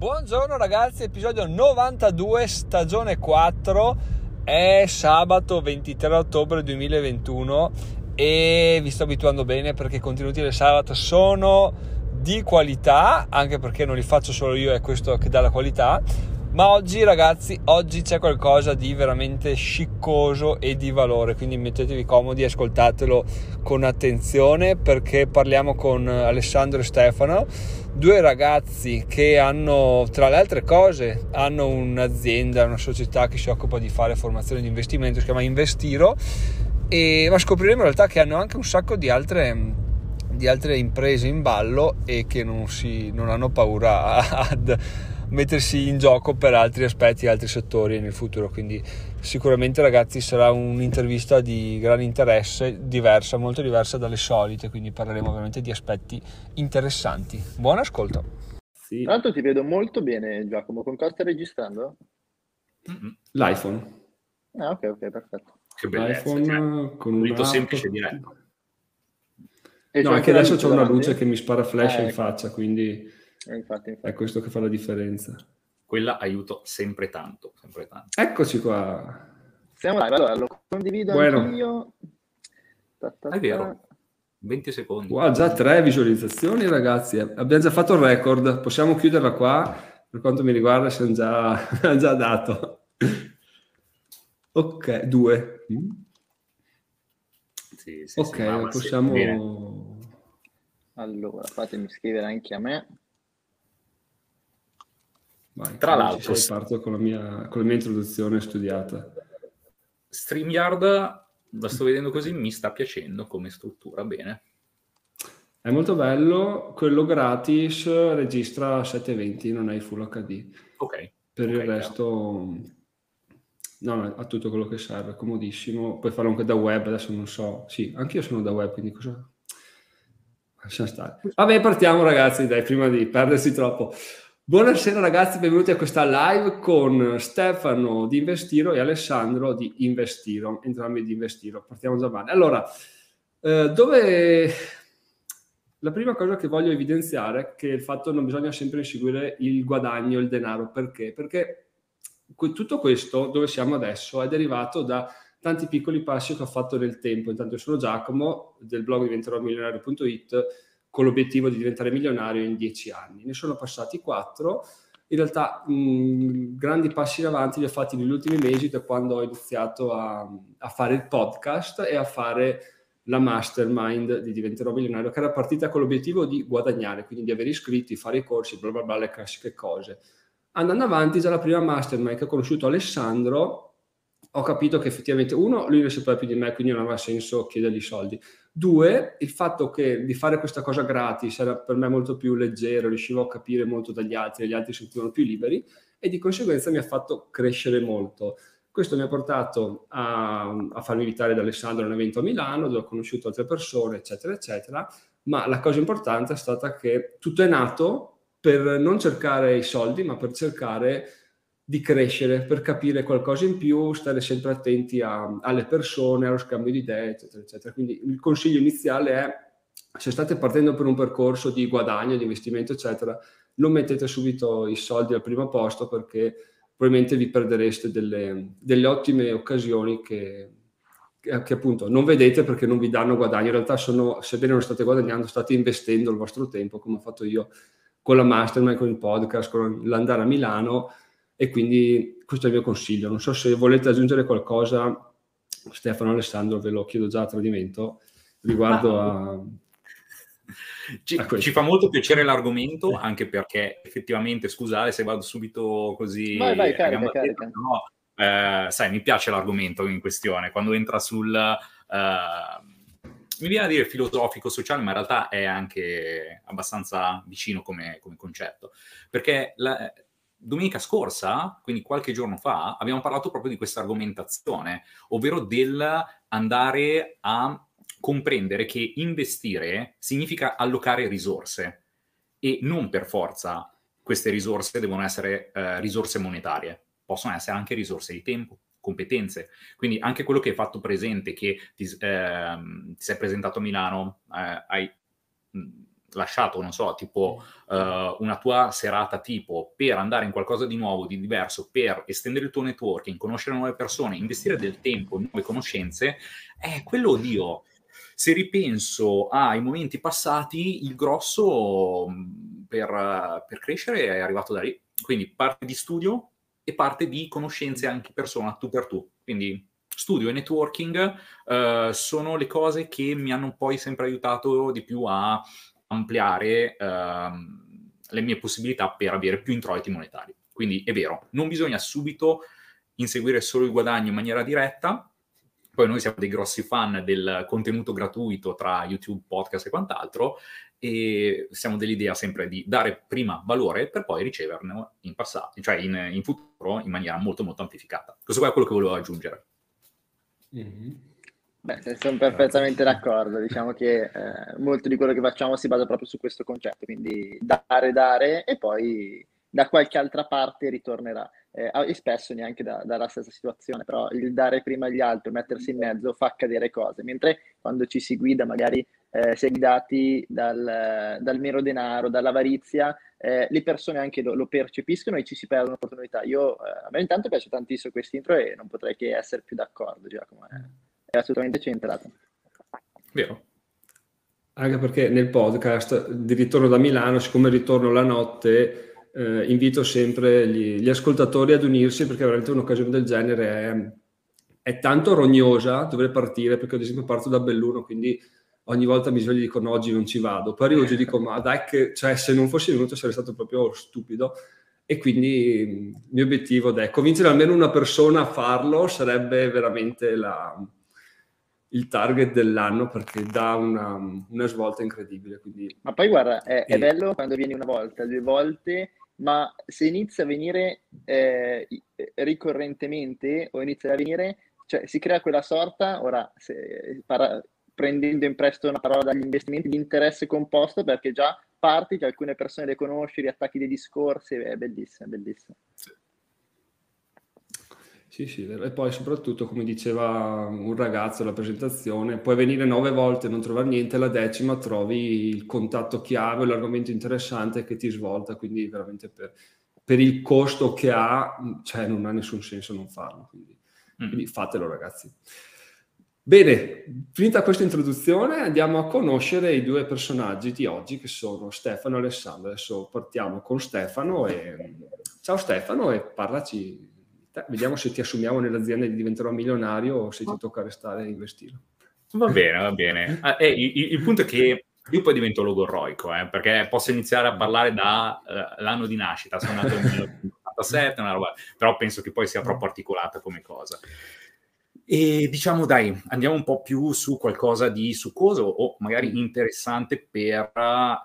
Buongiorno ragazzi, episodio 92, stagione 4, è sabato 23 ottobre 2021 e vi sto abituando bene perché i contenuti del sabato sono di qualità, anche perché non li faccio solo io, è questo che dà la qualità, ma oggi ragazzi, oggi c'è qualcosa di veramente sciccoso e di valore, quindi mettetevi comodi e ascoltatelo con attenzione perché parliamo con Alessandro e Stefano, due ragazzi che hanno, tra le altre cose, hanno un'azienda, una società che si occupa di fare formazione di investimento, si chiama Investiro, ma scopriremo in realtà che hanno anche un sacco di altre imprese in ballo e che non hanno paura ad mettersi in gioco per altri aspetti, altri settori nel futuro, quindi sicuramente ragazzi sarà un'intervista di gran interesse, diversa, molto diversa dalle solite, quindi parleremo ovviamente di aspetti interessanti. Buon ascolto. Sì. Tra l'altro ti vedo molto bene Giacomo, con cosa stai registrando? L'iPhone. Ah ok, perfetto. Che bellezza, l'iPhone con un rito semplice e diretto. No, anche adesso c'è una luce che mi spara flash in faccia, quindi infatti. È questo che fa la differenza. Quella aiuto sempre tanto. Eccoci qua. Siamo live, allora lo condivido anch'io. È vero, 20 secondi. Wow, già 3 visualizzazioni ragazzi, abbiamo già fatto il record, possiamo chiuderla qua, per quanto mi riguarda siamo già dato. Ok, 2. Sì, ok, possiamo... Bene. Allora, fatemi scrivere anche a me. Vai, tra l'altro parto con la mia introduzione studiata. StreamYard, la sto vedendo così, mi sta piacendo come struttura, bene. È molto bello, quello gratis registra 720, non hai Full HD. Ok. Per il resto no, ha tutto quello che serve, comodissimo. Puoi farlo anche da web, adesso non so. Sì, anch'io sono da web, quindi cosa... Lascia stare. Vabbè, partiamo ragazzi, dai, prima di perdersi troppo. Buonasera ragazzi, benvenuti a questa live con Stefano di Investiro e Alessandro di Investiro, entrambi di Investiro, partiamo già male. Allora, la prima cosa che voglio evidenziare è che il fatto non bisogna sempre inseguire il guadagno, il denaro, perché? Perché tutto questo dove siamo adesso è derivato da tanti piccoli passi che ho fatto nel tempo. Intanto io sono Giacomo del blog diventeròmilionario.it con l'obiettivo di diventare milionario in 10 anni. Ne sono passati 4, in realtà grandi passi in avanti li ho fatti negli ultimi mesi da quando ho iniziato a fare il podcast e a fare la mastermind di Diventerò Milionario, che era partita con l'obiettivo di guadagnare, quindi di avere iscritti, fare i corsi, bla bla bla, le classiche cose. Andando avanti, già la prima mastermind che ho conosciuto Alessandro, ho capito che effettivamente, uno, lui ne sapeva più di me, quindi non aveva senso chiedergli soldi. 2, il fatto che di fare questa cosa gratis era per me molto più leggero, riuscivo a capire molto dagli altri, e gli altri sentivano più liberi e di conseguenza mi ha fatto crescere molto. Questo mi ha portato a farmi invitare da Alessandro a un evento a Milano, dove ho conosciuto altre persone, eccetera, eccetera. Ma la cosa importante è stata che tutto è nato per non cercare i soldi, ma per cercare di crescere, per capire qualcosa in più, stare sempre attenti alle persone, allo scambio di idee, eccetera, eccetera. Quindi il consiglio iniziale è, se state partendo per un percorso di guadagno, di investimento, eccetera, non mettete subito i soldi al primo posto perché probabilmente vi perdereste delle ottime occasioni che appunto non vedete perché non vi danno guadagno. In realtà sebbene non state guadagnando, state investendo il vostro tempo, come ho fatto io con la mastermind, con il podcast, con l'andare a Milano. E quindi questo è il mio consiglio. Non so se volete aggiungere qualcosa, Stefano, Alessandro, ve lo chiedo già a tradimento, riguardo a... Ci fa molto piacere l'argomento, anche perché effettivamente, scusate se vado subito così... Vai, carica. No, sai, mi piace l'argomento in questione, quando entra sul... mi viene a dire filosofico-sociale, ma in realtà è anche abbastanza vicino come concetto, perché... Domenica scorsa, quindi qualche giorno fa, abbiamo parlato proprio di questa argomentazione, ovvero del andare a comprendere che investire significa allocare risorse e non per forza queste risorse devono essere risorse monetarie, possono essere anche risorse di tempo, competenze. Quindi anche quello che hai fatto presente, che ti sei presentato a Milano, hai lasciato, non so, tipo una tua serata tipo per andare in qualcosa di nuovo, di diverso, per estendere il tuo networking, conoscere nuove persone, investire del tempo in nuove conoscenze, è quello, oddio, se ripenso ai momenti passati, il grosso per crescere è arrivato da lì. Quindi parte di studio e parte di conoscenze anche persona, tu per tu. Quindi studio e networking sono le cose che mi hanno poi sempre aiutato di più a ampliare le mie possibilità per avere più introiti monetari. Quindi è vero, non bisogna subito inseguire solo il guadagno in maniera diretta. Poi noi siamo dei grossi fan del contenuto gratuito tra YouTube, podcast e quant'altro, e siamo dell'idea sempre di dare prima valore per poi riceverne in passato, cioè in futuro, in maniera molto molto amplificata. Questo qua è quello che volevo aggiungere. Mm-hmm. Beh, sono perfettamente d'accordo. Diciamo che molto di quello che facciamo si basa proprio su questo concetto, quindi dare e poi da qualche altra parte ritornerà, e spesso neanche dalla stessa situazione, però il dare prima agli altri, mettersi in mezzo, fa accadere cose, mentre quando ci si guida magari si è guidati dal mero denaro, dall'avarizia, le persone anche lo percepiscono e ci si perdono opportunità. A me intanto piace tantissimo questo intro e non potrei che essere più d'accordo, Giacomo, è assolutamente centrato. Vero. Anche perché nel podcast di ritorno da Milano, siccome ritorno la notte, invito sempre gli ascoltatori ad unirsi, perché veramente un'occasione del genere è tanto rognosa dover partire, perché ad esempio parto da Belluno, quindi ogni volta mi sveglio e dico no, oggi non ci vado, poi arrivo e dico ma dai che, cioè, se non fossi venuto sarei stato proprio stupido, e quindi il mio obiettivo è convincere almeno una persona a farlo, sarebbe veramente il target dell'anno, perché dà una svolta incredibile. Quindi... Ma poi guarda, è bello quando vieni una volta, due volte, ma se inizia a venire ricorrentemente o inizia a venire, cioè si crea quella sorta, ora prendendo in prestito una parola dagli investimenti, di interesse composto, perché già parti che alcune persone le conosci, riattacchi dei discorsi, è bellissimo, è bellissimo. Sì, e poi soprattutto, come diceva un ragazzo alla presentazione, puoi venire 9 volte e non trovare niente, alla 10ª trovi il contatto chiave, l'argomento interessante che ti svolta, quindi veramente per il costo che ha, cioè non ha nessun senso non farlo, quindi fatelo ragazzi. Bene, finita questa introduzione andiamo a conoscere i due personaggi di oggi, che sono Stefano e Alessandro. Adesso partiamo con Stefano. Ciao Stefano, e parlaci. Vediamo se ti assumiamo nell'azienda di Diventerò Milionario o se ti tocca restare a investire. Va bene. Il punto è che io poi divento logorroico, perché posso iniziare a parlare dall'anno di nascita. Sono nato nel 1987, una roba, però penso che poi sia troppo articolata come cosa. E diciamo, dai, andiamo un po' più su qualcosa di succoso o magari interessante per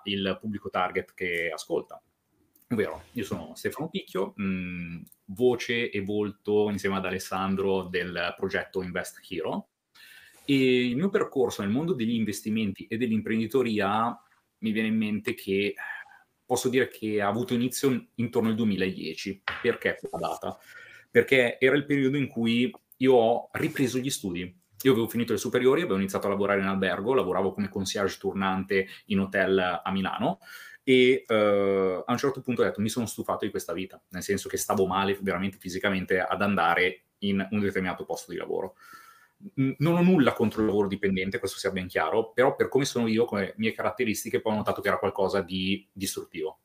il pubblico target che ascolta. Ovvero, io sono Stefano Picchio, voce e volto insieme ad Alessandro del progetto Investiro, e il mio percorso nel mondo degli investimenti e dell'imprenditoria mi viene in mente che posso dire che ha avuto inizio intorno al 2010. Perché quella data? Perché era il periodo in cui io ho ripreso gli studi. Io avevo finito le superiori, avevo iniziato a lavorare in albergo, lavoravo come concierge turnante in hotel a Milano, e a un certo punto ho detto mi sono stufato di questa vita, nel senso che stavo male veramente fisicamente ad andare in un determinato posto di lavoro. Non ho nulla contro il lavoro dipendente, questo sia ben chiaro, però per come sono io, come mie caratteristiche, poi ho notato che era qualcosa di distruttivo,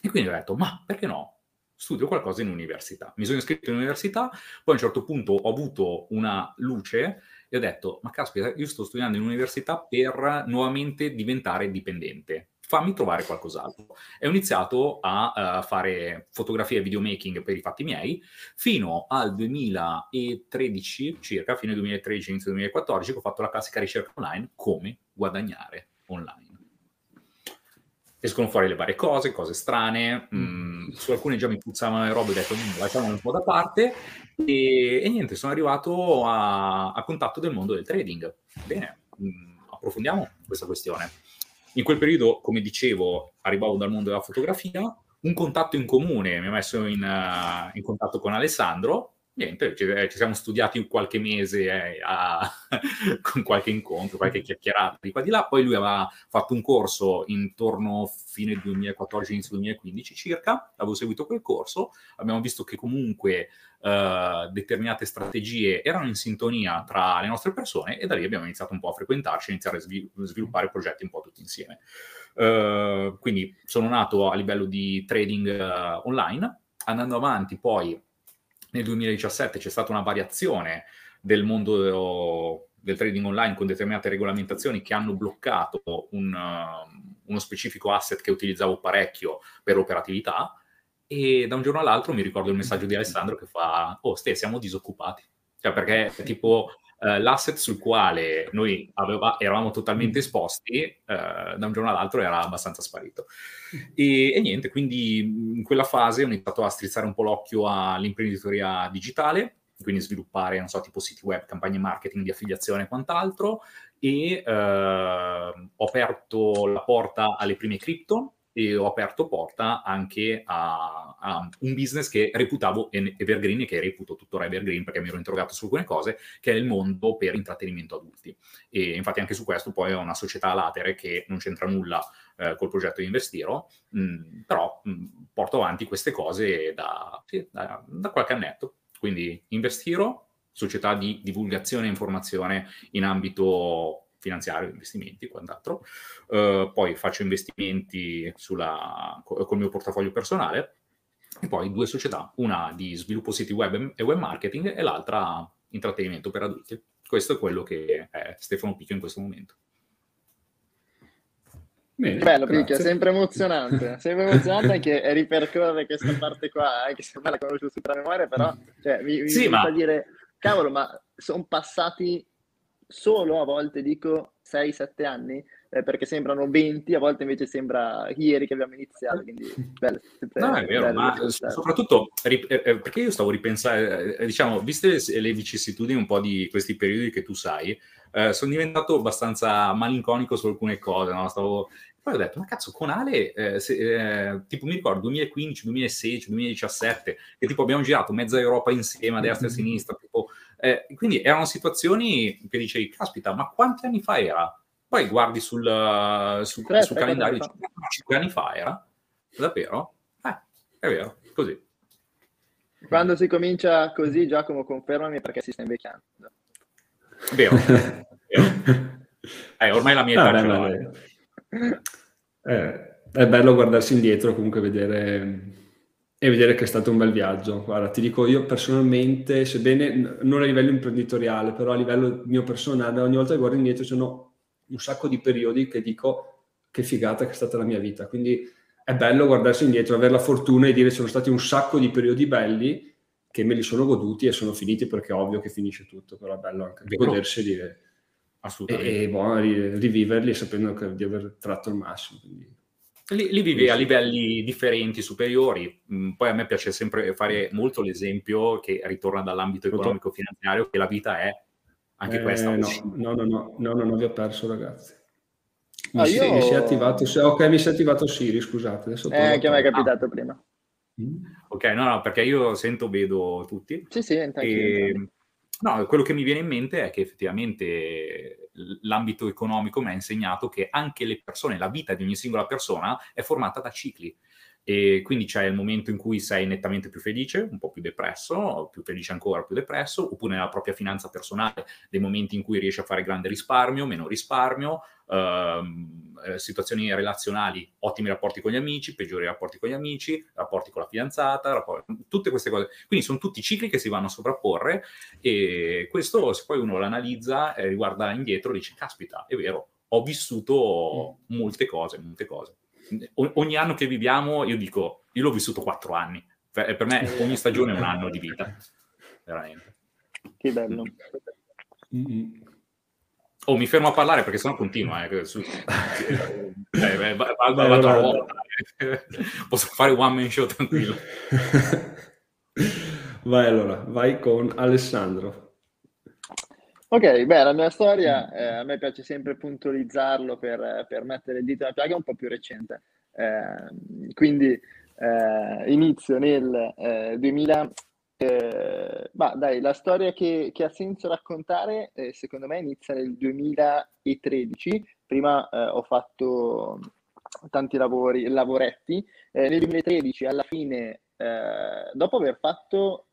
e quindi ho detto ma perché no? Studio qualcosa in università. Mi sono iscritto in università, poi a un certo punto ho avuto una luce e ho detto ma caspita, io sto studiando in università per nuovamente diventare dipendente, fammi trovare qualcos'altro. E ho iniziato a fare fotografia e videomaking per i fatti miei, fino al 2013 circa, fine 2013, inizio 2014, che ho fatto la classica ricerca online, come guadagnare online. Escono fuori le varie cose strane, su alcune già mi puzzavano le robe, ho detto lasciamole un po' da parte, e niente, sono arrivato a contatto del mondo del trading. Bene, approfondiamo questa questione. In quel periodo, come dicevo, arrivavo dal mondo della fotografia, un contatto in comune mi ha messo in contatto con Alessandro, Niente, ci siamo studiati qualche mese con qualche incontro, qualche chiacchierata di qua di là. Poi lui aveva fatto un corso intorno fine 2014, inizio 2015 circa, avevo seguito quel corso, abbiamo visto che comunque determinate strategie erano in sintonia tra le nostre persone e da lì abbiamo iniziato un po' a frequentarci, iniziare a sviluppare progetti un po' tutti insieme. Quindi sono nato a livello di trading online, andando avanti poi nel 2017 c'è stata una variazione del mondo del trading online con determinate regolamentazioni che hanno bloccato uno specifico asset che utilizzavo parecchio per operatività, e da un giorno all'altro mi ricordo il messaggio di Alessandro che fa: "Oh Ste, siamo disoccupati", cioè perché tipo l'asset sul quale noi eravamo totalmente esposti da un giorno all'altro era abbastanza sparito. E niente, quindi in quella fase ho iniziato a strizzare un po' l'occhio all'imprenditoria digitale, quindi sviluppare, non so, tipo siti web, campagne marketing di affiliazione e quant'altro, e ho aperto la porta alle prime cripto e ho aperto porta anche a un business che reputavo evergreen e che reputo tuttora evergreen, perché mi ero interrogato su alcune cose, che è il mondo per intrattenimento adulti. E infatti anche su questo poi ho una società latere che non c'entra nulla col progetto di Investiro, però porto avanti queste cose da qualche annetto. Quindi Investiro, società di divulgazione e informazione in ambito finanziario, investimenti e quant'altro. Poi faccio investimenti col mio portafoglio personale, e poi due società, una di sviluppo siti web e web marketing e l'altra intrattenimento per adulti. Questo è quello che è Stefano Picchio in questo momento. Bene, bello, Picchio, sempre emozionante anche ripercorrere questa parte qua, anche se me la conosco tutta la memoria, però cioè, mi fa dire, cavolo, ma sono passati solo, a volte dico, 6-7 anni, perché sembrano 20, a volte invece sembra ieri che abbiamo iniziato, quindi bello. No, è vero, bello, ma soprattutto perché io stavo ripensando, diciamo, viste le vicissitudini un po' di questi periodi che tu sai, sono diventato abbastanza malinconico su alcune cose, no? Poi ho detto, ma cazzo, con Ale, tipo mi ricordo 2015, 2016, 2017, che tipo abbiamo girato mezza Europa insieme, a destra e a sinistra, tipo, quindi erano situazioni che dicevi, caspita, ma quanti anni fa era? Poi guardi sul calendario e dici, 5 anni fa era? Davvero? È vero, così. Quando si comincia così, Giacomo, confermami, perché si sta invecchiando. Vero. Ormai la mia età ce l'ho. È bello guardarsi indietro, comunque vedere che è stato un bel viaggio. Guarda, ti dico, io personalmente, sebbene non a livello imprenditoriale, però a livello mio personale, ogni volta che guardo indietro ci sono un sacco di periodi che dico che figata che è stata la mia vita. Quindi è bello guardarsi indietro, avere la fortuna e dire sono stati un sacco di periodi belli che me li sono goduti e sono finiti, perché è ovvio che finisce tutto, però è bello anche godersi e dire, assolutamente, e buono, riviverli sapendo di aver tratto il massimo. Quindi li vivi a livelli differenti, superiori. Poi a me piace sempre fare molto l'esempio che ritorna dall'ambito economico finanziario, che la vita è anche questa. No, vi ho perso, ragazzi. Mi si è attivato, Siri, scusate, adesso che mi è capitato prima. Ok, no, perché io vedo tutti. Sì, intanto no, quello che mi viene in mente è che effettivamente l'ambito economico mi ha insegnato che anche le persone, la vita di ogni singola persona è formata da cicli, e quindi c'è il momento in cui sei nettamente più felice, un po' più depresso, più felice ancora, più depresso, oppure nella propria finanza personale, dei momenti in cui riesci a fare grande risparmio, meno risparmio, situazioni relazionali, ottimi rapporti con gli amici, peggiori rapporti con gli amici, rapporti con la fidanzata, tutte queste cose. Quindi sono tutti cicli che si vanno a sovrapporre, e questo, se poi uno l'analizza e guarda indietro, dice, caspita, è vero, ho vissuto molte cose. Ogni anno che viviamo, io l'ho vissuto 4 anni, per me ogni stagione è un anno di vita, veramente. Che bello. Oh, mi fermo a parlare perché sennò continua. Vado a ruota. Posso fare one man show tranquillo. Vai con Alessandro. Ok, beh, la mia storia, a me piace sempre puntualizzarlo per mettere il dito nella piaga, un po' più recente. Quindi inizio nel 2000. Ma dai, la storia che ha senso raccontare, secondo me, inizia nel 2013. Prima ho fatto tanti lavoretti. Nel 2013, alla fine, dopo aver fatto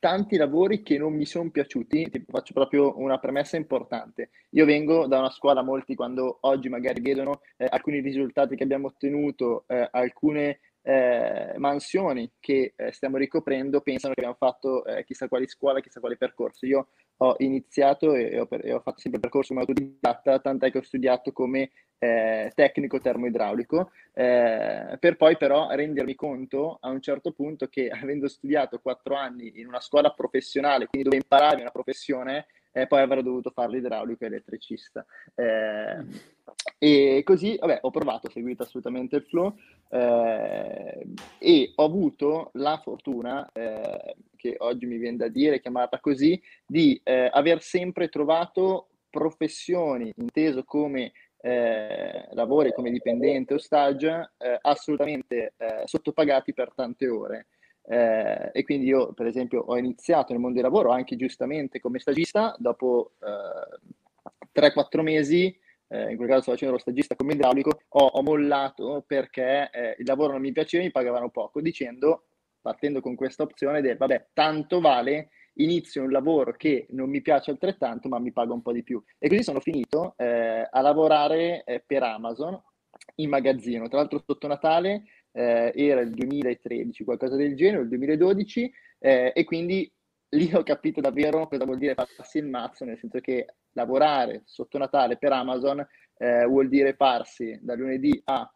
tanti lavori che non mi sono piaciuti, ti faccio proprio una premessa importante. Io vengo da una scuola, molti quando oggi magari vedono alcuni risultati che abbiamo ottenuto, alcune mansioni che stiamo ricoprendo, pensano che abbiamo fatto chissà quali scuole, chissà quali percorsi. Io ho iniziato e ho fatto sempre il percorso come autodidatta, tant'è che ho studiato come tecnico termoidraulico, per poi però rendermi conto a un certo punto che, avendo studiato 4 anni in una scuola professionale, quindi dove imparare una professione, poi avrei dovuto fare l'idraulico e elettricista. E così, vabbè, ho provato, ho seguito assolutamente il flow, e ho avuto la fortuna, che oggi mi viene da dire, chiamata così, di aver sempre trovato professioni, inteso come lavori come dipendente o stage, assolutamente sottopagati per tante ore. E quindi io, per esempio, ho iniziato nel mondo del lavoro anche giustamente come stagista. Dopo 3-4 mesi, in quel caso stavo facendo lo stagista come idraulico, ho mollato perché il lavoro non mi piaceva e mi pagavano poco, dicendo, partendo con questa opzione del vabbè, tanto vale, inizio un lavoro che non mi piace altrettanto ma mi paga un po' di più. E così sono finito a lavorare per Amazon in magazzino, tra l'altro sotto Natale. Era il 2013, qualcosa del genere, il 2012, e quindi lì ho capito davvero cosa vuol dire farsi il mazzo, nel senso che lavorare sotto Natale per Amazon vuol dire farsi da lunedì a,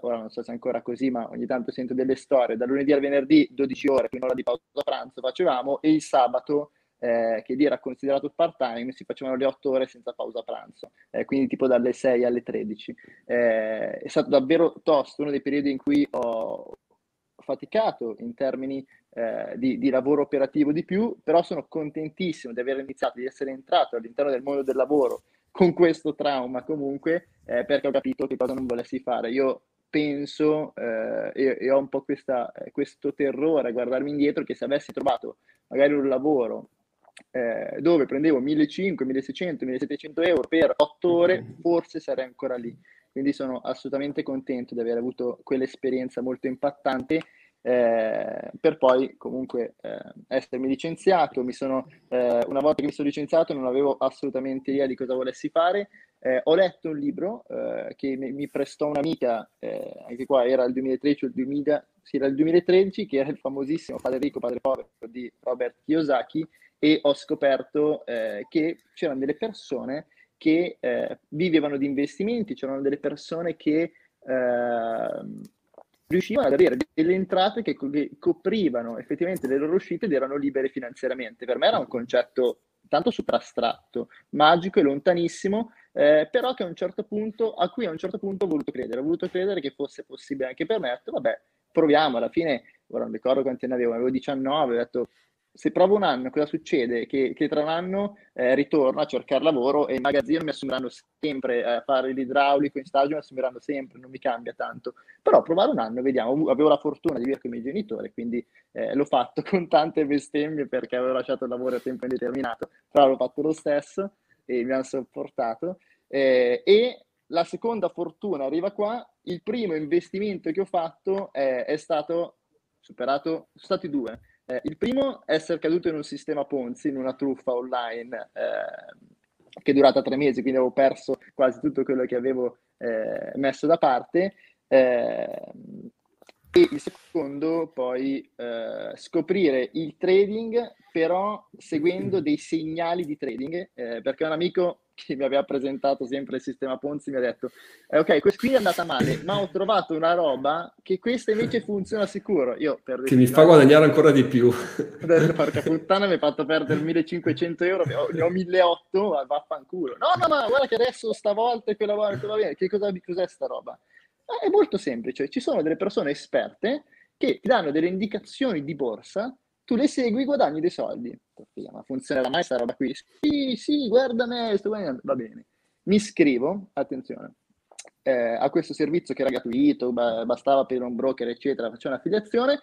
ora non so se è ancora così, ma ogni tanto sento delle storie, da lunedì al venerdì 12 ore, quindi un'ora di pausa pranzo facevamo, e il sabato, che lì era considerato part time, si facevano le 8 ore senza pausa pranzo, quindi tipo dalle 6 alle 13. È stato davvero tosto, uno dei periodi in cui ho faticato in termini di lavoro operativo di più, però sono contentissimo di aver iniziato, di essere entrato all'interno del mondo del lavoro con questo trauma comunque, perché ho capito che cosa non volessi fare. Io penso, e ho un po' questo terrore a guardarmi indietro, che se avessi trovato magari un lavoro dove prendevo 1.500, 1.600, 1.700 euro per 8 ore, forse sarei ancora lì. Quindi sono assolutamente contento di aver avuto quell'esperienza molto impattante, per poi comunque essermi licenziato. Una volta che mi sono licenziato non avevo assolutamente idea di cosa volessi fare. Ho letto un libro che mi prestò un'amica, anche qua era il 2013 o il 2000, sì, era il 2013, che era il famosissimo Padre Ricco, Padre Povero di Robert Kiyosaki, e ho scoperto che c'erano delle persone che vivevano di investimenti, c'erano delle persone che riuscivano ad avere delle entrate che coprivano effettivamente le loro uscite ed erano libere finanziariamente. Per me era un concetto tanto super astratto, magico e lontanissimo, però che a cui a un certo punto ho voluto credere. Ho voluto credere che fosse possibile anche per me. Ho detto, vabbè, proviamo. Alla fine, ora non ricordo quanti anni avevo 19, ho detto, se provo un anno, cosa succede? Che tra un anno ritorno a cercare lavoro e in magazzino mi assumeranno sempre, a fare l'idraulico in stage mi assumeranno sempre, non mi cambia tanto. Però provare un anno, vediamo. Avevo la fortuna di vivere con i miei genitori, quindi l'ho fatto con tante bestemmie perché avevo lasciato il lavoro a tempo indeterminato, però l'ho fatto lo stesso e mi hanno sopportato. E la seconda fortuna arriva qua. Il primo investimento che ho fatto sono stati due. Il primo, essere caduto in un sistema Ponzi, in una truffa online che è durata 3 mesi, quindi avevo perso quasi tutto quello che avevo messo da parte. E il secondo, poi, scoprire il trading, però seguendo dei segnali di trading, perché un amico che mi aveva presentato sempre il sistema Ponzi mi ha detto, ok, questa qui è andata male, ma ho trovato una roba che questa invece funziona sicuro. Io, per che mi fa guadagnare ancora di più. Adesso, porca puttana, mi hai fatto perdere 1.500 euro, ne ho 1.800, vaffanculo. No, ma guarda che adesso stavolta quella va bene. Che cos'è sta roba? È molto semplice, ci sono delle persone esperte che ti danno delle indicazioni di borsa, tu le segui, guadagni dei soldi. Ma funzionerà mai questa roba qui? Sì, guarda me, sto guadagnando. Va bene. Mi iscrivo, attenzione, a questo servizio che era gratuito, bastava per un broker, eccetera, faccio un'affiliazione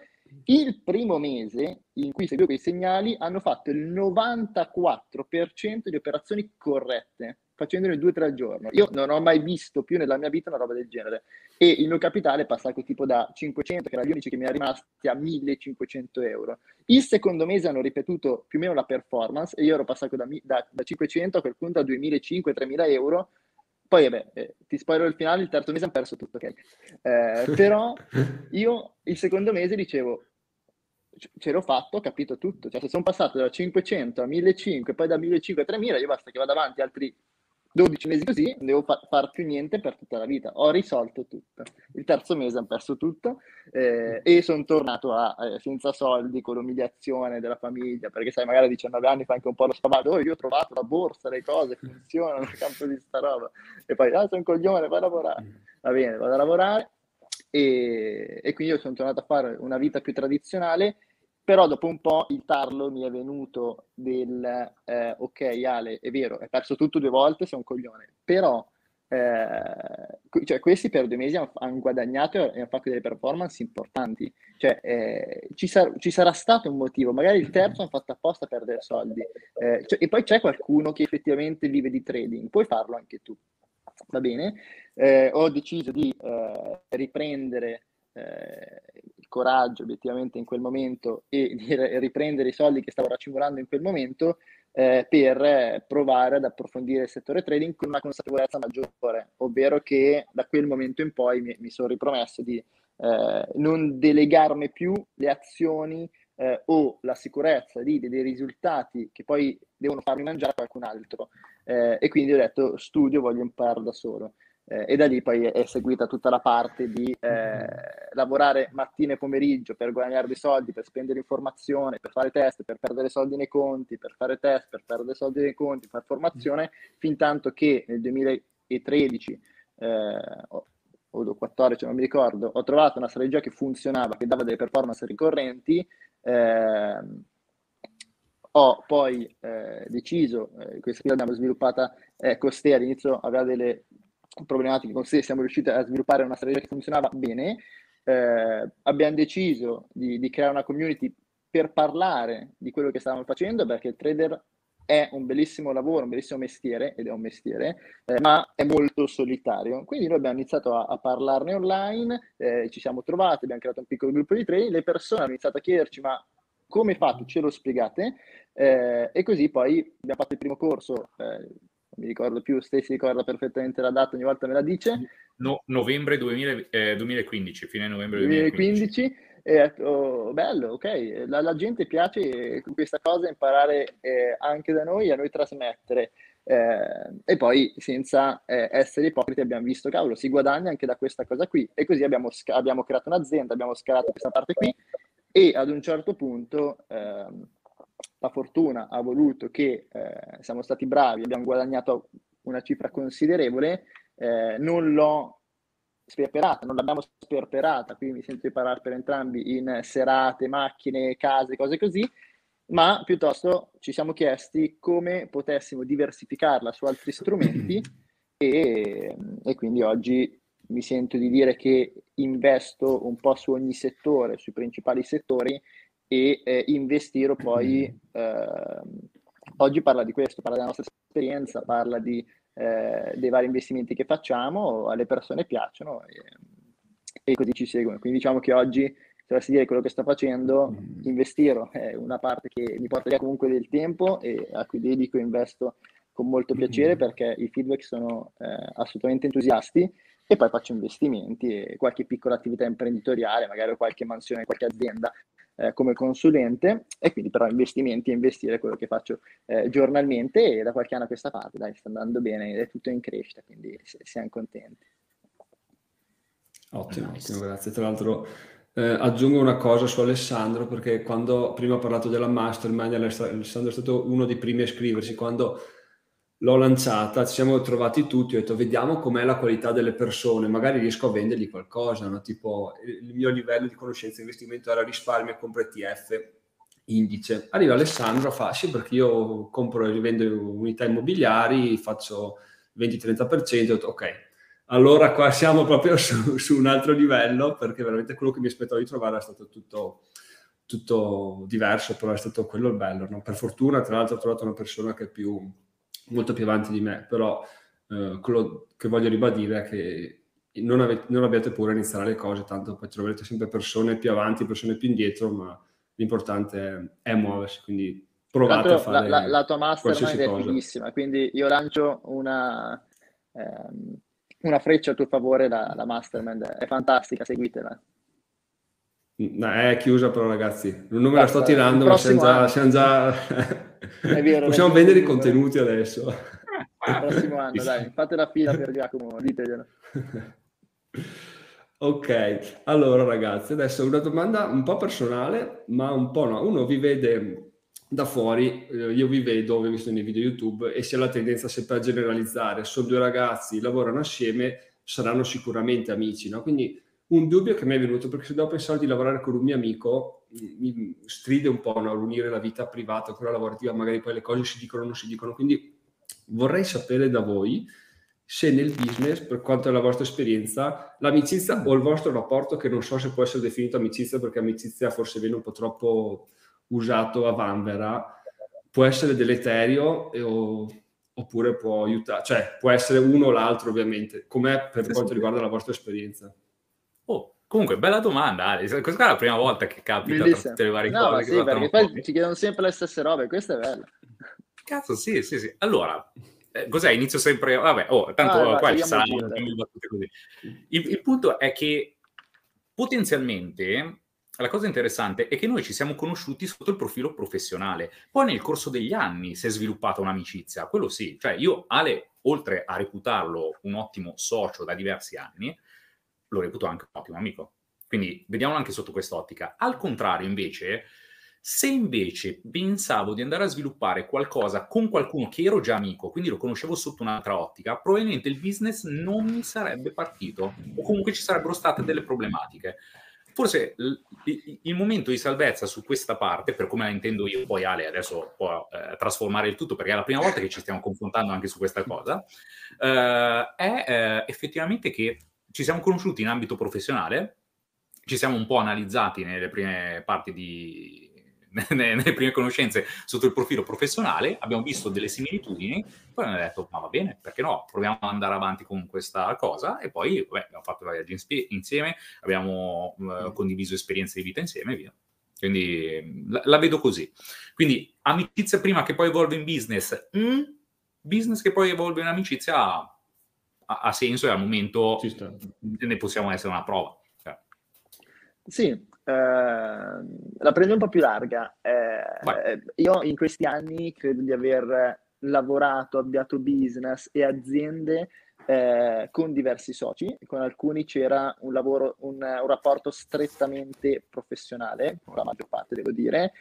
Il primo mese in cui seguivo quei segnali hanno fatto il 94% di operazioni corrette, facendone 2-3 al giorno. Io non ho mai visto più nella mia vita una roba del genere. E il mio capitale è passato tipo da 500, che erano gli unici che mi erano rimasti, a 1500 euro. Il secondo mese hanno ripetuto più o meno la performance e io ero passato da 500 a quel punto a 2500-3000 euro. Poi vabbè, ti spoilerò il finale, il terzo mese hanno perso tutto, ok? Però io il secondo mese dicevo, ce l'ho fatto, ho capito tutto. Cioè se sono passato da 500 a 1500, poi da 1500 a 3000, io basta che vado avanti altri 12 mesi così, non devo far più niente per tutta la vita. Ho risolto tutto. Il terzo mese hanno perso tutto e sono tornato senza soldi, con l'umiliazione della famiglia, perché sai, magari a 19 anni fai anche un po' lo spavato, io ho trovato la borsa, le cose funzionano a campo di sta roba, e poi sono un coglione, vai a lavorare. Va bene, vado a lavorare e quindi io sono tornato a fare una vita più tradizionale. Però dopo un po' il tarlo mi è venuto del ok Ale, è vero, hai perso tutto 2 volte, sei un coglione, però cioè questi per 2 mesi hanno guadagnato e hanno fatto delle performance importanti, cioè ci sarà stato un motivo, magari il terzo hanno fatto apposta a perdere soldi, cioè, e poi c'è qualcuno che effettivamente vive di trading, puoi farlo anche tu, va bene? Ho deciso di riprendere il coraggio obiettivamente in quel momento e di riprendere i soldi che stavo racimolando in quel momento per provare ad approfondire il settore trading con una consapevolezza maggiore, ovvero che da quel momento in poi mi sono ripromesso di non delegarmi più le azioni o la sicurezza dei risultati che poi devono farmi mangiare a qualcun altro, e quindi ho detto studio, voglio imparare da solo. E da lì poi è seguita tutta la parte di lavorare mattina e pomeriggio per guadagnare dei soldi, per spendere informazione, per fare test, per perdere soldi nei conti, per fare test, per perdere soldi nei conti, fare formazione, fin tanto che nel 2013 o 2014, non mi ricordo, ho trovato una strategia che funzionava, che dava delle performance ricorrenti. Ho poi deciso, questa qui l'abbiamo sviluppata costea, all'inizio aveva delle problematiche con sé, siamo riusciti a sviluppare una strategia che funzionava bene, abbiamo deciso di creare una community per parlare di quello che stavamo facendo, perché il trader è un bellissimo lavoro, un bellissimo mestiere, ed è un mestiere, ma è molto solitario, quindi noi abbiamo iniziato a parlarne online, ci siamo trovati, abbiamo creato un piccolo gruppo di trading, le persone hanno iniziato a chiederci ma come fate, ce lo spiegate, e così poi abbiamo fatto il primo corso, mi ricordo più, Stessi ricorda perfettamente la data, ogni volta me la dice. No, novembre 2015, fine novembre 2015. E bello, ok, la gente piace questa cosa, imparare anche da noi, a noi trasmettere. E poi senza essere ipocriti abbiamo visto, cavolo, si guadagna anche da questa cosa qui. E così abbiamo creato un'azienda, abbiamo scalato questa parte qui e ad un certo punto... la fortuna ha voluto che siamo stati bravi, abbiamo guadagnato una cifra considerevole, non l'abbiamo sperperata, quindi mi sento di parlare per entrambi in serate, macchine, case, cose così, ma piuttosto ci siamo chiesti come potessimo diversificarla su altri strumenti e quindi oggi mi sento di dire che investo un po' su ogni settore, sui principali settori, e Investiro poi oggi parla di questo, parla della nostra esperienza, parla dei vari investimenti che facciamo, alle persone piacciono e così ci seguono. Quindi diciamo che oggi, se dovessi dire quello che sto facendo, Investiro è una parte che mi porta via comunque del tempo e a cui dedico e investo con molto piacere, perché i feedback sono assolutamente entusiasti. E poi faccio investimenti e qualche piccola attività imprenditoriale, magari qualche mansione, qualche azienda come consulente, e quindi però investimenti e investire è quello che faccio giornalmente, e da qualche anno a questa parte, dai, sta andando bene ed è tutto in crescita, quindi siamo contenti. Ottimo, nice. Ottimo, grazie. Tra l'altro aggiungo una cosa su Alessandro, perché quando prima ho parlato della Mastermind, Alessandro è stato uno dei primi a iscriversi. Quando l'ho lanciata, ci siamo trovati tutti, ho detto vediamo com'è la qualità delle persone, magari riesco a vendergli qualcosa, no? Tipo il mio livello di conoscenza di investimento era risparmio, compra ETF, indice. Arriva Alessandro, fa sì, perché io compro e rivendo unità immobiliari, faccio 20-30%, ok, allora qua siamo proprio su un altro livello, perché veramente quello che mi aspettavo di trovare è stato tutto diverso, però è stato quello il bello, no? Per fortuna, tra l'altro, ho trovato una persona che è molto più avanti di me, però quello che voglio ribadire è che non abbiate paura a iniziare le cose, tanto poi troverete sempre persone più avanti, persone più indietro, ma l'importante è muoversi, quindi provate a fare la tua mastermind è fighissima, quindi io lancio una freccia a tuo favore, la mastermind è fantastica, seguitela. No, è chiusa però, ragazzi, non me la sto tirando, ma siamo già vero, possiamo vendere i contenuti adesso. Il prossimo anno, dai, fate la fila per Giacomo, diteglielo. Ok, allora ragazzi, adesso una domanda un po' personale, ma un po' no. Uno vi vede da fuori, io vi vedo, vi ho visto nei video YouTube, e si ha la tendenza sempre a generalizzare. Sono due ragazzi, lavorano assieme, saranno sicuramente amici, no? Quindi un dubbio che mi è venuto, perché se devo pensare di lavorare con un mio amico, mi stride un po', no? Unire la vita privata con quella lavorativa, magari poi le cose si dicono o non si dicono, quindi vorrei sapere da voi se nel business, per quanto è la vostra esperienza, l'amicizia o il vostro rapporto, che non so se può essere definito amicizia, perché amicizia forse viene un po' troppo usato a vanvera, può essere deleterio oppure può aiutare, cioè può essere uno o l'altro ovviamente, com'è per quanto riguarda la vostra esperienza? Oh, comunque bella domanda, Ale. Questa è la prima volta che capita tra tutte le varie cose. Sì, perché poi ci chiedono sempre le stesse robe, questa è bella. Cazzo, sì. Allora, cos'è? Inizio sempre... Vabbè, tanto qua ci saranno battute così. Il punto è che potenzialmente la cosa interessante è che noi ci siamo conosciuti sotto il profilo professionale. Poi nel corso degli anni si è sviluppata un'amicizia, quello sì. Cioè io, Ale, oltre a reputarlo un ottimo socio da diversi anni, lo reputo anche un ottimo amico. Quindi vediamolo anche sotto quest'ottica. Al contrario, invece... Se invece pensavo di andare a sviluppare qualcosa con qualcuno che ero già amico, quindi lo conoscevo sotto un'altra ottica, probabilmente il business non mi sarebbe partito, o comunque ci sarebbero state delle problematiche. Forse il momento di salvezza su questa parte, per come la intendo io, poi Ale adesso può trasformare il tutto, perché è la prima volta che ci stiamo confrontando anche su questa cosa, è effettivamente che ci siamo conosciuti in ambito professionale, ci siamo un po' analizzati nelle prime parti nelle prime conoscenze sotto il profilo professionale, abbiamo visto delle similitudini, poi abbiamo detto ma va bene, perché no, proviamo ad andare avanti con questa cosa, e poi abbiamo fatto viaggi insieme, abbiamo condiviso esperienze di vita insieme e via. Quindi la vedo così, quindi amicizia prima che poi evolve in business, business che poi evolve in amicizia ha senso, e al momento ne possiamo essere una prova, cioè. Sì. La prendo un po' più larga. Io in questi anni credo di aver lavorato, avviato business e aziende con diversi soci, con alcuni c'era un lavoro, un rapporto strettamente professionale, con la maggior parte devo dire,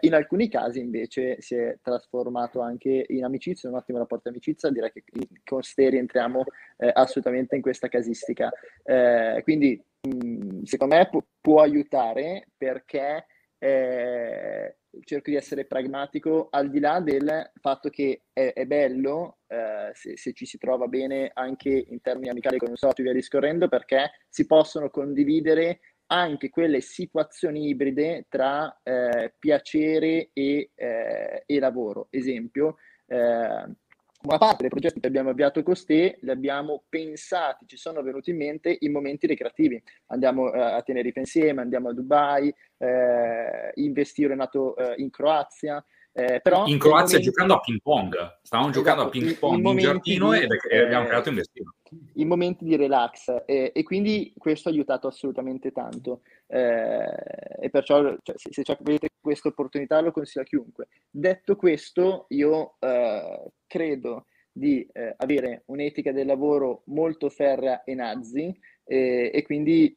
in alcuni casi invece si è trasformato anche in amicizia, un ottimo rapporto di amicizia, direi che con Ste rientriamo assolutamente in questa casistica, quindi secondo me può aiutare, perché cerco di essere pragmatico, al di là del fatto che è bello se ci si trova bene anche in termini amicali con un socio e via discorrendo, perché si possono condividere anche quelle situazioni ibride tra piacere e lavoro. Esempio, una parte dei progetti che abbiamo avviato con Ste li abbiamo pensati, ci sono venuti in mente in momenti ricreativi. Andiamo a Tenerife insieme, andiamo a Dubai, Investiro è nato in Croazia. Però in Croazia giocando a ping pong, stavamo giocando a ping pong in giardino e abbiamo creato Investiro. In momenti di relax e quindi questo ha aiutato assolutamente tanto. E perciò cioè, se avete questa opportunità lo consiglio a chiunque. Detto questo, io credo di avere un'etica del lavoro molto ferrea e nazi, e quindi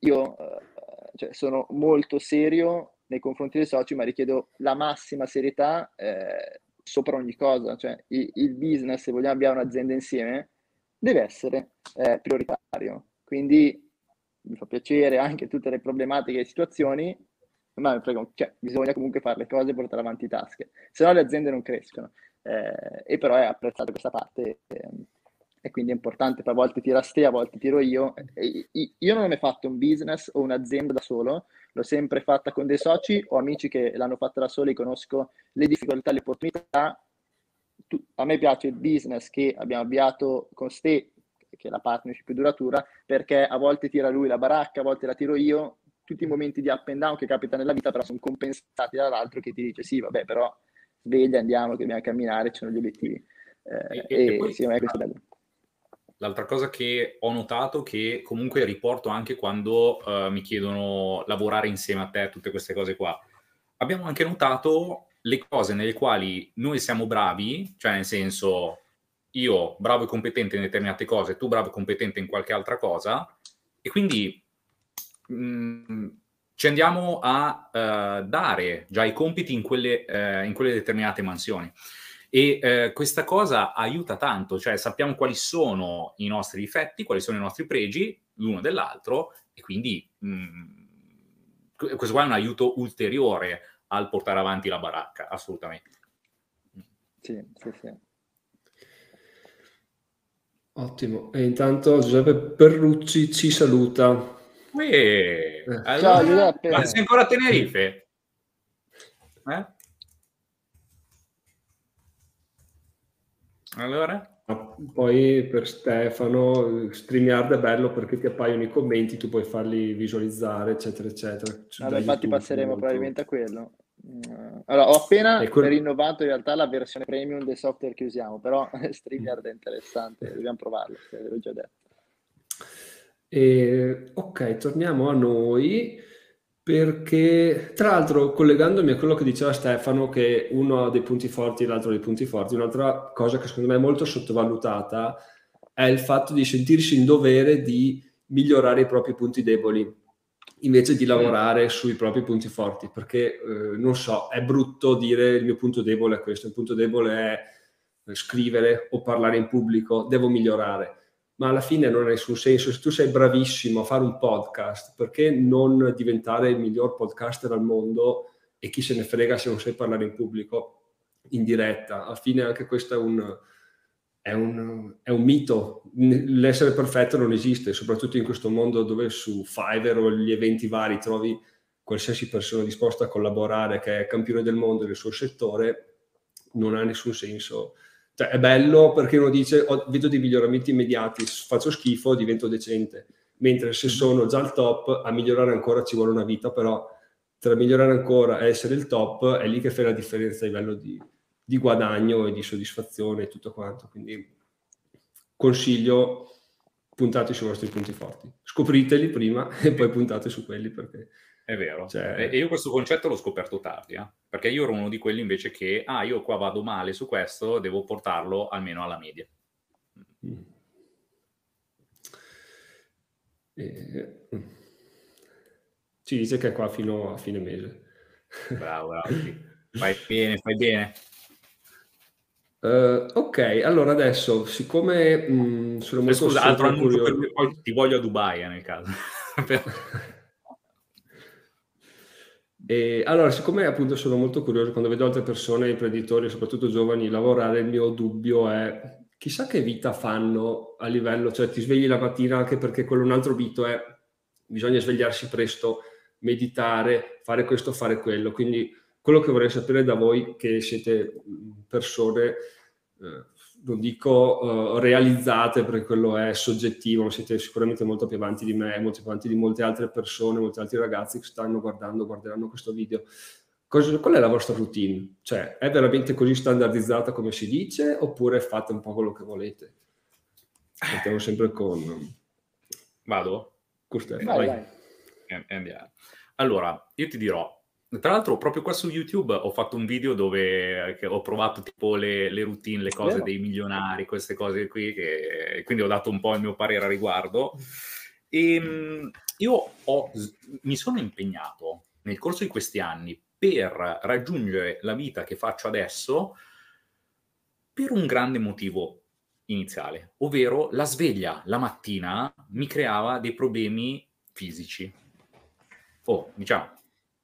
io cioè, sono molto serio nei confronti dei soci, ma richiedo la massima serietà sopra ogni cosa. Cioè il business, se vogliamo avviare un'azienda insieme, deve essere prioritario. Quindi mi fa piacere anche tutte le problematiche e situazioni, ma mi prego, cioè, bisogna comunque fare le cose e portare avanti i tasche, se no le aziende non crescono. E però è apprezzata questa parte, e quindi è importante, a volte tiras te, a volte tiro io. Io non ho mai fatto un business o un'azienda da solo, l'ho sempre fatta con dei soci o amici che l'hanno fatta da soli, conosco le difficoltà, le opportunità. A me piace il business che abbiamo avviato con Ste, che è la partnership più duratura, perché a volte tira lui la baracca, a volte la tiro io, tutti i momenti di up and down che capita nella vita però sono compensati dall'altro che ti dice sì vabbè però sveglia, andiamo che dobbiamo camminare, ci sono gli obiettivi. L'altra cosa che ho notato, che comunque riporto anche quando mi chiedono lavorare insieme a te, tutte queste cose qua, abbiamo anche notato le cose nelle quali noi siamo bravi, cioè nel senso io bravo e competente in determinate cose, tu bravo e competente in qualche altra cosa, e quindi ci andiamo a dare già i compiti in quelle determinate mansioni. E questa cosa aiuta tanto, cioè sappiamo quali sono i nostri difetti, quali sono i nostri pregi l'uno dell'altro, e quindi questo qua è un aiuto ulteriore al portare avanti la baracca, assolutamente. Sì, sì, sì. Ottimo. E intanto Giuseppe Perrucci ci saluta. Allora, ciao Giuseppe. Ma sei ancora a Tenerife? Allora? Poi per Stefano, StreamYard è bello perché ti appaiono i commenti, tu puoi farli visualizzare, eccetera, eccetera. Allora, infatti YouTube, passeremo molto probabilmente a quello. Allora, ho appena rinnovato in realtà la versione premium del software che usiamo, però StreamYard è interessante, dobbiamo provarlo, l'ho già detto. Ok, torniamo a noi, perché tra l'altro collegandomi a quello che diceva Stefano, che uno ha dei punti forti e l'altro ha dei punti forti, un'altra cosa che secondo me è molto sottovalutata è il fatto di sentirsi in dovere di migliorare i propri punti deboli invece di lavorare sui propri punti forti, perché non so, è brutto dire il mio punto debole è questo, il punto debole è scrivere o parlare in pubblico, devo migliorare. Ma alla fine non ha nessun senso. Se tu sei bravissimo a fare un podcast, perché non diventare il miglior podcaster al mondo, e chi se ne frega se non sai parlare in pubblico, in diretta? Alla fine anche questo è un mito. L'essere perfetto non esiste, soprattutto in questo mondo dove su Fiverr o gli eventi vari trovi qualsiasi persona disposta a collaborare, che è campione del mondo nel suo settore, non ha nessun senso. Cioè, è bello perché uno dice, vedo dei miglioramenti immediati, faccio schifo, divento decente. Mentre se sono già al top, a migliorare ancora ci vuole una vita, però tra migliorare ancora e essere il top è lì che fa la differenza a livello di guadagno e di soddisfazione e tutto quanto. Quindi consiglio, puntate sui vostri punti forti. Scopriteli prima e poi puntate su quelli, perché... È vero, cioè... e io questo concetto l'ho scoperto tardi, perché io ero uno di quelli invece che, io qua vado male su questo, devo portarlo almeno alla media. Ci dice che è qua fino a fine mese. Bravo, bravo, sì. Fai bene, fai bene. Ok, allora adesso, siccome sono molto... Scusa, altro annuncio, perché poi ti voglio a Dubai, nel caso. E allora, siccome appunto sono molto curioso, quando vedo altre persone, imprenditori, soprattutto giovani, lavorare, il mio dubbio è chissà che vita fanno a livello, cioè ti svegli la mattina, anche perché quello è un altro mito, è bisogna svegliarsi presto, meditare, fare questo, fare quello. Quindi quello che vorrei sapere da voi, che siete persone, non dico realizzate perché quello è soggettivo, ma siete sicuramente molto più avanti di me, molto più avanti di molte altre persone, molti altri ragazzi che stanno guarderanno questo video. Qual è la vostra routine? Cioè, è veramente così standardizzata come si dice, oppure fate un po' quello che volete? Partiamo sempre con... Vado? Costante, vai. Allora, io ti dirò, tra l'altro proprio qua su YouTube ho fatto un video dove ho provato tipo le routine, le cose dei milionari, queste cose qui, che quindi ho dato un po' il mio parere a riguardo. E io mi sono impegnato nel corso di questi anni per raggiungere la vita che faccio adesso per un grande motivo iniziale, ovvero la sveglia la mattina mi creava dei problemi fisici.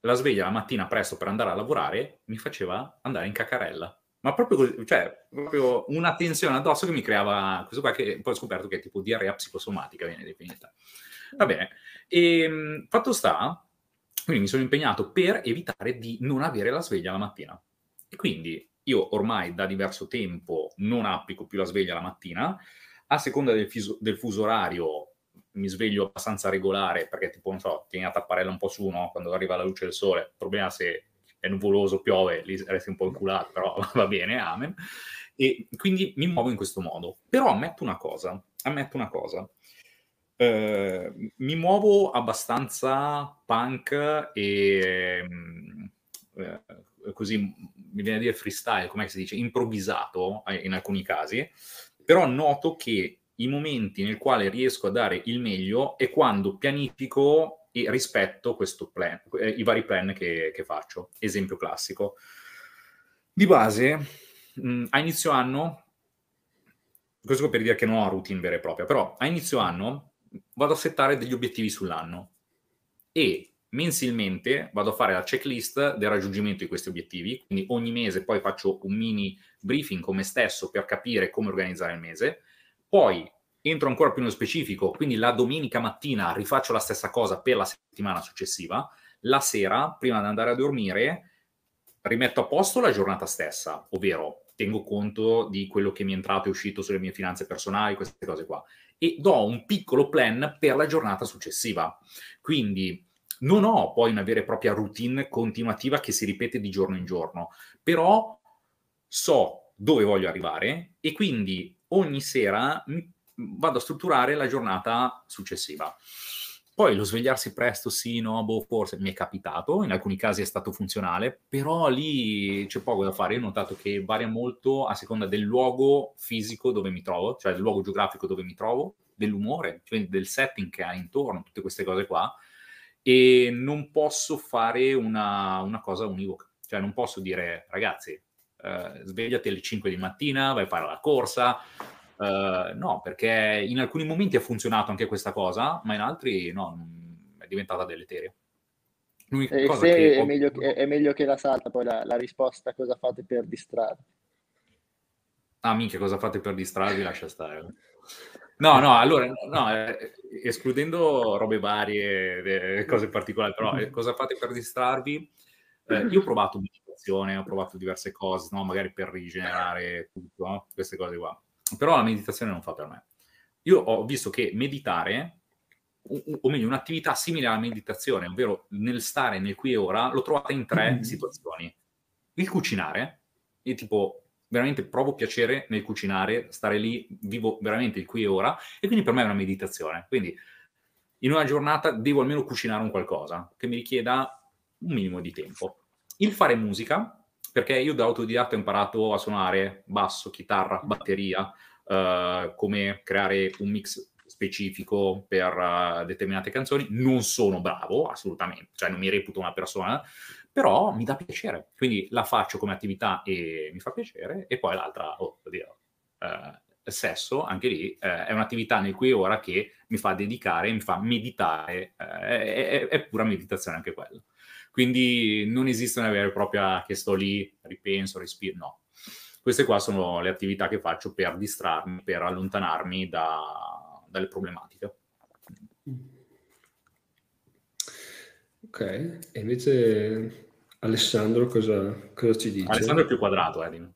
La sveglia la mattina presto per andare a lavorare mi faceva andare in cacarella. Ma proprio così, cioè, proprio una tensione addosso che mi creava questo qua, che poi ho scoperto che è tipo diarrea psicosomatica, viene definita. Va bene. E fatto sta, quindi mi sono impegnato per evitare di non avere la sveglia la mattina. E quindi io ormai da diverso tempo non applico più la sveglia la mattina. A seconda del fuso orario mi sveglio abbastanza regolare, perché tipo, non so, tieni la tapparella un po' su, no? Quando arriva la luce del sole, il problema se è nuvoloso, piove, lì resti un po' inculato, però va bene, amen. E quindi mi muovo in questo modo. Però ammetto una cosa. Mi muovo abbastanza punk e così, mi viene a dire freestyle, com'è che si dice? Improvvisato in alcuni casi. Però noto che i momenti nel quale riesco a dare il meglio è quando pianifico e rispetto questo plan, i vari plan che faccio. Esempio classico. Di base, a inizio anno, questo per dire che non ho routine vera e propria, però a inizio anno vado a settare degli obiettivi sull'anno e mensilmente vado a fare la checklist del raggiungimento di questi obiettivi, quindi ogni mese poi faccio un mini briefing con me stesso per capire come organizzare il mese, poi entro ancora più nello specifico, quindi la domenica mattina rifaccio la stessa cosa per la settimana successiva, la sera, prima di andare a dormire, rimetto a posto la giornata stessa, ovvero tengo conto di quello che mi è entrato e uscito sulle mie finanze personali, queste cose qua, e do un piccolo plan per la giornata successiva. Quindi non ho poi una vera e propria routine continuativa che si ripete di giorno in giorno, però so dove voglio arrivare e quindi ogni sera vado a strutturare la giornata successiva. Poi lo svegliarsi presto, sì, no, boh, forse mi è capitato, in alcuni casi è stato funzionale, però lì c'è poco da fare. Io ho notato che varia molto a seconda del luogo fisico dove mi trovo, cioè del luogo geografico dove mi trovo, dell'umore, cioè del setting che ha intorno, tutte queste cose qua, e non posso fare una cosa univoca, cioè non posso dire, ragazzi, svegliati alle 5 di mattina, vai a fare la corsa. No, perché in alcuni momenti ha funzionato anche questa cosa, ma in altri no, è diventata deleteria. L'unica cosa che è meglio che la salta poi la risposta, cosa fate per distrarvi? Ah, minchia, cosa fate per distrarvi? Lascia stare. No, allora, escludendo robe varie, cose particolari, però cosa fate per distrarvi? Io ho provato meditazione, ho provato diverse cose, no? Magari per rigenerare tutto, no? Queste cose qua. Però la meditazione non fa per me. Io ho visto che meditare, o meglio, un'attività simile alla meditazione, ovvero nel stare nel qui e ora, l'ho trovata in tre situazioni. Il cucinare, io tipo veramente provo piacere nel cucinare, stare lì, vivo veramente il qui e ora, e quindi per me è una meditazione. Quindi in una giornata devo almeno cucinare un qualcosa che mi richieda un minimo di tempo. Il fare musica, perché io da autodidatta ho imparato a suonare basso, chitarra, batteria, come creare un mix specifico per determinate canzoni. Non sono bravo, assolutamente, cioè non mi reputo una persona, però mi dà piacere. Quindi la faccio come attività e mi fa piacere. E poi l'altra, sesso, anche lì, è un'attività nel cui ora che mi fa dedicare, mi fa meditare, è pura meditazione anche quella. Quindi non esiste una vera e propria che sto lì, ripenso, respiro, no. Queste qua sono le attività che faccio per distrarmi, per allontanarmi dalle problematiche. Ok, e invece Alessandro cosa ci dice? Alessandro è più quadrato, Edin.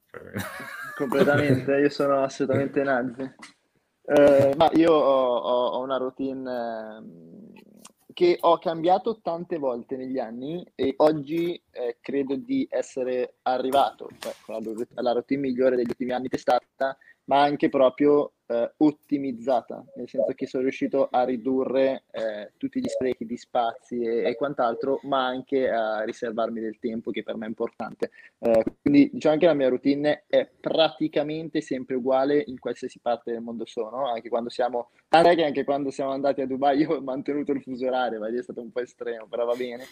Completamente, io sono assolutamente nazi. Ma io ho una routine che ho cambiato tante volte negli anni e oggi credo di essere arrivato alla routine migliore degli ultimi anni testata, ma anche proprio ottimizzata, nel senso che sono riuscito a ridurre tutti gli sprechi di spazi e quant'altro, ma anche a riservarmi del tempo, che per me è importante. Quindi diciamo che la mia routine è praticamente sempre uguale in qualsiasi parte del mondo sono, anche quando siamo andati a Dubai io ho mantenuto il fuso orario, ma lì è stato un po' estremo, però va bene.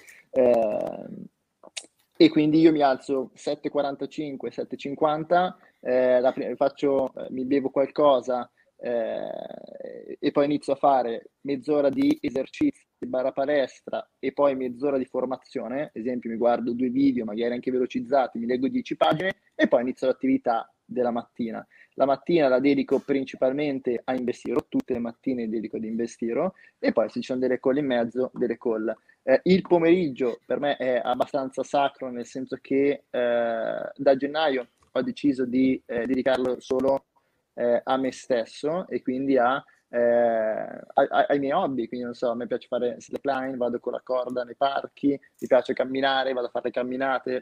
E quindi io mi alzo 7.45, 7.50, mi bevo qualcosa e poi inizio a fare mezz'ora di esercizio barra palestra e poi mezz'ora di formazione, ad esempio mi guardo 2 video, magari anche velocizzati, mi leggo 10 pagine e poi inizio l'attività della mattina. La mattina la dedico principalmente a Investiro, tutte le mattine dedico ad Investiro e poi se ci sono delle call in mezzo, delle call. Il pomeriggio per me è abbastanza sacro, nel senso che da gennaio ho deciso di dedicarlo solo a me stesso e quindi ai miei hobby, quindi non so, a me piace fare slackline, vado con la corda nei parchi, mi piace camminare, vado a fare le camminate,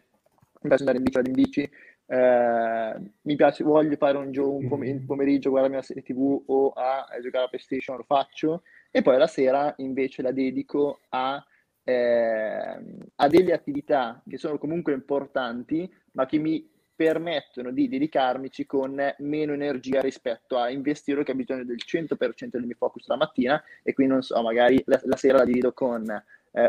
mi piace andare in bici, mi piace, voglio fare un pomeriggio, guardarmi una serie TV o a giocare a PlayStation, lo faccio, e poi la sera invece la dedico a delle attività che sono comunque importanti, ma che mi permettono di dedicarmici con meno energia rispetto a Investiro, che ha bisogno del 100% del mio focus la mattina, e quindi non so, magari la sera la divido con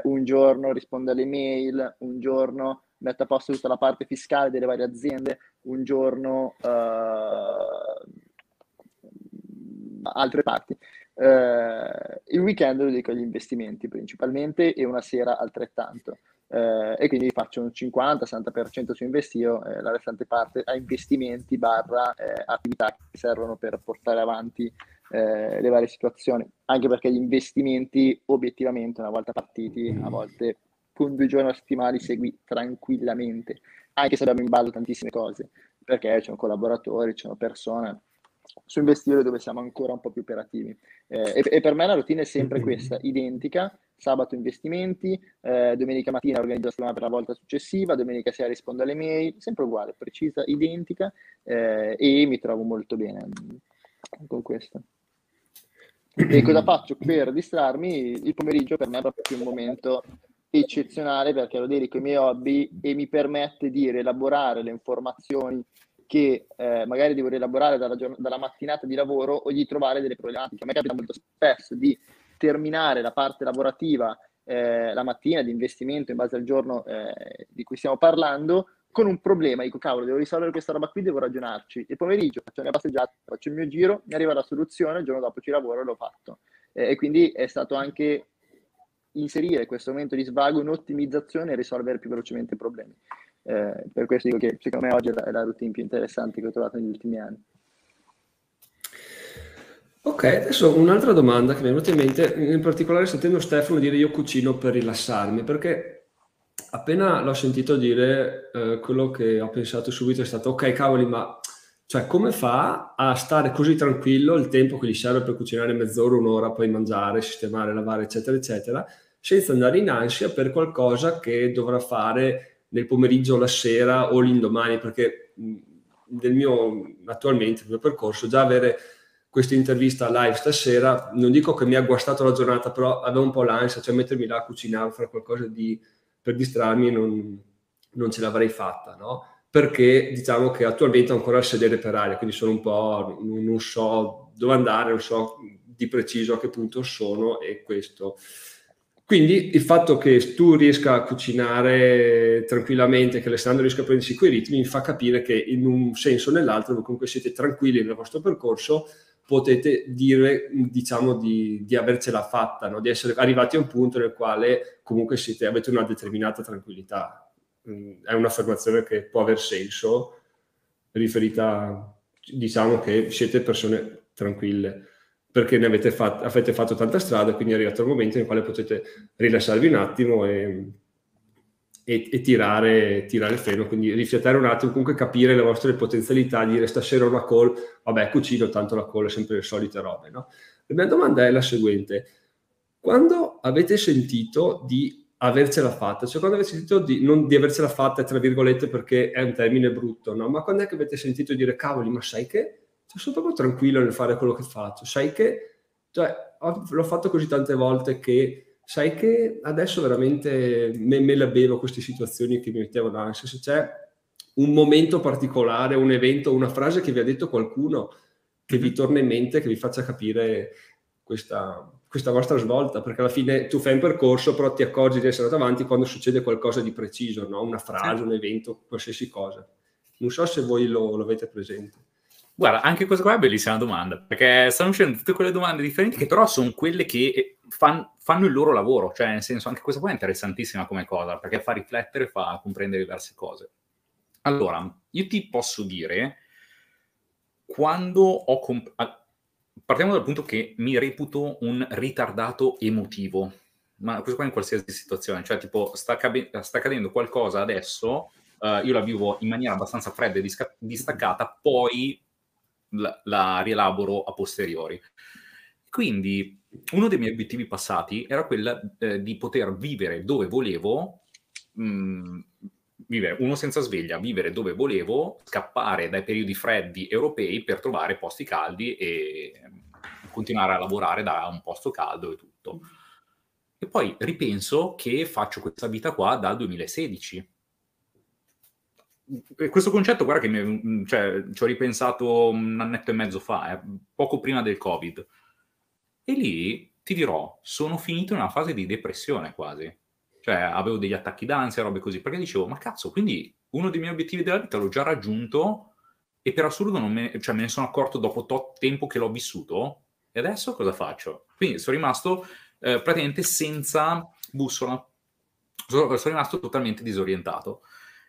un giorno rispondo alle mail, un giorno metto a posto tutta la parte fiscale delle varie aziende, un giorno altre parti. Il weekend lo dedico agli investimenti principalmente e una sera altrettanto. E quindi faccio un 50-60% su Investiro, la restante parte a investimenti barra attività che servono per portare avanti le varie situazioni, anche perché gli investimenti obiettivamente una volta partiti, a volte con 2 giorni a settimana li segui tranquillamente, anche se abbiamo in ballo tantissime cose, perché c'è un collaboratore, c'è una persona. Su Investire dove siamo ancora un po' più operativi e per me la routine è sempre questa, identica: sabato investimenti, domenica mattina organizzo la settimana per la volta successiva, domenica sera rispondo alle mail, sempre uguale, precisa, identica, e mi trovo molto bene con questo. E cosa faccio per distrarmi? Il pomeriggio per me è proprio un momento eccezionale, perché lo dedico ai miei hobby e mi permette di rielaborare le informazioni che magari devo rielaborare dalla mattinata di lavoro o di trovare delle problematiche. A me capita molto spesso di terminare la parte lavorativa la mattina di investimento in base al giorno di cui stiamo parlando con un problema, dico cavolo, devo risolvere questa roba qui, devo ragionarci. Il pomeriggio faccio la passeggiata, faccio il mio giro, mi arriva la soluzione, il giorno dopo ci lavoro e l'ho fatto. E quindi è stato anche inserire questo momento di svago in ottimizzazione e risolvere più velocemente i problemi. Per questo dico che secondo me oggi è la routine più interessante che ho trovato negli ultimi anni. Ok, adesso un'altra domanda che mi è venuta in mente, in particolare sentendo Stefano dire io cucino per rilassarmi, perché appena l'ho sentito dire quello che ho pensato subito è stato ok cavoli, ma cioè come fa a stare così tranquillo il tempo che gli serve per cucinare mezz'ora, un'ora, poi mangiare, sistemare, lavare eccetera eccetera, senza andare in ansia per qualcosa che dovrà fare nel pomeriggio, la sera o l'indomani? Perché attualmente nel mio percorso già avere questa intervista live stasera, non dico che mi ha guastato la giornata, però avevo un po' l'ansia, cioè mettermi là a cucinare, fare qualcosa per distrarmi non ce l'avrei fatta, no? Perché diciamo che attualmente ho ancora il sedere per aria, quindi sono un po', non so dove andare, non so di preciso a che punto sono e questo. Quindi il fatto che tu riesca a cucinare tranquillamente, che Alessandro riesca a prendersi quei ritmi, mi fa capire che in un senso o nell'altro, comunque siete tranquilli nel vostro percorso, potete dire, diciamo, di avercela fatta, no? Di essere arrivati a un punto nel quale comunque avete una determinata tranquillità. È un'affermazione che può aver senso, riferita, diciamo, che siete persone tranquille, perché ne avete fatto tanta strada, quindi è arrivato il momento nel quale potete rilassarvi un attimo e tirare il freno, quindi rifiatare un attimo, comunque capire le vostre potenzialità, dire stasera una call, vabbè cucino, tanto la call è sempre le solite robe, no? La mia domanda è la seguente: quando avete sentito di avercela fatta, cioè quando avete sentito non di avercela fatta, tra virgolette, perché è un termine brutto, no? Ma quando è che avete sentito dire cavoli, ma sai che sono proprio tranquillo nel fare quello che faccio, sai che, cioè, l'ho fatto così tante volte che sai che adesso veramente me la bevo queste situazioni che mi mettevano ansia. Se c'è un momento particolare, un evento, una frase che vi ha detto qualcuno che vi torna in mente, che vi faccia capire questa vostra svolta, perché alla fine tu fai un percorso però ti accorgi di essere andato avanti quando succede qualcosa di preciso, no? Una frase, un evento, qualsiasi cosa. Non so se voi lo avete presente. Guarda, anche questa qua è bellissima domanda, perché stanno uscendo tutte quelle domande differenti che però sono quelle che fanno il loro lavoro, cioè nel senso, anche questa qua è interessantissima come cosa, perché fa riflettere, fa comprendere diverse cose. Allora, io ti posso dire, quando ho partiamo dal punto che mi reputo un ritardato emotivo, ma questo qua in qualsiasi situazione, cioè tipo sta accadendo qualcosa adesso, io la vivo in maniera abbastanza fredda e distaccata, poi la rielaboro a posteriori. Quindi uno dei miei obiettivi passati era quello di poter vivere dove volevo, vivere uno senza sveglia, vivere dove volevo, scappare dai periodi freddi europei per trovare posti caldi e continuare a lavorare da un posto caldo e tutto. E poi ripenso che faccio questa vita qua dal 2016. E questo concetto, guarda che ci ho ripensato un annetto e mezzo fa, poco prima del Covid. E lì, ti dirò, sono finito in una fase di depressione quasi. Cioè, avevo degli attacchi d'ansia, robe così, perché dicevo, ma cazzo, quindi uno dei miei obiettivi della vita l'ho già raggiunto e per assurdo me ne sono accorto dopo tot tempo che l'ho vissuto, e adesso cosa faccio? Quindi sono rimasto praticamente senza bussola, sono rimasto totalmente disorientato.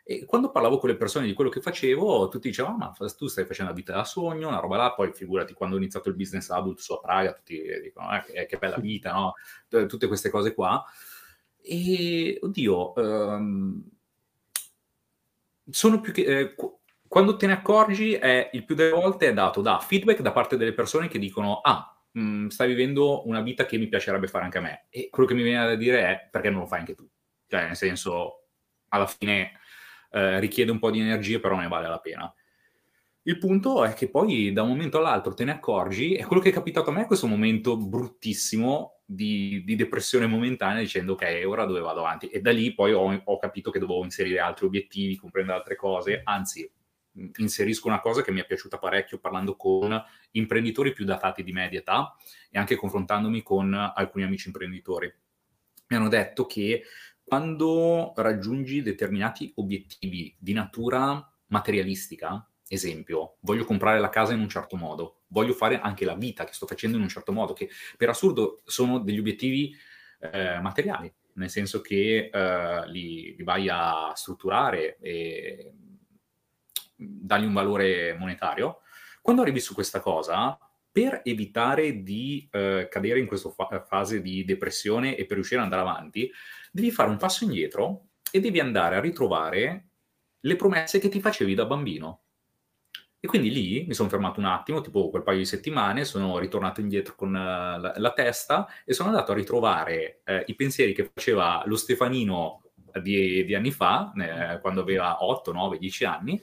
E quando parlavo con le persone di quello che facevo, tutti dicevano, ma tu stai facendo la vita da sogno, una roba là, poi figurati quando ho iniziato il business adult su a Praga, tutti dicono, che bella vita, no? Tutte queste cose qua. E, oddio, sono più che... quando te ne accorgi, il più delle volte è dato da feedback da parte delle persone che dicono, stai vivendo una vita che mi piacerebbe fare anche a me. E quello che mi viene da dire è, perché non lo fai anche tu? Cioè, nel senso, alla fine... richiede un po' di energia, però ne vale la pena. Il punto è che poi da un momento all'altro te ne accorgi, e quello che è capitato a me è questo momento bruttissimo di depressione momentanea, dicendo ok, ora dove vado avanti? E da lì poi ho capito che dovevo inserire altri obiettivi, comprendere altre cose, anzi inserisco una cosa che mi è piaciuta parecchio parlando con imprenditori più datati di media età e anche confrontandomi con alcuni amici imprenditori. Mi hanno detto che quando raggiungi determinati obiettivi di natura materialistica, esempio, voglio comprare la casa in un certo modo, voglio fare anche la vita che sto facendo in un certo modo, che per assurdo sono degli obiettivi materiali, nel senso che li vai a strutturare e dargli un valore monetario. Quando arrivi su questa cosa, per evitare di cadere in questa fase di depressione e per riuscire ad andare avanti, devi fare un passo indietro e devi andare a ritrovare le promesse che ti facevi da bambino. E quindi lì mi sono fermato un attimo, tipo quel paio di settimane, sono ritornato indietro con la testa e sono andato a ritrovare i pensieri che faceva lo Stefanino di anni fa, quando aveva 8, 9, 10 anni,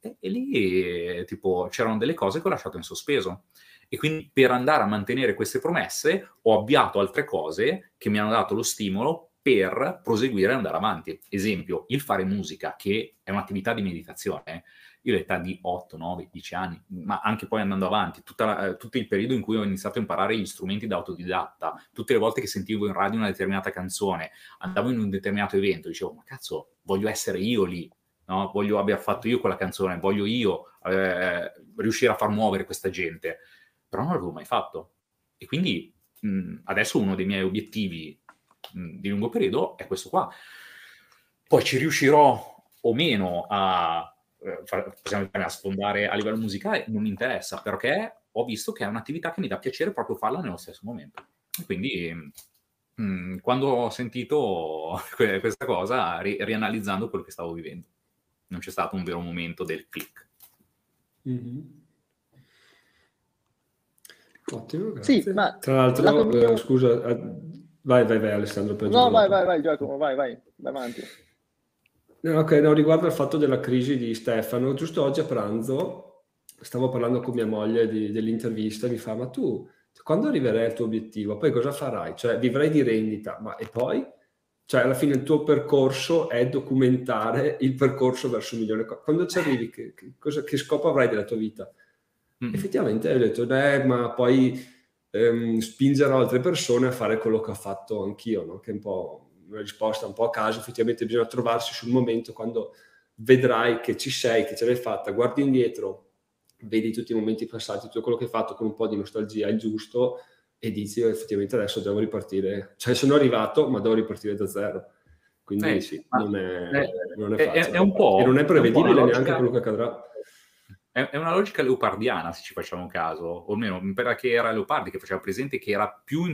e lì tipo c'erano delle cose che ho lasciato in sospeso. E quindi per andare a mantenere queste promesse ho avviato altre cose che mi hanno dato lo stimolo per proseguire e andare avanti. Esempio, il fare musica, che è un'attività di meditazione. Io all'età di 8, 9, 10 anni, ma anche poi andando avanti, tutto il periodo in cui ho iniziato a imparare gli strumenti da autodidatta, tutte le volte che sentivo in radio una determinata canzone, andavo in un determinato evento, dicevo, ma cazzo, voglio essere io lì. No? Voglio aver fatto io quella canzone, voglio io riuscire a far muovere questa gente, però non l'avevo mai fatto. E quindi adesso uno dei miei obiettivi di lungo periodo è questo qua. Poi ci riuscirò o meno a possiamo dire, a sfondare a livello musicale, non mi interessa, perché ho visto che è un'attività che mi dà piacere proprio farla nello stesso momento. E quindi quando ho sentito questa cosa, rianalizzando quello che stavo vivendo, non c'è stato un vero momento del click. Mm-hmm. Ottimo, grazie. Sì, ma tra l'altro, scusa, vai Alessandro. No, vai Giacomo, vai avanti. Ok, no, riguardo al fatto della crisi di Stefano, giusto oggi a pranzo stavo parlando con mia moglie dell'intervista, mi fa, ma tu quando arriverai al tuo obiettivo, poi cosa farai? Cioè, vivrai di rendita, ma e poi? Cioè, alla fine il tuo percorso è documentare il percorso verso il migliore. Quando ci arrivi, che scopo avrai della tua vita? Mm. Effettivamente ho detto, ma poi spingerò altre persone a fare quello che ho fatto anch'io, no? Che è un po' una risposta un po' a caso. Effettivamente bisogna trovarsi sul momento, quando vedrai che ci sei, che ce l'hai fatta, guardi indietro, vedi tutti i momenti passati, tutto quello che hai fatto con un po' di nostalgia, è giusto, e dici effettivamente adesso devo ripartire, cioè sono arrivato ma devo ripartire da zero, quindi sì, non è facile, è un po', e non è prevedibile è neanche quello che accadrà. È una logica leopardiana, se ci facciamo caso, o almeno mi pare che era Leopardi che faceva presente che era più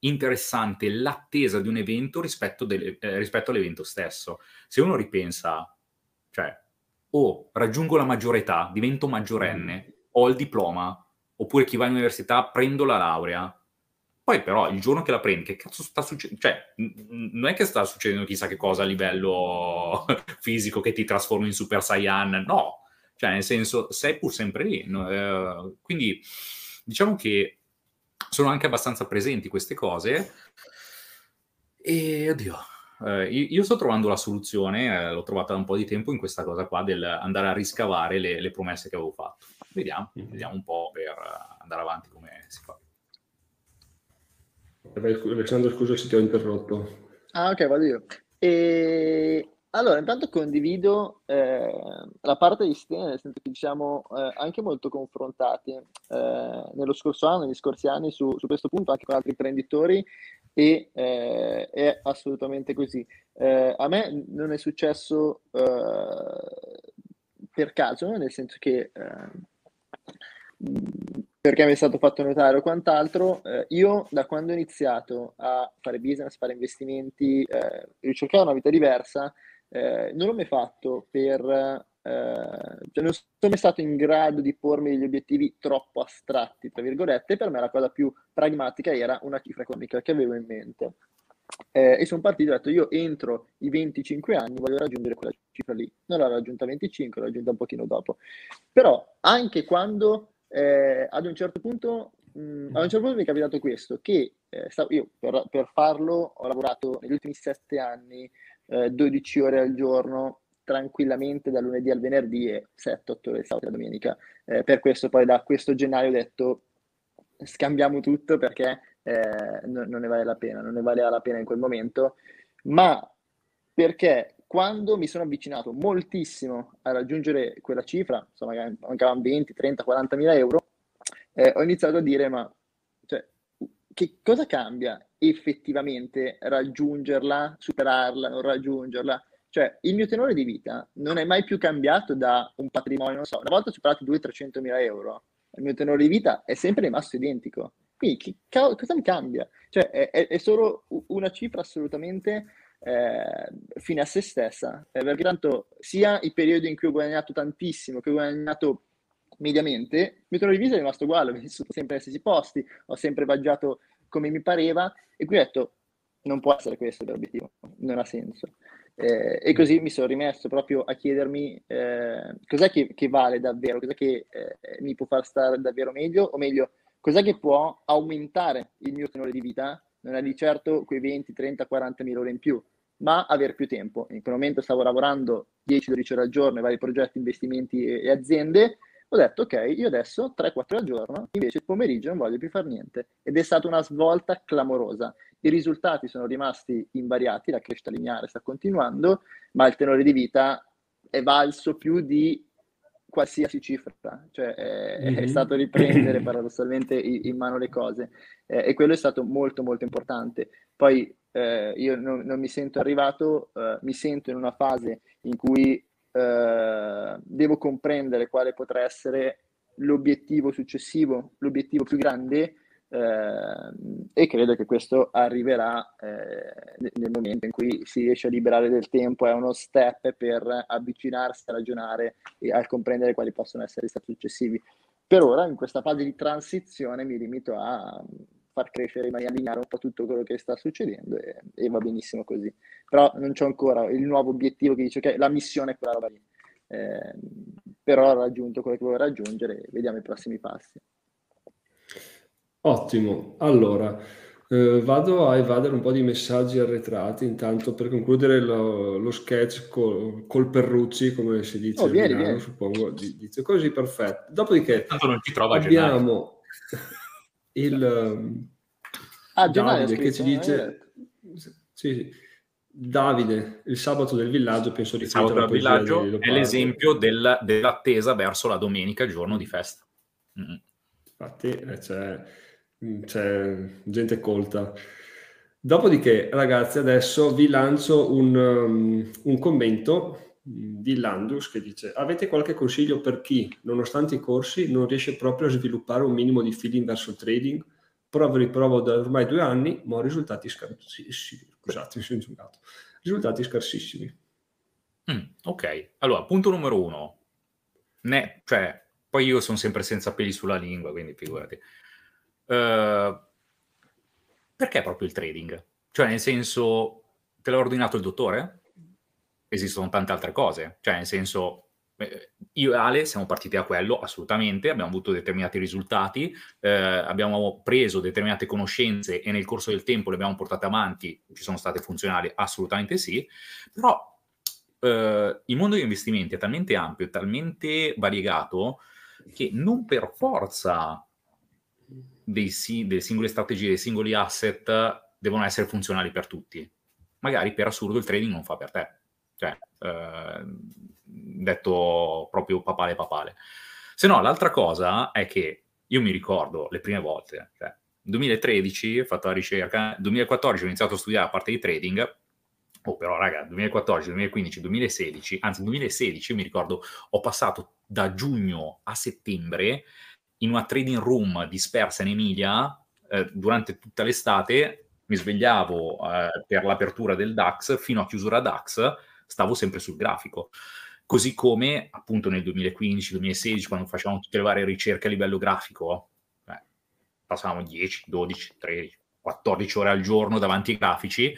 interessante l'attesa di un evento rispetto all'evento stesso. Se uno ripensa, cioè, raggiungo la maggiore età, divento maggiorenne, ho il diploma, oppure chi va all'università, prendo la laurea, poi però il giorno che la prendi, che cazzo sta succedendo? Cioè, non è che sta succedendo chissà che cosa a livello fisico che ti trasforma in Super Saiyan, no! Cioè, nel senso, sei pur sempre lì. Quindi, diciamo che sono anche abbastanza presenti queste cose. E, oddio, io sto trovando la soluzione, l'ho trovata da un po' di tempo in questa cosa qua, del andare a riscavare le promesse che avevo fatto. Vediamo un po' per andare avanti come si fa. Alessandro, scusa se ti ho interrotto. Ah, ok, vado io. Allora, intanto condivido la parte di Stefano, nel senso che diciamo anche molto confrontati nello scorso anno, negli scorsi anni, su questo punto, anche con altri imprenditori, e è assolutamente così. A me non è successo per caso, nel senso che perché mi è stato fatto notare o quant'altro, io da quando ho iniziato a fare business, fare investimenti, ricercare una vita diversa, non l'ho mai fatto per cioè non sono mai stato in grado di pormi degli obiettivi troppo astratti, tra virgolette. Per me la cosa più pragmatica era una cifra economica che avevo in mente, e sono partito e ho detto: io entro i 25 anni voglio raggiungere quella cifra lì. Non l'ho raggiunta a 25, l'ho raggiunta un pochino dopo, però anche quando ad un certo punto mi è capitato questo, che io per farlo ho lavorato negli ultimi 7 anni 12 ore al giorno tranquillamente, da lunedì al venerdì, e 7-8 ore di sabato e domenica. Per questo poi da questo gennaio ho detto: scambiamo tutto, perché non ne vale la pena, non ne valeva la pena in quel momento. Ma perché quando mi sono avvicinato moltissimo a raggiungere quella cifra, insomma, mancavano 20, 30, 40 mila euro, ho iniziato a dire: ma cioè, che cosa cambia effettivamente raggiungerla, superarla, non raggiungerla? Cioè, il mio tenore di vita non è mai più cambiato da un patrimonio, non so, una volta superati 200-300 mila euro, il mio tenore di vita è sempre rimasto identico. Quindi cosa mi cambia? Cioè, è solo una cifra assolutamente fine a se stessa, perché tanto sia il periodo in cui ho guadagnato tantissimo, che ho guadagnato mediamente, il mio tenore di vita è rimasto uguale, ho vissuto sempre negli stessi posti, ho sempre viaggiato come mi pareva, e qui ho detto: non può essere questo l'obiettivo, non ha senso. E così mi sono rimesso proprio a chiedermi cos'è che vale davvero, cos'è che mi può far stare davvero meglio, o meglio, cos'è che può aumentare il mio tenore di vita. Non è di certo quei 20, 30, 40 mila ore in più, ma aver più tempo. In quel momento stavo lavorando 10-12 ore al giorno, vari progetti, investimenti e aziende. Ho detto: ok, io adesso 3-4 ore al giorno, invece il pomeriggio non voglio più fare niente. Ed è stata una svolta clamorosa. I risultati sono rimasti invariati, la crescita lineare sta continuando, ma il tenore di vita è valso più di qualsiasi cifra. Cioè è stato riprendere paradossalmente in mano le cose, e quello è stato molto molto importante. Poi io non mi sento arrivato, mi sento in una fase in cui devo comprendere quale potrà essere l'obiettivo successivo, l'obiettivo più grande, e credo che questo arriverà nel momento in cui si riesce a liberare del tempo. È uno step per avvicinarsi a ragionare e a comprendere quali possono essere i step successivi. Per ora, in questa fase di transizione, mi limito a far crescere in maniera lineare un po' tutto quello che sta succedendo, e va benissimo così. Però non c'ho ancora il nuovo obiettivo che dice: ok, la missione è quella roba lì, però ho raggiunto quello che volevo raggiungere, vediamo i prossimi passi. Ottimo, allora vado a evadere un po' di messaggi arretrati, intanto per concludere lo sketch col Perrucci, come si dice a Milano, vieni. Suppongo, dice così, perfetto. Dopodiché tanto non ci trova abbiamo gennaio. Davide scritto, che ci dice sì. Davide, il sabato del villaggio, penso di sabato del villaggio è l'esempio dell'attesa verso la domenica, giorno di festa. Infatti cioè, Cioè, gente colta. Dopodiché, ragazzi, adesso vi lancio un commento di Landus che dice: avete qualche consiglio per chi, nonostante i corsi, non riesce proprio a sviluppare un minimo di feeling verso il trading? Provo e riprovo da ormai 2 anni, ma ho risultati scarsissimi. Scusate, mi sono ingiungato. Risultati scarsissimi. Ok, allora, punto numero 1. Cioè, poi io sono sempre senza peli sulla lingua, quindi figurati. Perché proprio il trading? Cioè, nel senso, te l'ha ordinato il dottore? Esistono tante altre cose. Cioè, nel senso, io e Ale siamo partiti da quello, assolutamente. Abbiamo avuto determinati risultati, abbiamo preso determinate conoscenze e nel corso del tempo le abbiamo portate avanti. Ci sono state funzionali? Assolutamente sì. Però il mondo degli investimenti è talmente ampio, talmente variegato, che non per forza delle singole strategie, dei singoli asset devono essere funzionali per tutti. Magari, per assurdo, il trading non fa per te. Cioè, detto proprio papale. Se no, l'altra cosa è che io mi ricordo le prime volte, cioè, 2013 ho fatto la ricerca, 2014 ho iniziato a studiare la parte di trading. Oh, però raga, 2014, 2015, 2016, anzi 2016, mi ricordo, ho passato da giugno a settembre in una trading room dispersa in Emilia, durante tutta l'estate. Mi svegliavo per l'apertura del DAX, fino a chiusura DAX stavo sempre sul grafico. Così come appunto nel 2015, 2016, quando facevamo tutte le varie ricerche a livello grafico, passavamo 10, 12, 13, 14 ore al giorno davanti ai grafici.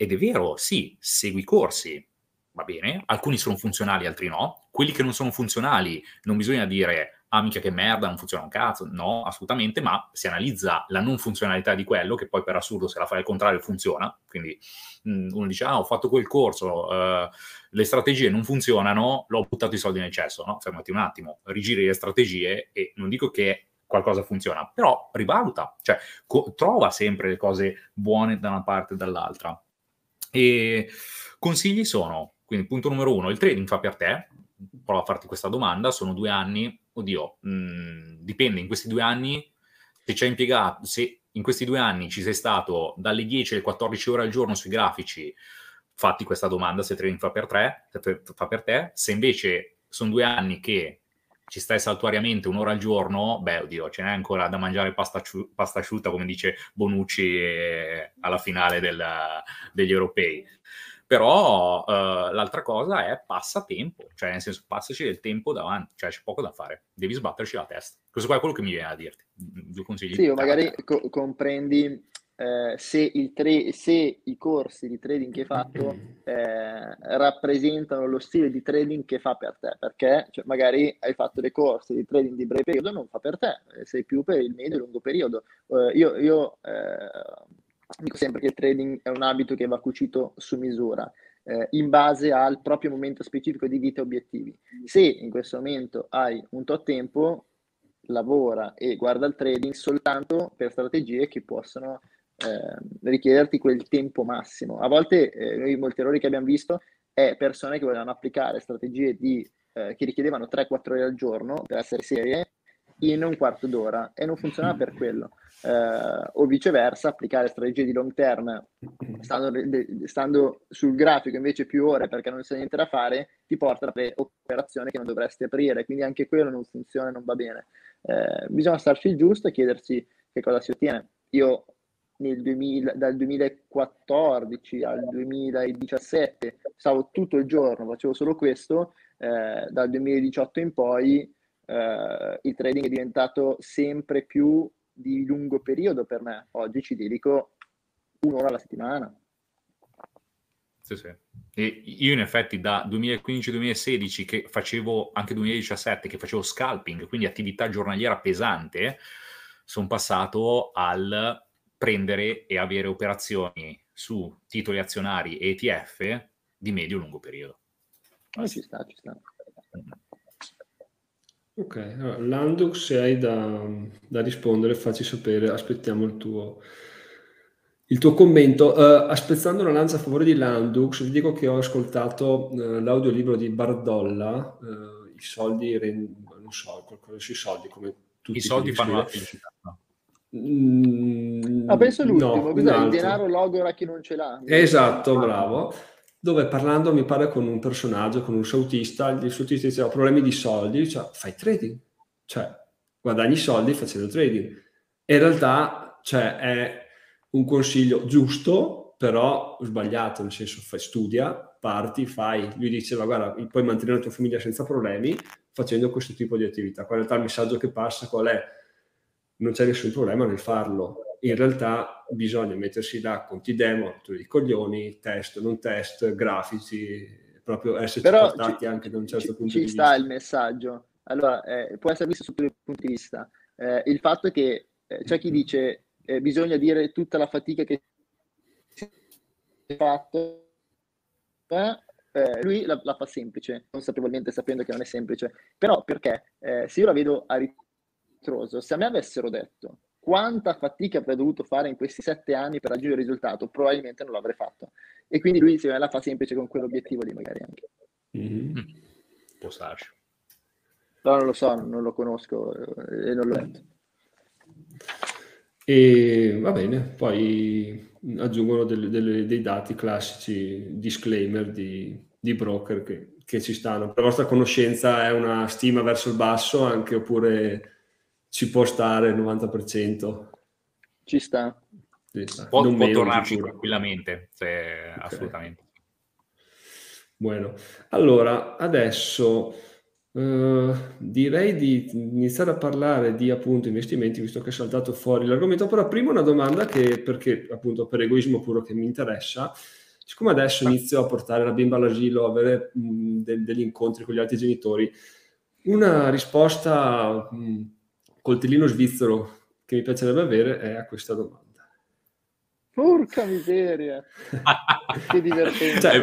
Ed è vero, sì, segui corsi, va bene, alcuni sono funzionali, altri no. Quelli che non sono funzionali non bisogna dire, ah mica che merda, non funziona un cazzo, no, assolutamente, ma si analizza la non funzionalità di quello, che poi per assurdo se la fai al contrario funziona. Quindi uno dice, ah ho fatto quel corso, le strategie non funzionano, l'ho buttato i soldi nel cesso, no? Fermati un attimo, rigiri le strategie e non dico che qualcosa funziona, però rivaluta, cioè trova sempre le cose buone da una parte e dall'altra. E consigli sono, quindi punto numero 1, il trading fa per te? Prova a farti questa domanda. Sono 2 anni, oddio, dipende. In questi 2 anni, se ci hai impiegato, se in questi 2 anni ci sei stato dalle 10 alle 14 ore al giorno sui grafici, fatti questa domanda se il trading fa per te. Se invece sono 2 anni che ci stai saltuariamente un'ora al giorno, beh, oddio, ce n'è ancora da mangiare pasta asciutta, come dice Bonucci alla finale degli europei. Però l'altra cosa è passatempo, cioè nel senso passaci del tempo davanti, cioè c'è poco da fare, devi sbatterci la testa. Questo qua è quello che mi viene a dirti. 2 consigli. Sì, o magari comprendi se i corsi di trading che hai fatto rappresentano lo stile di trading che fa per te, perché cioè, magari hai fatto dei corsi di trading di breve periodo, non fa per te, sei più per il medio e lungo periodo. Io dico sempre che il trading è un abito che va cucito su misura, in base al proprio momento specifico di vita e obiettivi. Se in questo momento hai un tot tempo, lavora e guarda il trading soltanto per strategie che possono richiederti quel tempo massimo. A volte noi molti errori che abbiamo visto è persone che volevano applicare strategie che richiedevano 3-4 ore al giorno per essere serie in un quarto d'ora, e non funzionava per quello, o viceversa applicare strategie di long term stando sul grafico invece più ore perché non c'è niente da fare, ti porta a operazioni che non dovresti aprire, quindi anche quello non funziona, non va bene. Bisogna starci il giusto e chiedersi che cosa si ottiene. Io dal 2014 al 2017 stavo tutto il giorno, facevo solo questo. Dal 2018 in poi il trading è diventato sempre più di lungo periodo per me. Oggi ci dedico un'ora alla settimana. Sì, sì. E io in effetti da 2015-2016 che facevo, anche 2017 che facevo scalping, quindi attività giornaliera pesante, sono passato al prendere e avere operazioni su titoli azionari e ETF di medio-lungo periodo. Ci sta. Ok, allora, Lando, se hai da rispondere facci sapere, aspettiamo il tuo commento. Aspettando la lancia a favore di Landux, vi dico che ho ascoltato l'audiolibro di Bardolla, i soldi, non so, qualcosa sui soldi, come tutti i soldi fanno la felicità. Ma penso l'ultimo, no, il denaro logora chi non ce l'ha. Esatto, bravo. Dove parlando mi pare con un personaggio, con un sautista, il sautista diceva problemi di soldi, cioè fai trading, cioè guadagni soldi facendo trading. In realtà cioè, è un consiglio giusto, però sbagliato, nel senso fai, studia, parti, fai. Lui diceva guarda, puoi mantenere la tua famiglia senza problemi facendo questo tipo di attività. Qua in realtà il messaggio che passa qual è? Non c'è nessun problema nel farlo. In realtà bisogna mettersi là conti demo, rotture di coglioni, test, non test, grafici, proprio esserci portati anche da un certo punto di vista. Ci sta il messaggio. Allora, può essere visto sotto il punto di vista. Il fatto che c'è chi dice bisogna dire tutta la fatica che si è fatto, lui la fa semplice, consapevolmente sapendo che non è semplice. Però perché? Se io la vedo a ritroso, se a me avessero detto quanta fatica avrei dovuto fare in questi 7 anni per raggiungere il risultato, probabilmente non l'avrei fatto. E quindi lui se la fa semplice con quell'obiettivo lì magari anche. Può starci. No, non lo so, non lo conosco e non l'ho letto. E va bene, poi aggiungono dei dati classici, disclaimer di broker che ci stanno. Per la vostra conoscenza è una stima verso il basso anche oppure... Ci può stare il 90%. Ci sta. Può tornarci tranquillamente, se okay. Assolutamente. Bueno. Allora, adesso direi di iniziare a parlare di appunto investimenti, visto che è saltato fuori l'argomento, però prima una domanda che, perché appunto per egoismo puro che mi interessa, siccome adesso inizio a portare la bimba all'asilo, a avere degli incontri con gli altri genitori, una risposta... coltellino svizzero che mi piacerebbe avere è a questa domanda. Porca miseria! Che divertente! Cioè,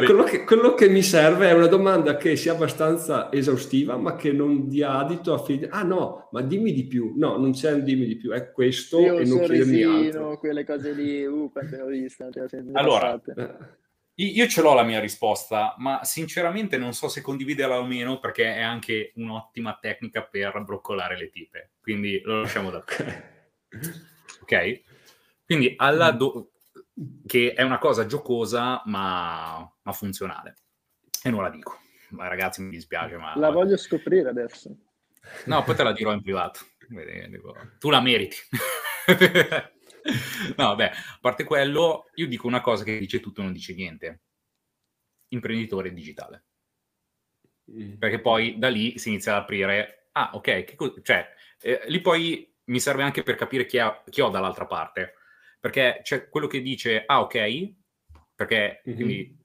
quello che mi serve è una domanda che sia abbastanza esaustiva, ma che non dia adito a figli. Ah no, ma dimmi di più. No, non c'è un dimmi di più, è questo io e non chiedermi altro. Quelle cose lì, quante ne ho viste. Allora, io ce l'ho la mia risposta, ma sinceramente non so se condividerla o meno, perché è anche un'ottima tecnica per broccolare le tipe. Quindi lo lasciamo da ok? Quindi che è una cosa giocosa, ma funzionale. E non la dico. Ma ragazzi, mi dispiace, ma... La voglio scoprire adesso. No, poi te la dirò in privato. Tu la meriti. No, vabbè, a parte quello, io dico una cosa che dice tutto e non dice niente. Imprenditore digitale. Perché poi da lì si inizia ad aprire... Ah, ok, lì poi mi serve anche per capire chi ho dall'altra parte. Perché c'è quello che dice, ah, ok, perché quindi,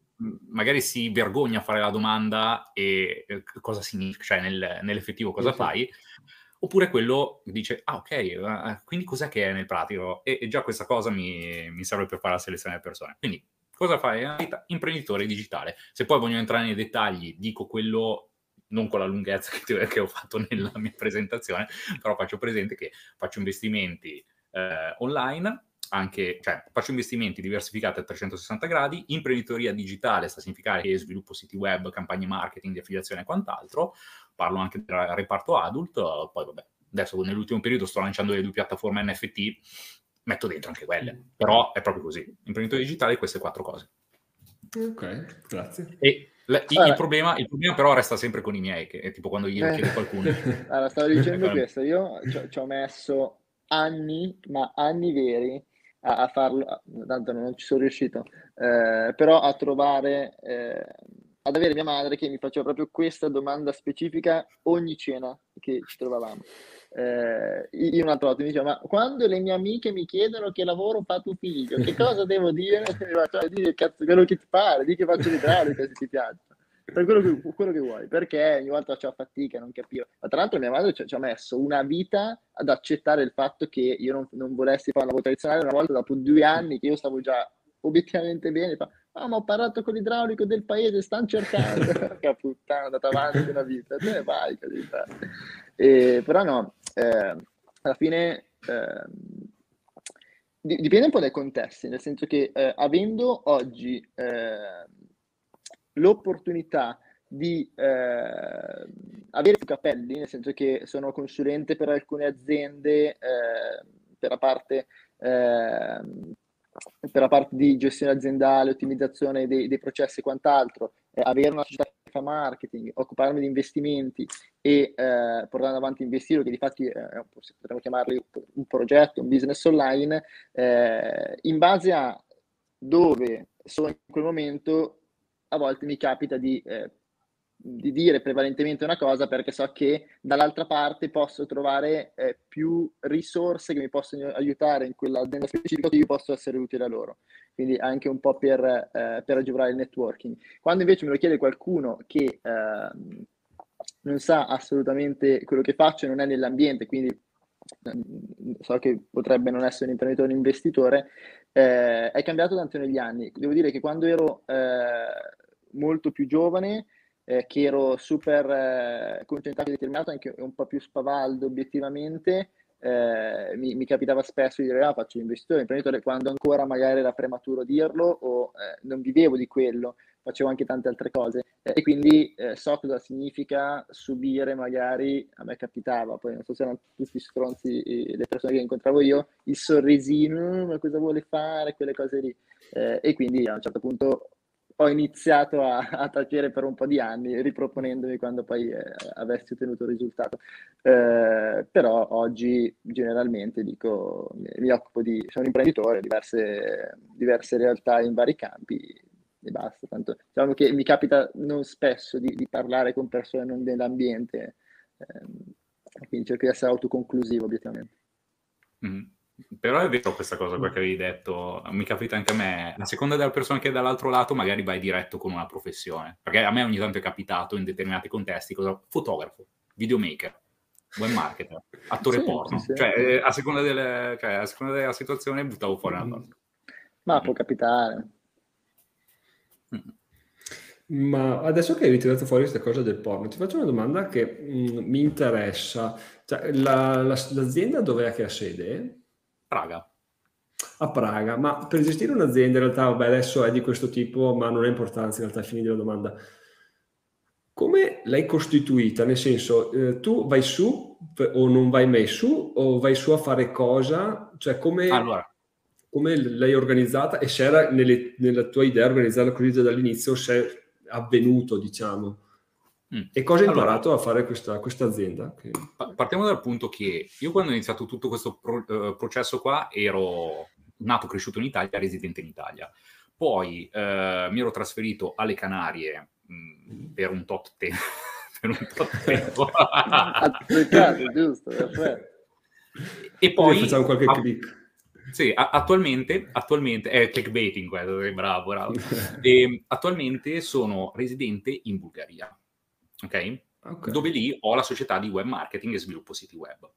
magari si vergogna a fare la domanda e cosa significa, cioè nell'effettivo cosa fai. Oppure quello dice, ah ok, quindi cos'è che è nel pratico? E già questa cosa mi serve per fare la selezione delle persone. Quindi, cosa fai? Imprenditore digitale. Se poi voglio entrare nei dettagli, dico quello non con la lunghezza che ho fatto nella mia presentazione, però faccio presente che faccio investimenti online, anche, cioè faccio investimenti diversificati a 360 gradi, imprenditoria digitale sta a significare che sviluppo siti web, campagne marketing, di affiliazione e quant'altro, parlo anche del reparto adult, poi vabbè, adesso nell'ultimo periodo sto lanciando le 2 piattaforme NFT, metto dentro anche quelle, però è proprio così, imprenditore digitale queste 4 cose. Ok, grazie. E il problema però resta sempre con i miei, che è tipo quando glielo chiedo qualcuno. Allora, stavo dicendo questo, io ci ho messo anni, ma anni veri, a farlo, tanto non ci sono riuscito, però a trovare, ad avere mia madre che mi faceva proprio questa domanda specifica ogni cena che ci trovavamo. Io un'altra volta mi dicevo, ma quando le mie amiche mi chiedono che lavoro fa tuo figlio, che cosa devo dire? Dire cazzo, quello che ti pare, di che faccio l'idraulica se ti piace, per quello che vuoi, perché ogni volta faccio fatica, non capivo. Ma tra l'altro mia madre ci ha messo una vita ad accettare il fatto che io non volessi fare un lavoro tradizionale. Una volta dopo 2 anni che io stavo già obiettivamente bene, fa, ah, ma ho parlato con l'idraulico del paese, stanno cercando. Che puttana, è andata avanti una vita. Vai, però no, alla fine dipende un po' dai contesti, nel senso che avendo oggi l'opportunità di avere più capelli, nel senso che sono consulente per alcune aziende per la parte di gestione aziendale, ottimizzazione dei processi e quant'altro, avere una società che fa marketing, occuparmi di investimenti e portare avanti Investiro, che di fatti potremmo chiamarli un progetto, un business online, in base a dove sono in quel momento. A volte mi capita di dire prevalentemente una cosa perché so che dall'altra parte posso trovare più risorse che mi possono aiutare in quell'azienda specifica, che io posso essere utile a loro, quindi anche un po' per agevolare il networking. Quando invece me lo chiede qualcuno che non sa assolutamente quello che faccio e non è nell'ambiente, quindi so che potrebbe non essere un imprenditore, un investitore, è cambiato tanto negli anni. Devo dire che quando ero molto più giovane, che ero super concentrato e determinato, anche un po' più spavaldo obiettivamente, mi capitava spesso di dire faccio l'investitore, imprenditore, quando ancora magari era prematuro dirlo o non vivevo di quello, facevo anche tante altre cose, e quindi so cosa significa subire, magari a me capitava, poi non so se erano tutti stronzi le persone che incontravo io, il sorrisino, ma cosa vuole fare, quelle cose lì, e quindi a un certo punto ho iniziato a tacere per un po' di anni, riproponendomi quando poi avessi ottenuto il risultato. Però oggi generalmente dico, mi occupo di, sono un imprenditore, diverse realtà in vari campi e basta. Tanto, diciamo che mi capita non spesso di parlare con persone non dell'ambiente, quindi cerco di essere autoconclusivo obiettivamente. Mm-hmm. Però è vero questa cosa qua che avevi detto, mi capita anche a me, a seconda della persona che è dall'altro lato magari vai diretto con una professione, perché a me ogni tanto è capitato in determinati contesti, fotografo, videomaker, web marketer, attore porno, sì. Cioè, a seconda della situazione buttavo fuori una cosa. Ma può capitare. Ma adesso che hai tirato fuori questa cosa del porno, ti faccio una domanda che mi interessa, cioè, l'azienda dov'è che ha sede? Praga. A Praga, ma per gestire un'azienda in realtà, vabbè, adesso è di questo tipo, ma non è importanza in realtà, finire la domanda. Come l'hai costituita? Nel senso, tu vai su o non vai mai su, o vai su a fare cosa? Cioè, come l'hai organizzata? E se era nella tua idea organizzarla così dall'inizio, se è avvenuto, diciamo. E cosa hai imparato a fare questa azienda? Partiamo dal punto che io, quando ho iniziato tutto questo processo qua, ero nato, cresciuto in Italia, residente in Italia. Poi mi ero trasferito alle Canarie per un tot tempo. Per un tot tempo. Giusto, e poi facciamo qualche click. Sì, attualmente è clickbaiting quello, bravo. E attualmente sono residente in Bulgaria. Okay? Dove lì ho la società di web marketing e sviluppo siti web.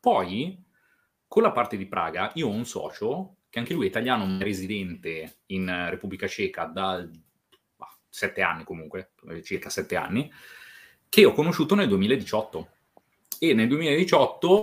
Poi, con la parte di Praga, io ho un socio, che anche lui è italiano, un residente in Repubblica Ceca da 7 anni comunque, circa 7 anni, che ho conosciuto nel 2018. E nel 2018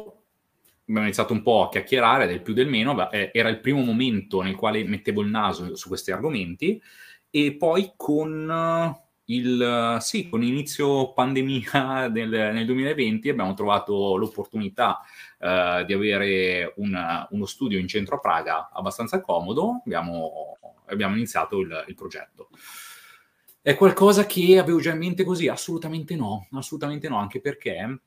abbiamo iniziato un po' a chiacchierare del più del meno, era il primo momento nel quale mettevo il naso su questi argomenti, e poi con l'inizio pandemia nel 2020 abbiamo trovato l'opportunità di avere uno studio in centro a Praga abbastanza comodo, abbiamo iniziato il progetto. È qualcosa che avevo già in mente così? Assolutamente no, anche perché,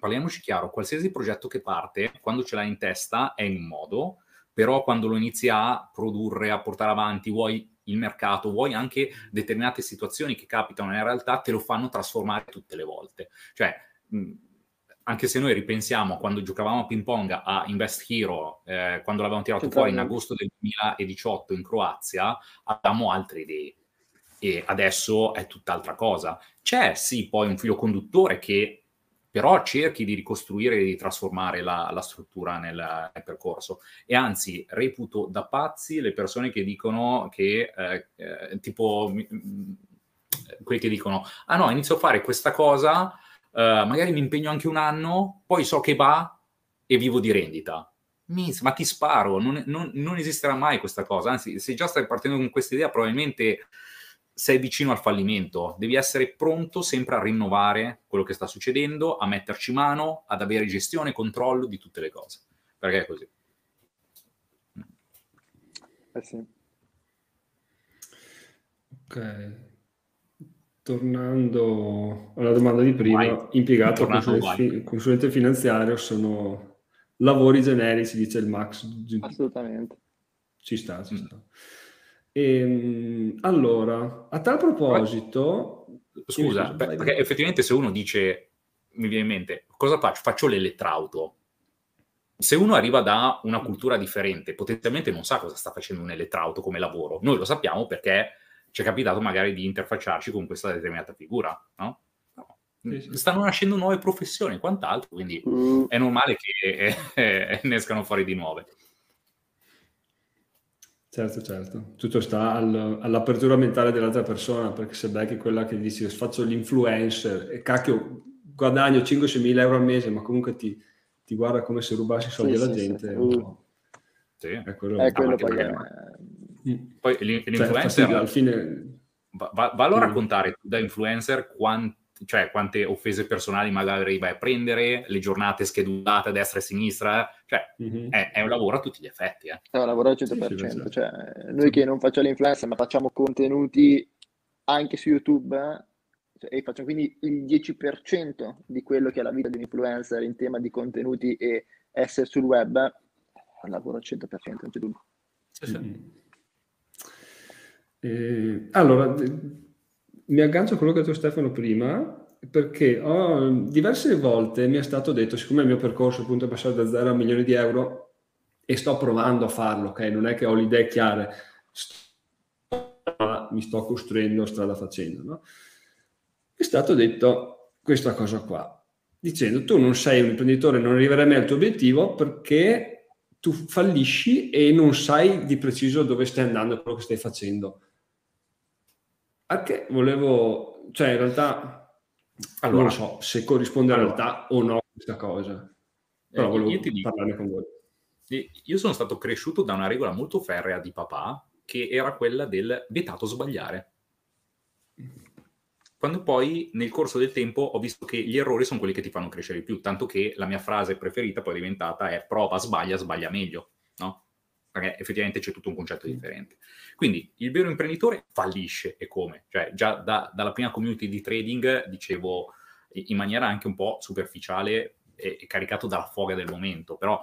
parliamoci chiaro, qualsiasi progetto che parte, quando ce l'hai in testa è in un modo, però quando lo inizi a produrre, a portare avanti, vuoi il mercato, vuoi anche determinate situazioni che capitano in realtà, te lo fanno trasformare tutte le volte. Cioè, anche se noi ripensiamo quando giocavamo a ping pong a Investiro, quando l'avevamo tirato fuori in agosto del 2018 in Croazia, avevamo altre idee. E adesso è tutt'altra cosa. C'è sì poi un filo conduttore che però cerchi di ricostruire e di trasformare la struttura nel percorso. E anzi, reputo da pazzi le persone che dicono che, tipo, quelli che dicono, ah no, inizio a fare questa cosa, magari mi impegno anche un anno, poi so che va e vivo di rendita. Ma ti sparo, non esisterà mai questa cosa. Anzi, se già stai partendo con questa idea, probabilmente sei vicino al fallimento. Devi essere pronto sempre a rinnovare quello che sta succedendo, a metterci mano, ad avere gestione e controllo di tutte le cose. perché è così. Sì. Ok, tornando alla domanda di prima, impiegato consulente finanziario sono lavori generici, dice il Max. Assolutamente. Ci sta, ci sta. Allora, a tal proposito... Scusa, perché effettivamente se uno dice, mi viene in mente, cosa faccio? Faccio l'elettrauto. Se uno arriva da una cultura differente, potenzialmente non sa cosa sta facendo un elettrauto come lavoro. Noi lo sappiamo perché ci è capitato magari di interfacciarci con questa determinata figura, no? Stanno nascendo nuove professioni e quant'altro, quindi è normale che ne escano fuori di nuove. Certo, certo. Tutto sta all'apertura mentale dell'altra persona, perché se becchi quella che dici faccio l'influencer e cacchio guadagno 5-6 mila euro al mese, ma comunque ti guarda come se rubassi i soldi alla gente. Sì. È quello, perché... Poi l'influencer... Cioè, al fine... vallo a raccontare tu da influencer quante offese personali magari vai a prendere, le giornate schedulate a destra e a sinistra, è un lavoro a tutti gli effetti. È un lavoro al 100%. Sì, cioè, noi che non facciamo l'influencer ma facciamo contenuti anche su YouTube e facciamo quindi il 10% di quello che è la vita di un influencer in tema di contenuti e essere sul web, è un lavoro al 100%, non c'è dubbio. Allora... Mi aggancio a quello che ha detto Stefano prima, perché diverse volte mi è stato detto, siccome il mio percorso appunto è passato da 0 a milioni di euro e sto provando a farlo, ok? Non è che ho le idee chiare, mi sto costruendo strada facendo, no? È stato detto questa cosa qua, dicendo tu non sei un imprenditore, non arriverai mai al tuo obiettivo perché tu fallisci e non sai di preciso dove stai andando e quello che stai facendo. Anche volevo, in realtà, allora, non so se corrisponde alla realtà o no questa cosa, però volevo parlare con voi. Io sono stato cresciuto da una regola molto ferrea di papà, che era quella del vietato sbagliare. Quando poi, nel corso del tempo, ho visto che gli errori sono quelli che ti fanno crescere di più, tanto che la mia frase preferita poi è diventata è prova, sbaglia, sbaglia meglio, no? Perché effettivamente c'è tutto un concetto differente. Quindi il vero imprenditore fallisce, e come? Cioè già dalla prima community di trading dicevo in maniera anche un po' superficiale e caricato dalla foga del momento, però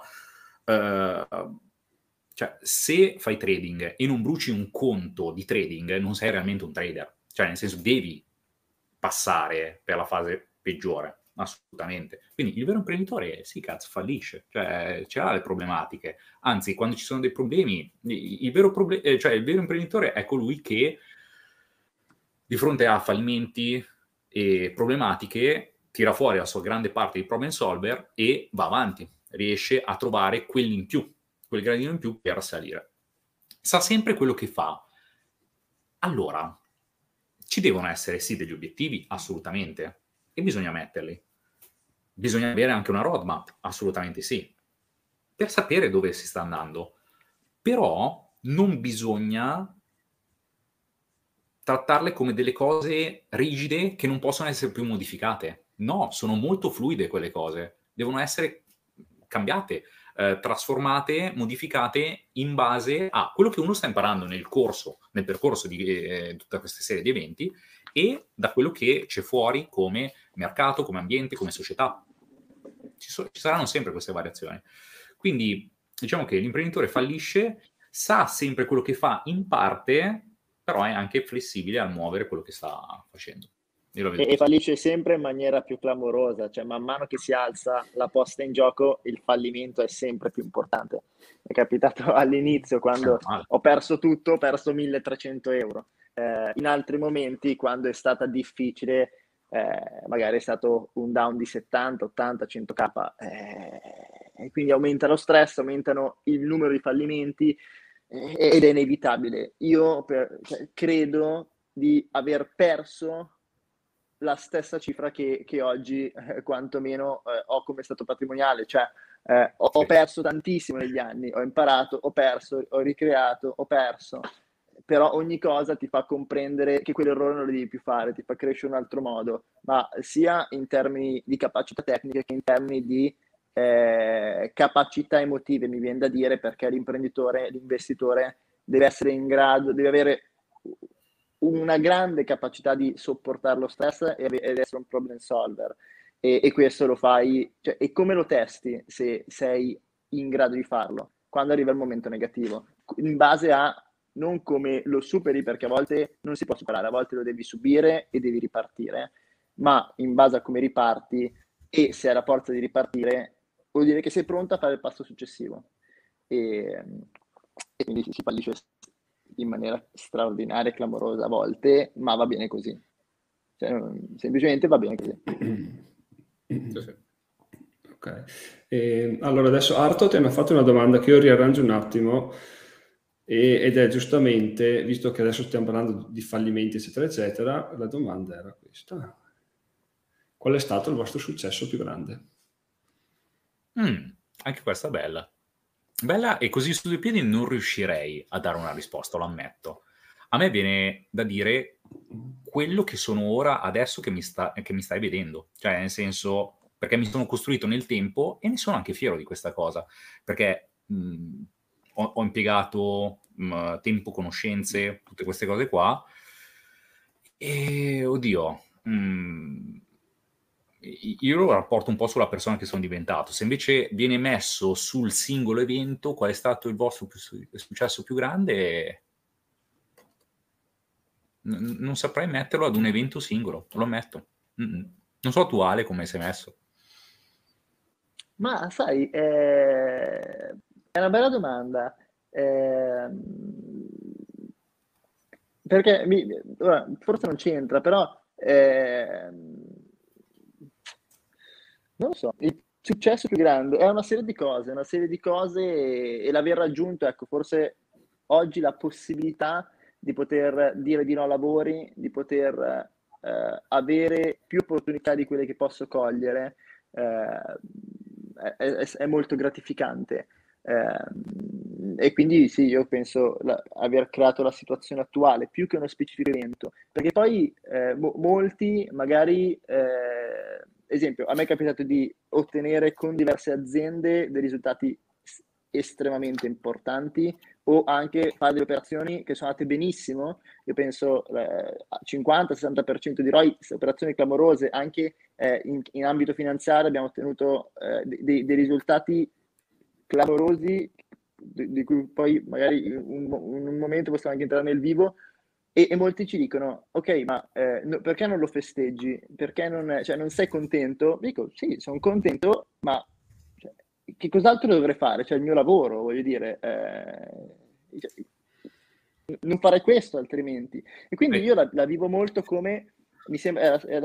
se fai trading e non bruci un conto di trading non sei realmente un trader, cioè nel senso devi passare per la fase peggiore, assolutamente. Quindi il vero imprenditore fallisce, c'ha le problematiche, anzi quando ci sono dei problemi il vero imprenditore è colui che di fronte a fallimenti e problematiche tira fuori la sua grande parte di problem solver e va avanti, riesce a trovare quell'in più, quel gradino in più per salire, sa sempre quello che fa. Allora ci devono essere sì degli obiettivi, assolutamente, e bisogna metterli. Bisogna avere anche una roadmap, assolutamente sì, per sapere dove si sta andando. Però non bisogna trattarle come delle cose rigide che non possono essere più modificate. No, sono molto fluide quelle cose. Devono essere cambiate, trasformate, modificate in base a quello che uno sta imparando nel percorso di tutta questa serie di eventi e da quello che c'è fuori come mercato, come ambiente, come società. Ci saranno sempre queste variazioni. Quindi diciamo che l'imprenditore fallisce, sa sempre quello che fa in parte, però è anche flessibile a muovere quello che sta facendo. E fallisce sempre in maniera più clamorosa, cioè man mano che si alza la posta in gioco il fallimento è sempre più importante. È capitato all'inizio quando ho perso tutto, ho perso 1.300 euro. In altri momenti quando è stata difficile, magari è stato un down di 70, 80, 100k, e quindi aumenta lo stress, aumentano il numero di fallimenti ed è inevitabile. Io credo di aver perso la stessa cifra che oggi quantomeno ho come stato patrimoniale, ho perso tantissimo negli anni, ho imparato, ho perso, ho ricreato, ho perso, però ogni cosa ti fa comprendere che quell'errore non lo devi più fare, ti fa crescere in un altro modo, ma sia in termini di capacità tecniche che in termini di capacità emotive, mi viene da dire, perché l'imprenditore, l'investitore deve essere in grado, deve avere una grande capacità di sopportare lo stress ed essere un problem solver, e questo lo fai, cioè, e come lo testi se sei in grado di farlo quando arriva il momento negativo, in base a non come lo superi, perché a volte non si può superare, a volte lo devi subire e devi ripartire, ma in base a come riparti e se hai la forza di ripartire vuol dire che sei pronto a fare il passo successivo, e quindi si fallisce in maniera straordinaria e clamorosa a volte, ma va bene così, cioè, semplicemente va bene così. Sì, sì. Okay. Allora adesso Arto ti hanno fatto una domanda che io riarrangio un attimo, ed è giustamente, visto che adesso stiamo parlando di fallimenti eccetera eccetera, la domanda era questa: qual è stato il vostro successo più grande? Anche questa è bella. Bella, e così su due piedi non riuscirei a dare una risposta, lo ammetto. A me viene da dire quello che sono ora, adesso che mi stai vedendo. Cioè, nel senso, perché mi sono costruito nel tempo e ne sono anche fiero di questa cosa. Perché ho impiegato tempo, conoscenze, tutte queste cose qua. E, oddio, io lo rapporto un po' sulla persona che sono diventato. Se invece viene messo sul singolo evento, qual è stato il vostro successo più grande, non saprei metterlo ad un evento singolo, lo ammetto. Non so tu, Ale, come sei messo. Ma sai, è una bella domanda, perché forse non c'entra, però non lo so, il successo più grande è una serie di cose, e l'aver raggiunto, ecco, forse oggi la possibilità di poter dire di no a lavori, di poter avere più opportunità di quelle che posso cogliere, è molto gratificante, e quindi sì, io penso aver creato la situazione attuale più che uno specifico evento, perché poi molti magari... Esempio, a me è capitato di ottenere con diverse aziende dei risultati estremamente importanti, o anche fare delle operazioni che sono andate benissimo. Io penso 50-60% di ROI, operazioni clamorose, anche in ambito finanziario abbiamo ottenuto dei risultati clamorosi, di cui poi magari in un momento possiamo anche entrare nel vivo. E molti ci dicono: ok, ma perché non lo festeggi? Perché non sei contento? Dico: sì, sono contento, ma cioè, che cos'altro dovrei fare? Cioè, il mio lavoro, voglio dire, non fare questo altrimenti. E quindi io la vivo molto come, mi sembra, è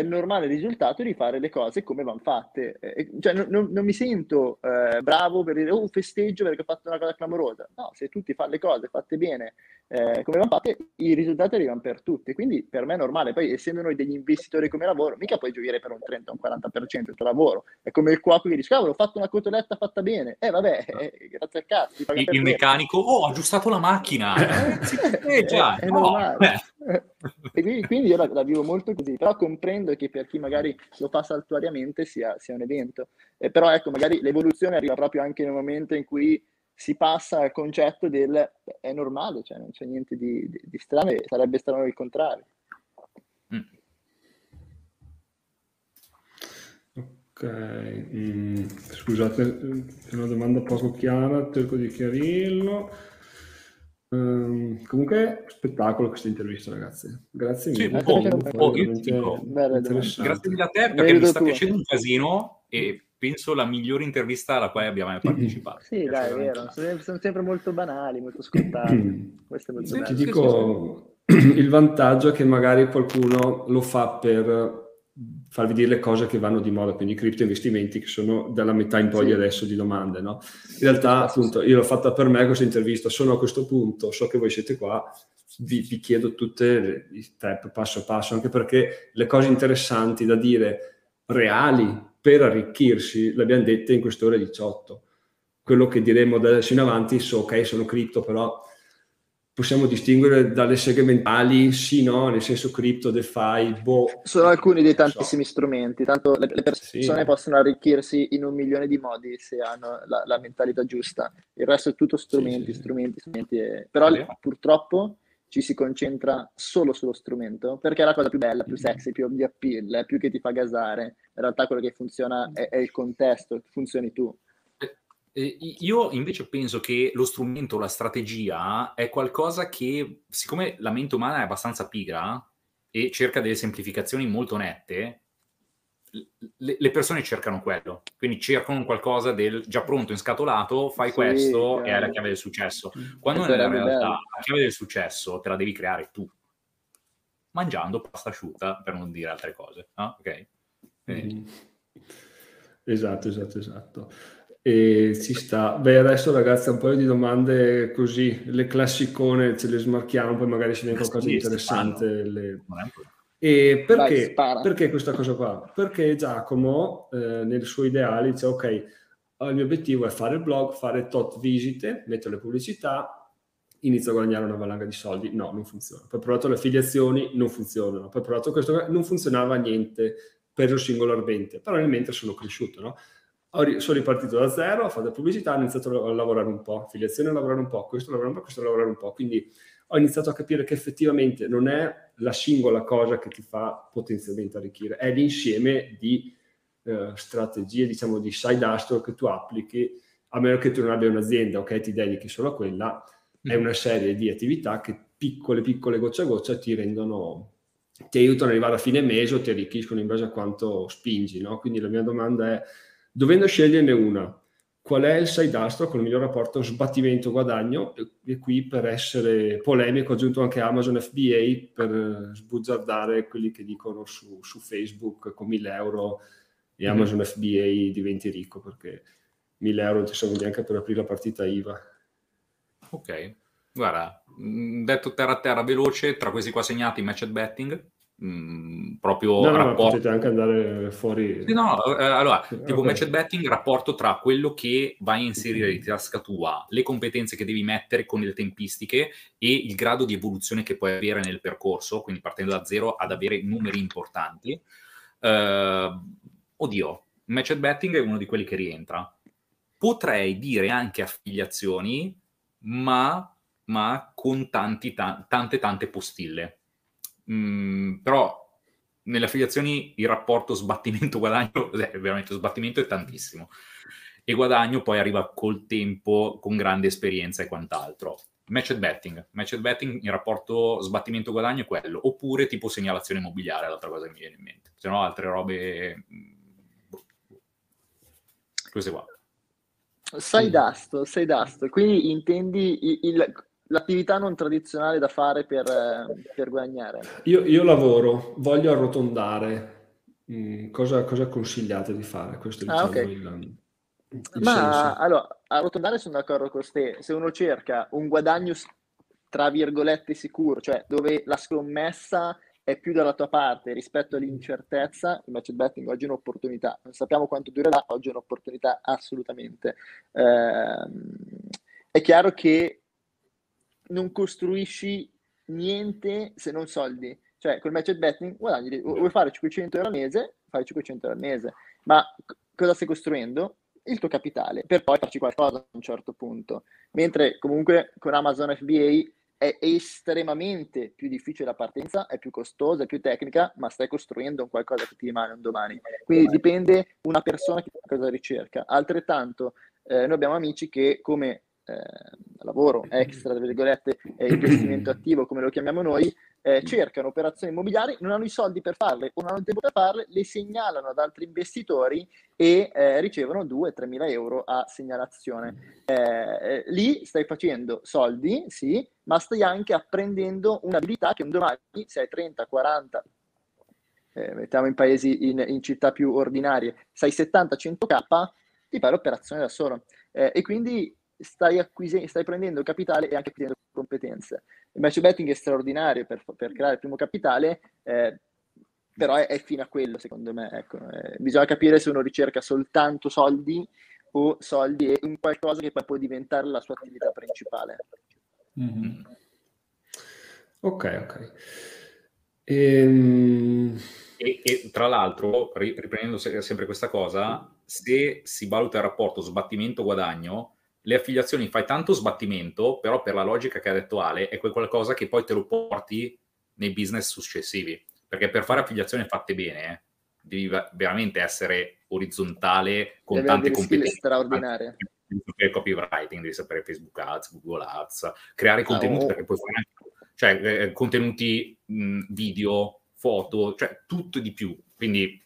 il normale risultato di fare le cose come vanno fatte. Cioè, non mi sento bravo per dire un festeggio perché ho fatto una cosa clamorosa. No, se tutti fanno le cose fatte bene come vanno fatte, i risultati arrivano per tutti. Quindi per me è normale. Poi, essendo noi degli investitori come lavoro, mica puoi gioire per un 30 o un 40% del tuo lavoro. È come il cuoco che dice: cavolo, ho fatto una cotoletta fatta bene. Vabbè, grazie a cazzo. Il meccanico: oh, ho aggiustato la macchina. Già, è normale. E quindi io la vivo molto così, però comprendo che per chi magari lo fa saltuariamente sia un evento, però ecco, magari l'evoluzione arriva proprio anche nel momento in cui si passa al concetto del è normale, cioè non c'è niente di strano, sarebbe strano il contrario. Ok, scusate, è una domanda poco chiara, cerco di chiarirlo. Comunque, spettacolo questa intervista, ragazzi. Grazie mille. Sì, grazie mille a te, perché mi sta piacendo un casino, e penso la migliore intervista alla quale abbiamo mai partecipato. Sì, dai, è vero. Sono sempre molto banali, molto scontati. Ti dico, il vantaggio è che magari qualcuno lo fa per farvi dire le cose che vanno di moda, quindi cripto investimenti, che sono dalla metà in poi adesso di domande, no? In realtà, appunto, io l'ho fatta per me questa intervista, sono a questo punto, so che voi siete qua, vi chiedo tutte i step passo passo, anche perché le cose interessanti da dire, reali, per arricchirsi, le abbiamo dette in quest'ora 18. Quello che diremo da adesso in avanti, so, ok, sono cripto, però possiamo distinguere dalle segmentali, sì, no, nel senso cripto, DeFi, sono alcuni dei tantissimi strumenti, tanto le persone possono arricchirsi in 1 milione di modi se hanno la mentalità giusta, il resto è tutto strumenti. Però purtroppo ci si concentra solo sullo strumento, perché è la cosa più bella, più sexy, più di appeal, più che ti fa gasare. In realtà quello che funziona è il contesto, funzioni tu. Io invece penso che lo strumento, la strategia, è qualcosa che, siccome la mente umana è abbastanza pigra e cerca delle semplificazioni molto nette, le persone cercano quello, quindi cercano qualcosa del già pronto, inscatolato, fai questo e è la chiave del successo, quando nella realtà la chiave del successo te la devi creare tu, mangiando pasta asciutta, per non dire altre cose, no? Ok? Esatto. E ci sta. Beh, adesso ragazzi, un paio di domande così, le classicone ce le smarchiamo, poi magari se ne è qualcosa di interessante E perché questa cosa qua? Perché Giacomo nel suo ideale dice ok, il mio obiettivo è fare il blog, fare tot visite, metto le pubblicità, inizio a guadagnare una valanga di soldi. No, non funziona. Poi ho provato le affiliazioni, non funzionano. Poi ho provato questo, non funzionava niente, preso singolarmente, però nel mentre sono cresciuto, no? Sono ripartito da zero, ho fatto pubblicità, ho iniziato a lavorare un po', affiliazione a lavorare un po', questo a lavorare un po', quindi ho iniziato a capire che effettivamente non è la singola cosa che ti fa potenzialmente arricchire, è l'insieme di strategie, diciamo, di side hustle che tu applichi, a meno che tu non abbia un'azienda, ok, ti dedichi solo a quella, è una serie di attività che piccole, goccia a goccia, ti aiutano ad arrivare a fine mese o ti arricchiscono in base a quanto spingi, no? Quindi la mia domanda è, dovendo sceglierne una, qual è il side hustle con il miglior rapporto sbattimento-guadagno? E qui, per essere polemico, ho aggiunto anche Amazon FBA per sbugiardare quelli che dicono su Facebook con 1.000 euro e Amazon FBA diventi ricco, perché 1.000 euro non ci sono neanche per aprire la partita IVA. Ok, guarda, detto terra a terra veloce, tra questi qua segnati matched betting, proprio rapporto, potete anche andare fuori tipo match betting, rapporto tra quello che vai a inserire di tasca tua, le competenze che devi mettere con le tempistiche e il grado di evoluzione che puoi avere nel percorso, quindi partendo da zero ad avere numeri importanti. Match betting è uno di quelli che rientra, potrei dire anche affiliazioni, ma con tante postille. Però nelle affiliazioni il rapporto sbattimento-guadagno, veramente sbattimento è tantissimo, e guadagno poi arriva col tempo, con grande esperienza e quant'altro. Matched betting, il rapporto sbattimento-guadagno è quello, oppure tipo segnalazione immobiliare è l'altra cosa che mi viene in mente, se no altre robe queste qua. Side hustle, quindi intendi l'attività non tradizionale da fare per guadagnare? Io lavoro, voglio arrotondare. Cosa consigliate di fare? Questo è, diciamo, il senso. Allora, arrotondare sono d'accordo con te. Se uno cerca un guadagno, tra virgolette, sicuro, cioè dove la scommessa è più dalla tua parte rispetto all'incertezza, il match betting oggi è un'opportunità. Non sappiamo quanto durerà, oggi è un'opportunità assolutamente. È chiaro che non costruisci niente se non soldi, cioè col match betting guadagni, vuoi fare 500 euro al mese, fai 500 euro al mese, ma cosa stai costruendo? Il tuo capitale, per poi farci qualcosa a un certo punto, mentre comunque con Amazon FBA è estremamente più difficile la partenza, è più costosa, è più tecnica, ma stai costruendo un qualcosa che ti rimane un domani, quindi dipende una persona che cosa ricerca. Altrettanto noi abbiamo amici che come lavoro extra, tra virgolette, investimento attivo, come lo chiamiamo noi, cercano operazioni immobiliari, non hanno i soldi per farle o non hanno il tempo per farle, le segnalano ad altri investitori e ricevono 2.000-3.000 euro a segnalazione. Lì stai facendo soldi, sì, ma stai anche apprendendo un'abilità che un domani, se hai 30, 40, mettiamo in paesi, in città più ordinarie, sai 70-100k, ti fai l'operazione da solo. E quindi stai prendendo capitale e anche acquisendo competenze. Il match betting è straordinario per creare il primo capitale, però è fino a quello, secondo me. Ecco, bisogna capire se uno ricerca soltanto soldi o soldi e un qualcosa che poi può diventare la sua attività principale. Ok. E tra l'altro, riprendendo sempre questa cosa, se si valuta il rapporto sbattimento-guadagno, le affiliazioni fai tanto sbattimento, però per la logica che ha detto Ale, è quel qualcosa che poi te lo porti nei business successivi. Perché per fare affiliazioni fatte bene, devi veramente essere orizzontale, con deve tante competenze straordinarie. Devi sapere copywriting, devi sapere Facebook Ads, Google Ads, creare contenuti, perché puoi fare anche, contenuti video, foto, tutto di più. Quindi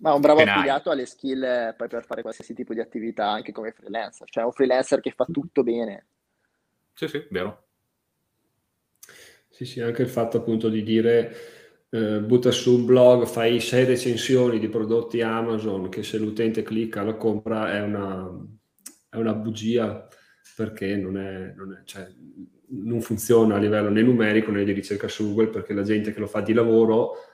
ma un bravo affiliato ha le skill poi per fare qualsiasi tipo di attività, anche come freelancer, cioè un freelancer che fa tutto bene. Sì, vero. Sì, anche il fatto appunto di dire butta su un blog, fai 6 recensioni di prodotti Amazon che se l'utente clicca lo compra è una bugia, perché non funziona a livello né numerico né di ricerca su Google, perché la gente che lo fa di lavoro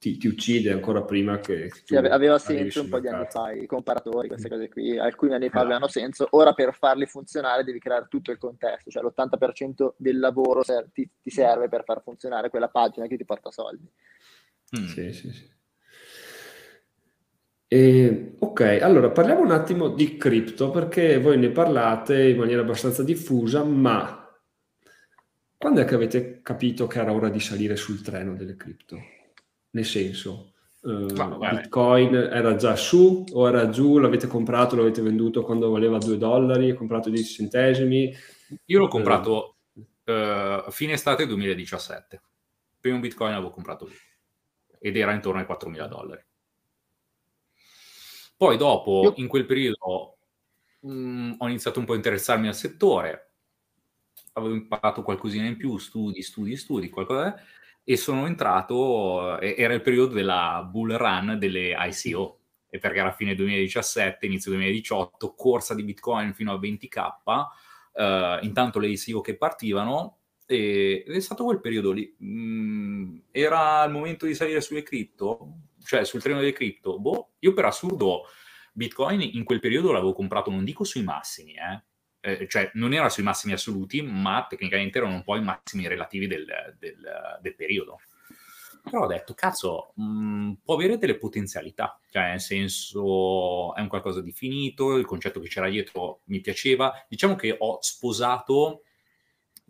ti uccide ancora prima che tu aveva senso un po' di anni fa i comparatori, queste cose qui alcuni anni fa avevano senso, ora per farli funzionare devi creare tutto il contesto, cioè l'80% del lavoro ti serve per far funzionare quella pagina che ti porta soldi. Sì. Ok, allora parliamo un attimo di cripto, perché voi ne parlate in maniera abbastanza diffusa, ma quando è che avete capito che era ora di salire sul treno delle cripto? Nel senso, Bitcoin era già su o era giù? L'avete comprato, l'avete venduto quando valeva $2, comprato 10 centesimi? Io l'ho comprato fine estate 2017. Prima un Bitcoin l'avevo comprato lì ed era intorno ai $4.000. Poi dopo, in quel periodo, ho iniziato un po' a interessarmi al settore. Avevo imparato qualcosina in più, studi, qualcosa, e sono entrato, era il periodo della bull run delle ICO, e perché era fine 2017, inizio 2018, corsa di Bitcoin fino a 20k, intanto le ICO che partivano, ed è stato quel periodo lì. Era il momento di salire sulle cripto, cioè sul treno delle cripto. Io per assurdo Bitcoin in quel periodo l'avevo comprato, non dico sui massimi, cioè non era sui massimi assoluti, ma tecnicamente erano un po' i massimi relativi del periodo. Però ho detto, cazzo, può avere delle potenzialità, cioè nel senso è un qualcosa di finito, il concetto che c'era dietro mi piaceva. Diciamo che ho sposato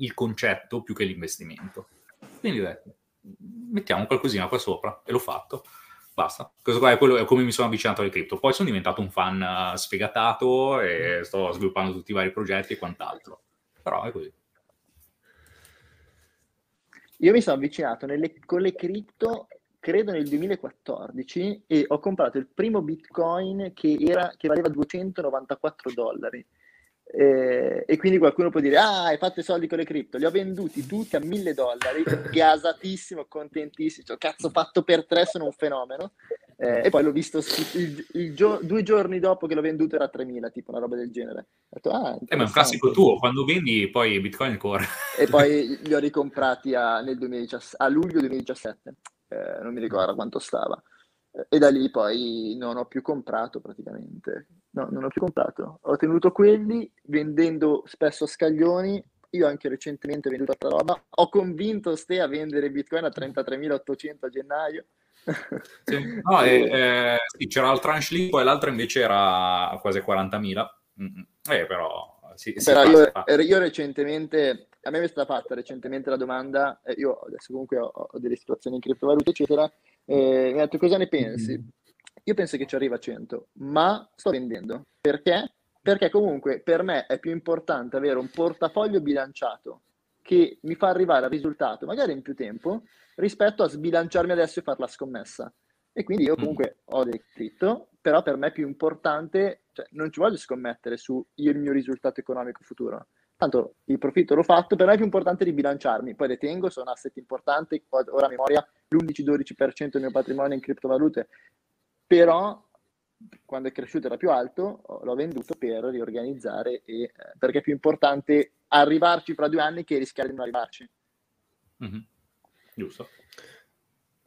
il concetto più che l'investimento, quindi ho detto, mettiamo qualcosina qua sopra, e l'ho fatto. Basta, questo qua è come mi sono avvicinato alle cripto. Poi sono diventato un fan sfegatato e sto sviluppando tutti i vari progetti e quant'altro, però è così. Io mi sono avvicinato con le cripto credo nel 2014 e ho comprato il primo Bitcoin che valeva $294, e quindi qualcuno può dire hai fatto i soldi con le cripto, li ho venduti tutti a $1.000, gasatissimo, contentissimo, cazzo, fatto per 3, sono un fenomeno, e poi l'ho visto due giorni dopo che l'ho venduto era a $3.000, tipo una roba del genere. Ho detto, ma è un classico tuo, quando vendi poi Bitcoin corre. E poi li ho ricomprati a luglio 2017, non mi ricordo quanto stava, e da lì poi non ho più comprato praticamente. No, non ho più comprato, ho tenuto quelli vendendo spesso scaglioni. Io anche recentemente ho venduto altra roba, ho convinto Ste a vendere Bitcoin a 33.800 a gennaio. Sì. No, sì, c'era il tranche lì, poi l'altra invece era quasi 40.000. Però, io recentemente, a me è stata fatta recentemente la domanda, io adesso comunque ho delle situazioni in criptovalute eccetera, mi ha detto cosa ne pensi? Io penso che ci arriva a 100, ma sto vendendo. Perché? Perché comunque per me è più importante avere un portafoglio bilanciato che mi fa arrivare al risultato, magari in più tempo, rispetto a sbilanciarmi adesso e fare la scommessa. E quindi io comunque ho dei cripto, però per me è più importante, cioè non ci voglio scommettere su il mio risultato economico futuro. Tanto il profitto l'ho fatto, per me è più importante ribilanciarmi. Poi detengo, sono asset importanti, ora a memoria l'11-12% del mio patrimonio in criptovalute. Però quando è cresciuto era più alto, l'ho venduto per riorganizzare, perché è più importante arrivarci fra 2 anni che rischiare di non arrivarci. Mm-hmm. Giusto.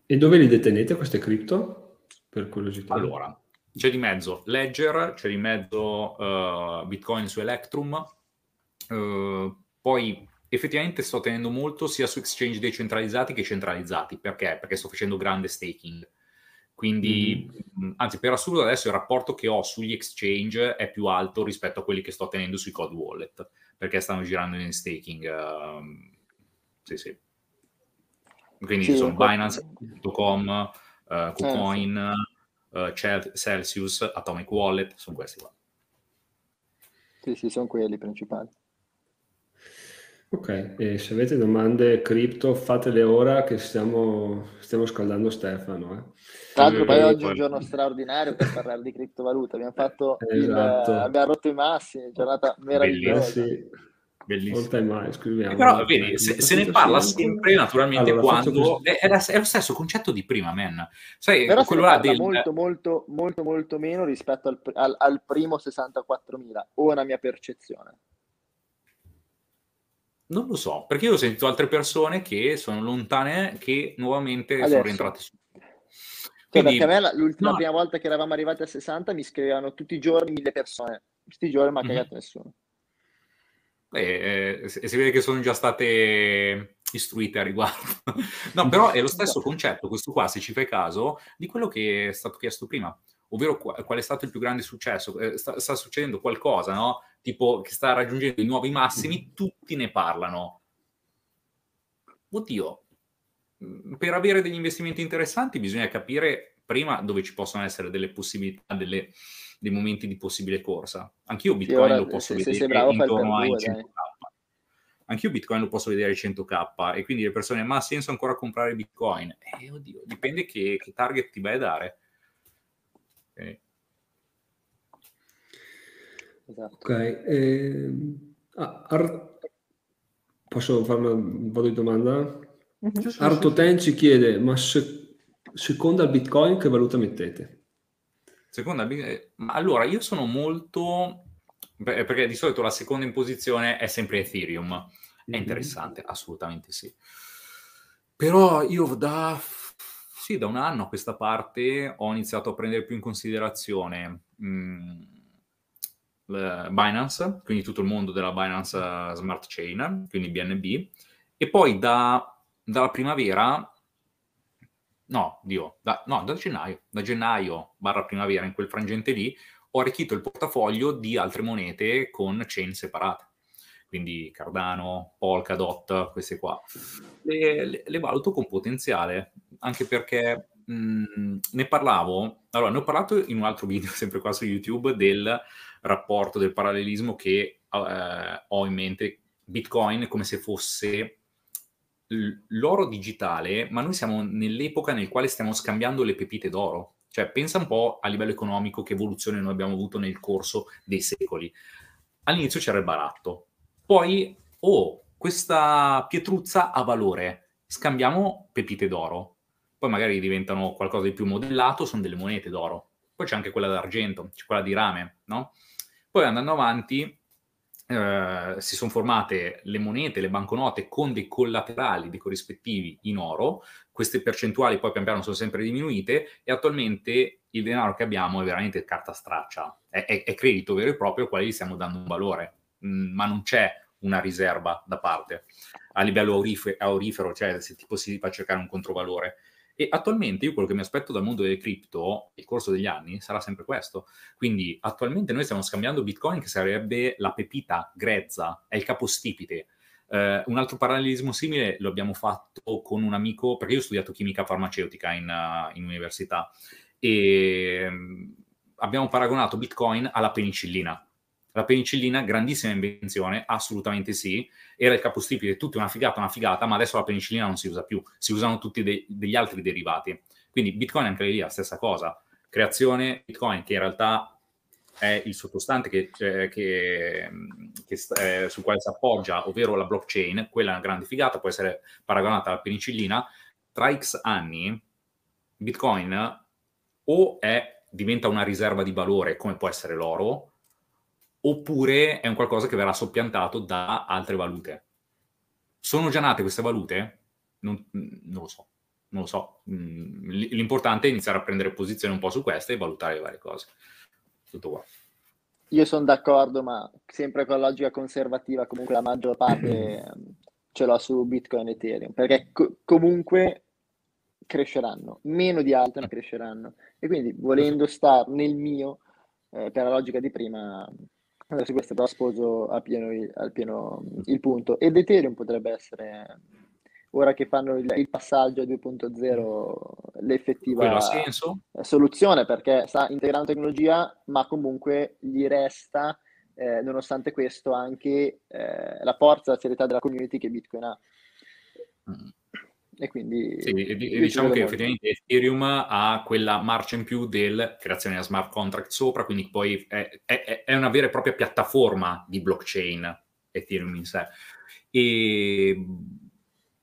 E dove li detenete queste cripto? Per curiosità. Allora, c'è di mezzo Ledger, c'è di mezzo Bitcoin su Electrum, poi effettivamente sto tenendo molto sia su exchange decentralizzati che centralizzati. Perché? Perché sto facendo grande staking. Quindi, anzi, per assurdo adesso il rapporto che ho sugli exchange è più alto rispetto a quelli che sto tenendo sui cold wallet, perché stanno girando in staking. Sì, sì. Quindi sì, sono Binance.com, KuCoin, Celsius, Atomic Wallet, sono questi qua. Sì, sì, sono quelli principali. Ok, e se avete domande cripto fatele ora che stiamo scaldando Stefano. Tra l'altro poi oggi è un giorno straordinario per parlare di criptovaluta, abbiamo fatto abbiamo rotto i massimi, giornata meravigliosa. Bellissimo. Scriviamo. Però vedi, se ne parla sempre naturalmente quando è lo stesso concetto di prima, man. Sai, però quello là del... molto meno rispetto al primo 64.000, ora mia percezione. Non lo so, perché io ho sentito altre persone che sono lontane, che nuovamente adesso sono rientrate su. Quindi, perché a me la prima volta che eravamo arrivati a 60 mi scrivevano tutti i giorni 1000 persone. Questi giorni non mi ha cagato nessuno. Si vede che sono già state istruite a riguardo. No, però è lo stesso concetto, questo qua, se ci fai caso, di quello che è stato chiesto prima. Ovvero qual è stato il più grande successo, sta succedendo qualcosa, no? Tipo che sta raggiungendo i nuovi massimi, tutti ne parlano. Oddio, per avere degli investimenti interessanti bisogna capire prima dove ci possono essere delle possibilità, dei momenti di possibile corsa. Anch'io Bitcoin lo posso vedere intorno ai 100k. Anch'io Bitcoin lo posso vedere 100k e quindi le persone, ma ha senso ancora comprare Bitcoin? Oddio, dipende che target ti vai a dare. Okay. Esatto. Ok, posso farmi un po' di domanda? Artoten ci chiede, ma secondo il Bitcoin che valuta mettete? Secondo allora io sono molto, perché di solito la seconda in posizione è sempre Ethereum, è interessante, assolutamente sì, però io da un anno a questa parte ho iniziato a prendere più in considerazione Binance, quindi tutto il mondo della Binance Smart Chain, quindi BNB, e poi dalla primavera, da gennaio, /primavera, in quel frangente lì, ho arricchito il portafoglio di altre monete con chain separate. Quindi Cardano, Polkadot, queste qua, le valuto con potenziale, anche perché ne ho parlato in un altro video, sempre qua su YouTube, del rapporto, del parallelismo che ho in mente. Bitcoin come se fosse l'oro digitale, ma noi siamo nell'epoca nel quale stiamo scambiando le pepite d'oro. Cioè, pensa un po' a livello economico che evoluzione noi abbiamo avuto nel corso dei secoli. All'inizio c'era il baratto. Poi, questa pietruzza ha valore, scambiamo pepite d'oro, poi magari diventano qualcosa di più modellato, sono delle monete d'oro, poi c'è anche quella d'argento, c'è quella di rame, no? Poi andando avanti si sono formate le monete, le banconote con dei collaterali, dei corrispettivi in oro, queste percentuali poi pian piano sono sempre diminuite e attualmente il denaro che abbiamo è veramente carta straccia, è credito vero e proprio al quale gli stiamo dando un valore, ma non c'è una riserva da parte a livello aurifero, cioè se tipo si fa cercare un controvalore. E attualmente io quello che mi aspetto dal mondo delle cripto nel corso degli anni sarà sempre questo. Quindi attualmente noi stiamo scambiando Bitcoin, che sarebbe la pepita grezza, è il capostipite. Un altro parallelismo simile lo abbiamo fatto con un amico, perché io ho studiato chimica farmaceutica in università, e abbiamo paragonato Bitcoin alla penicillina. La penicillina, grandissima invenzione, assolutamente sì, era il capostipite, tutto una figata, ma adesso la penicillina non si usa più, si usano tutti degli altri derivati. Quindi Bitcoin anche lì è la stessa cosa. Creazione Bitcoin, che in realtà è il sottostante sul quale si appoggia, ovvero la blockchain, quella è una grande figata, può essere paragonata alla penicillina. Tra X anni Bitcoin diventa una riserva di valore, come può essere l'oro, oppure è un qualcosa che verrà soppiantato da altre valute. Sono già nate queste valute? Non lo so. L'importante è iniziare a prendere posizione un po' su queste e valutare le varie cose. Tutto qua. Io sono d'accordo, ma sempre con la logica conservativa, comunque la maggior parte ce l'ho su Bitcoin e Ethereum, perché comunque cresceranno, meno di altri ma cresceranno, e quindi volendo star nel mio, per la logica di prima, su questo però sposo al pieno il punto. Ed Ethereum potrebbe essere, ora che fanno il passaggio a 2.0, l'effettiva soluzione, perché sta integrando tecnologia, ma comunque gli resta, nonostante questo, anche la forza e la serietà della community che Bitcoin ha. E quindi sì, diciamo che effettivamente Ethereum ha quella marcia in più del creazione della smart contract sopra, quindi poi è una vera e propria piattaforma di blockchain Ethereum in sé. E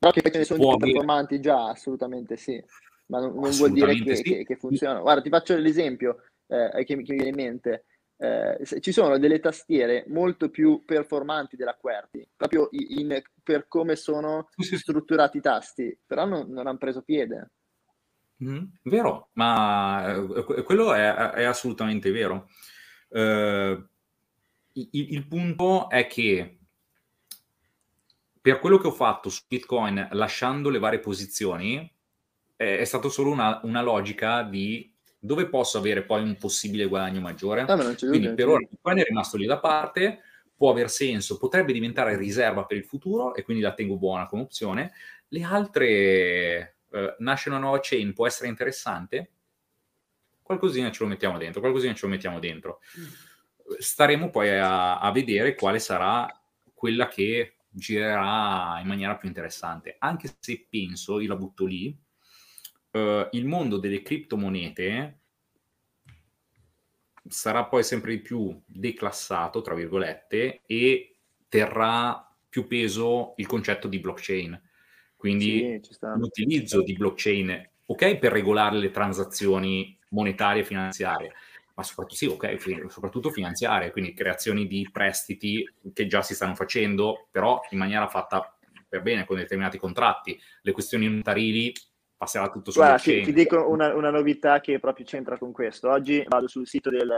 però che ce ne sono performanti già, assolutamente sì, ma non vuol dire che funzionano. Guarda, ti faccio l'esempio che mi viene in mente. Ci sono delle tastiere molto più performanti della QWERTY, proprio per come sono strutturati i tasti, però non hanno preso piede. Vero, ma quello è assolutamente vero. Il punto è che per quello che ho fatto su Bitcoin, lasciando le varie posizioni, è stato solo una logica di dove posso avere poi un possibile guadagno maggiore. Quindi per ora Bitcoin è rimasto lì da parte, può aver senso, potrebbe diventare riserva per il futuro e quindi la tengo buona come opzione. Le altre, nasce una nuova chain, può essere interessante, qualcosina ce lo mettiamo dentro. Staremo poi a vedere quale sarà quella che girerà in maniera più interessante, anche se penso, io la butto lì, il mondo delle criptomonete sarà poi sempre di più declassato, tra virgolette, e terrà più peso il concetto di blockchain. Quindi sì, l'utilizzo di blockchain, ok, per regolare le transazioni monetarie e finanziarie, ma soprattutto, sì, okay, soprattutto finanziarie, quindi creazioni di prestiti che già si stanno facendo, però in maniera fatta per bene, con determinati contratti. Le questioni notarili passerà tutto sulla blockchain. Ti dico una novità che proprio c'entra con questo. Oggi vado sul sito del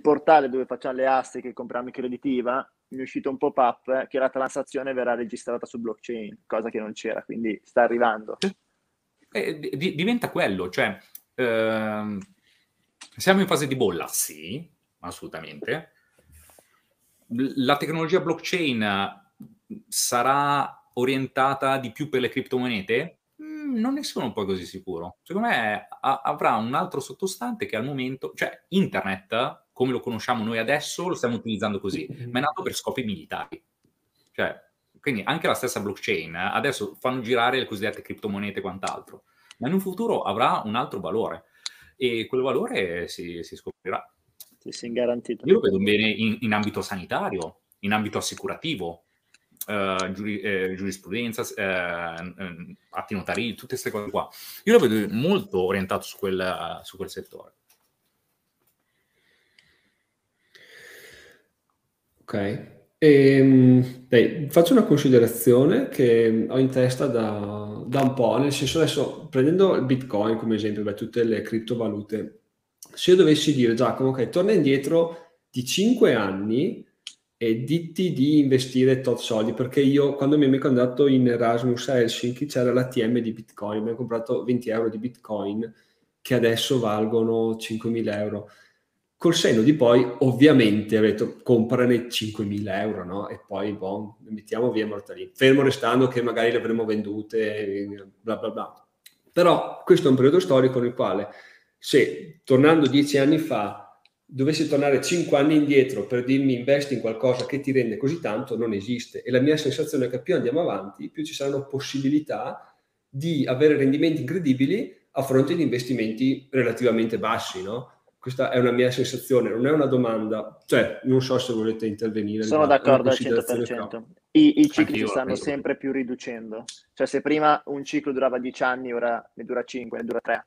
portale dove facciamo le aste che compriamo in creditiva, mi è uscito un pop-up che la transazione verrà registrata su blockchain, cosa che non c'era, quindi sta arrivando. Diventa quello, cioè siamo in fase di bolla, sì, assolutamente. La tecnologia blockchain sarà orientata di più per le criptomonete? Non ne sono poi così sicuro. Secondo me avrà un altro sottostante che al momento, cioè internet come lo conosciamo noi adesso lo stiamo utilizzando così, ma è nato per scopi militari, cioè quindi anche la stessa blockchain adesso fanno girare le cosiddette criptomonete e quant'altro, ma in un futuro avrà un altro valore e quel valore si scoprirà. Sì, garantito. Io lo vedo bene in ambito sanitario, in ambito assicurativo, giurisprudenza, atti notari, tutte queste cose qua. Io lo vedo molto orientato su quel settore. Ok. Dai, faccio una considerazione che ho in testa da un po', nel senso, adesso prendendo il Bitcoin come esempio, tutte le criptovalute, se io dovessi dire, Giacomo, ok, torna indietro di 5 anni e ditti di investire tot soldi, perché io quando mio amico è andato in Erasmus a Helsinki c'era l'ATM di Bitcoin, abbiamo comprato 20 euro di Bitcoin che adesso valgono 5.000 euro. Col senno di poi ovviamente ho detto comprane 5.000 euro, no? E poi boh, mettiamo via mortalini, fermo restando che magari le avremmo vendute bla bla bla. Però questo è un periodo storico nel quale, se tornando 10 anni fa dovessi tornare 5 anni indietro per dirmi investi in qualcosa che ti rende così tanto, non esiste. E la mia sensazione è che più andiamo avanti, più ci saranno possibilità di avere rendimenti incredibili a fronte di investimenti relativamente bassi, no? Questa è una mia sensazione, non è una domanda. Cioè, non so se volete intervenire. Sono d'accordo al 100%. Però I cicli si stanno sempre più riducendo. Cioè, se prima un ciclo durava 10 anni, ora ne dura 5, ne dura 3.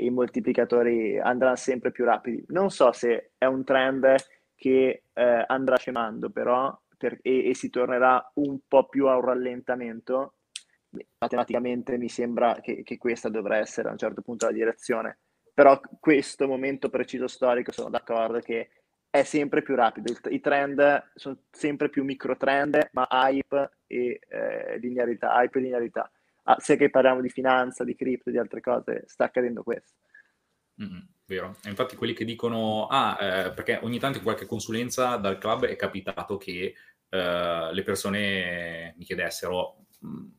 I moltiplicatori andranno sempre più rapidi. Non so se è un trend che andrà scemando, però e si tornerà un po' più a un rallentamento. Matematicamente mi sembra che questa dovrà essere a un certo punto la direzione, però questo momento preciso storico sono d'accordo che è sempre più rapido, i trend sono sempre più micro trend, ma hype e linearità, hype e linearità. Ah, sia che parliamo di finanza, di cripto, di altre cose, sta accadendo questo. Mm-hmm. Vero. E infatti quelli che dicono perché ogni tanto in qualche consulenza dal club è capitato che le persone mi chiedessero: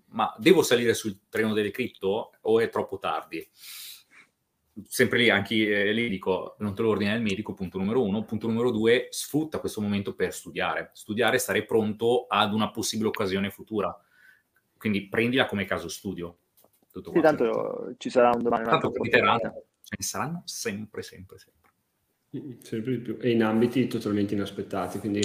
ma devo salire sul treno delle cripto o è troppo tardi? Sempre lì, anche lì dico: non te lo ordina il medico, punto numero uno. Punto numero due: sfrutta questo momento per studiare, stare pronto ad una possibile occasione futura, quindi prendila come caso studio. Tutto sì, tanto ci sarà un domani, tanto ce ne saranno sempre di più, e in ambiti totalmente inaspettati. Quindi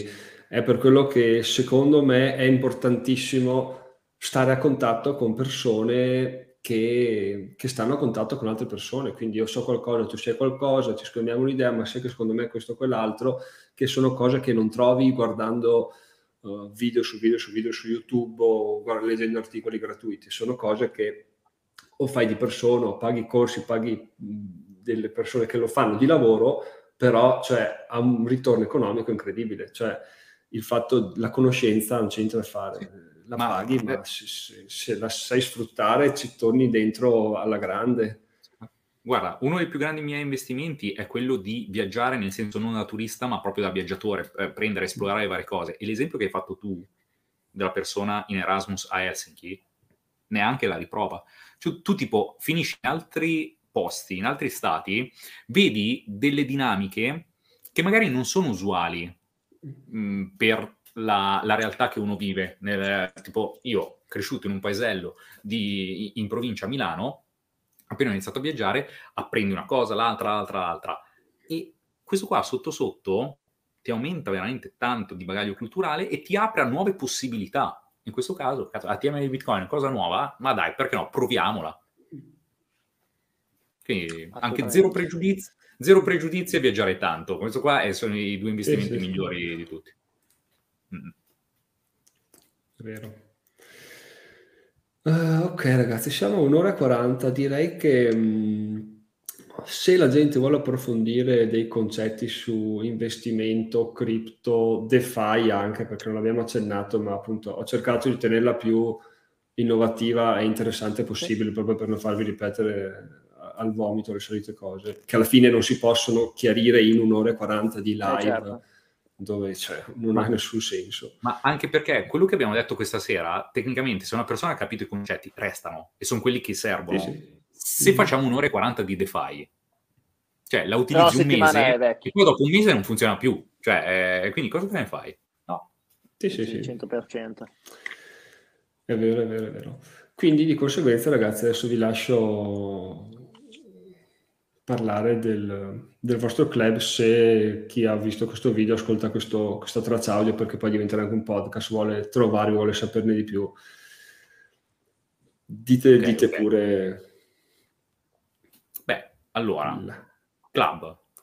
è per quello che secondo me è importantissimo stare a contatto con persone che stanno a contatto con altre persone. Quindi io so qualcosa, tu sai qualcosa, ci scambiamo un'idea, ma sai che secondo me questo o quell'altro, che sono cose che non trovi guardando video su YouTube o leggendo articoli gratuiti. Sono cose che o fai di persona, o paghi corsi, paghi delle persone che lo fanno di lavoro, però cioè, ha un ritorno economico incredibile. Cioè, il fatto, la conoscenza non c'entra a fare. Sì. La paghi, ma se la sai sfruttare ci torni dentro alla grande. Guarda, uno dei più grandi miei investimenti è quello di viaggiare, nel senso non da turista, ma proprio da viaggiatore, prendere, esplorare varie cose. E l'esempio che hai fatto tu della persona in Erasmus a Helsinki, neanche la riprova. Cioè, tu tipo finisci in altri posti, in altri stati, vedi delle dinamiche che magari non sono usuali per la realtà che uno vive. Tipo io, cresciuto in un paesello in provincia a Milano, appena ho iniziato a viaggiare apprendi una cosa, l'altra, e questo qua sotto sotto ti aumenta veramente tanto di bagaglio culturale e ti apre a nuove possibilità. In questo caso, la tema di Bitcoin è una cosa nuova, ma dai, perché no? Proviamola. Quindi anche zero pregiudizi e viaggiare tanto. Questo qua sono i due investimenti migliori di tutti. Mm. Vero. Ok ragazzi, siamo a 1:40. Direi che se la gente vuole approfondire dei concetti su investimento, cripto, DeFi anche, perché non l'abbiamo accennato, ma appunto ho cercato di tenerla più innovativa e interessante possibile, proprio per non farvi ripetere al vomito le solite cose, che alla fine non si possono chiarire in 1:40 di live, certo, dove cioè, non ha nessun senso. Ma anche perché quello che abbiamo detto questa sera, tecnicamente, se una persona ha capito i concetti, restano, e sono quelli che servono. Sì. Se facciamo 1:40 di DeFi, cioè la utilizzi un mese, e poi dopo un mese non funziona più. Cioè, quindi cosa te ne fai? No. Sì. 100%. È vero. Quindi di conseguenza, ragazzi, adesso vi lascio parlare del vostro club, se chi ha visto questo video, ascolta questa traccia audio, perché poi diventerà anche un podcast, vuole trovarvi, vuole saperne di più, dite. Pure. Beh, allora,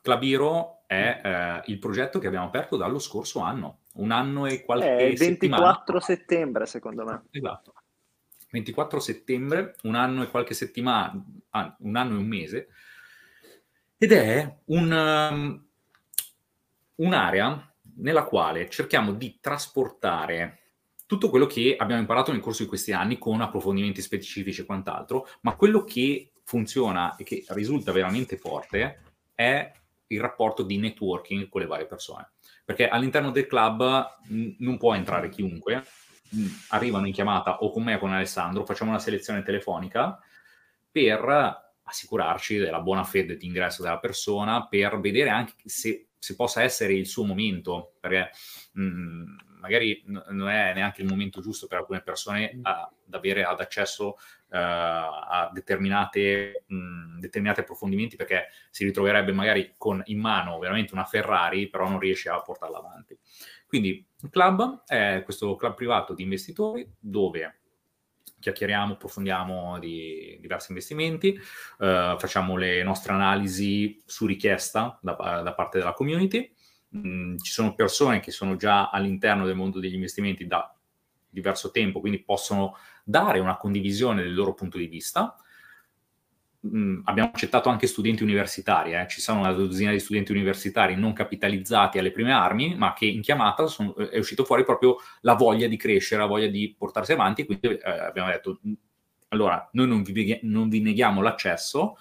ClubIro è il progetto che abbiamo aperto dallo scorso anno, un anno e qualche settimana. 24 settembre, secondo me. Esatto. 24 settembre, un anno e qualche settimana, un anno e un mese. Ed è un'area nella quale cerchiamo di trasportare tutto quello che abbiamo imparato nel corso di questi anni, con approfondimenti specifici e quant'altro, ma quello che funziona e che risulta veramente forte è il rapporto di networking con le varie persone. Perché all'interno del club non può entrare chiunque, arrivano in chiamata o con me o con Alessandro, facciamo una selezione telefonica per assicurarci della buona fede di ingresso della persona, per vedere anche se possa essere il suo momento, perché magari non è neanche il momento giusto per alcune persone ad avere ad accesso a determinati approfondimenti, perché si ritroverebbe magari con in mano veramente una Ferrari, però non riesce a portarla avanti. Quindi il club è questo club privato di investitori dove chiacchieriamo, approfondiamo di diversi investimenti, facciamo le nostre analisi su richiesta da parte della community. Ci sono persone che sono già all'interno del mondo degli investimenti da diverso tempo, quindi possono dare una condivisione del loro punto di vista. abbiamo accettato anche studenti universitari, ci sono una dozzina di studenti universitari non capitalizzati alle prime armi, ma che in chiamata è uscito fuori proprio la voglia di crescere, la voglia di portarsi avanti, quindi abbiamo detto, allora, noi non vi neghiamo l'accesso,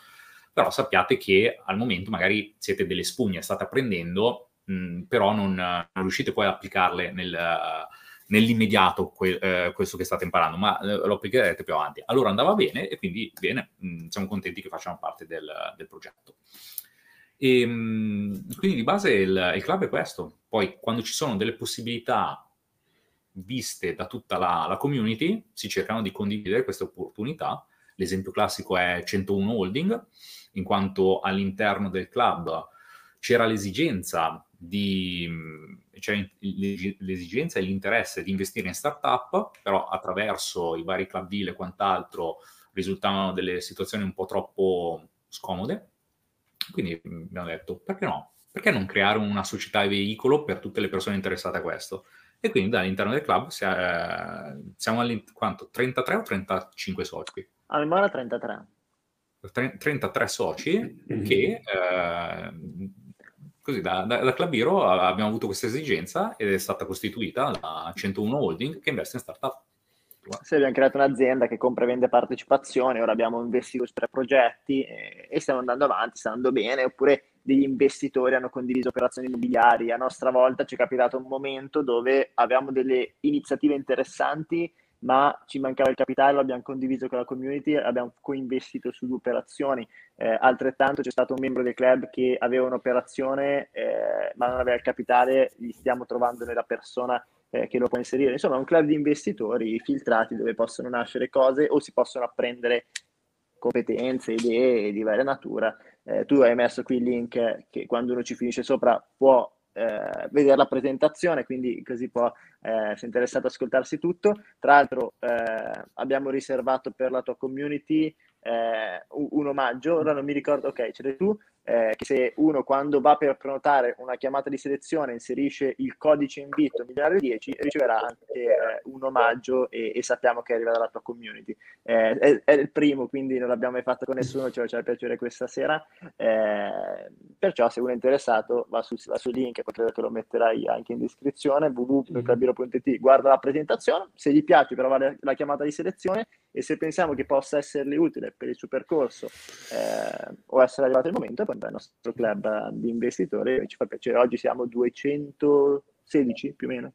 però sappiate che al momento magari siete delle spugne, state apprendendo, però non riuscite poi ad applicarle nell'immediato questo che state imparando, ma lo applicherete più avanti. Allora andava bene e quindi bene, siamo contenti che facciamo parte del progetto. E, quindi di base il club è questo. Poi quando ci sono delle possibilità viste da tutta la community, si cercano di condividere queste opportunità. L'esempio classico è 101 Holding, in quanto all'interno del club c'era l'esigenza e l'interesse di investire in startup, però attraverso i vari club deal e quant'altro risultavano delle situazioni un po' troppo scomode, quindi abbiamo detto perché no? Perché non creare una società e veicolo per tutte le persone interessate a questo? E quindi dall'interno del club siamo quanto? 33 o 35 soci? Al momento 33 soci che... Così da ClubIro abbiamo avuto questa esigenza ed è stata costituita la 101 Holding che investe in startup. Sì, abbiamo creato un'azienda che compra e vende partecipazioni, ora abbiamo investito su 3 progetti e stiamo andando avanti, sta andando bene, oppure degli investitori hanno condiviso operazioni immobiliari. A nostra volta ci è capitato un momento dove avevamo delle iniziative interessanti, ma ci mancava il capitale, lo abbiamo condiviso con la community, abbiamo coinvestito su 2 operazioni. Altrettanto c'è stato un membro del club che aveva un'operazione ma non aveva il capitale, gli stiamo trovando nella persona che lo può inserire. Insomma, è un club di investitori filtrati dove possono nascere cose o si possono apprendere competenze, idee di varia natura. Tu hai messo qui il link che quando uno ci finisce sopra può vedere la presentazione, quindi così può, se interessato, ascoltarsi tutto. Tra l'altro abbiamo riservato per la tua community un omaggio, ora non mi ricordo, ok, c'eri tu, che se uno quando va per prenotare una chiamata di selezione inserisce il codice invito Milionario10 riceverà anche un omaggio e sappiamo che arriva dalla tua community. È il primo, quindi non l'abbiamo mai fatto con nessuno, ci faceva piacere questa sera, perciò se uno è interessato va sul link, credo che lo metterai anche in descrizione, www.clubiro.it, guarda la presentazione, se gli piace provare la chiamata di selezione e se pensiamo che possa esserle utile per il suo percorso o essere arrivato il momento, poi il nostro club di investitori ci fa piacere. Oggi siamo 216 più o meno.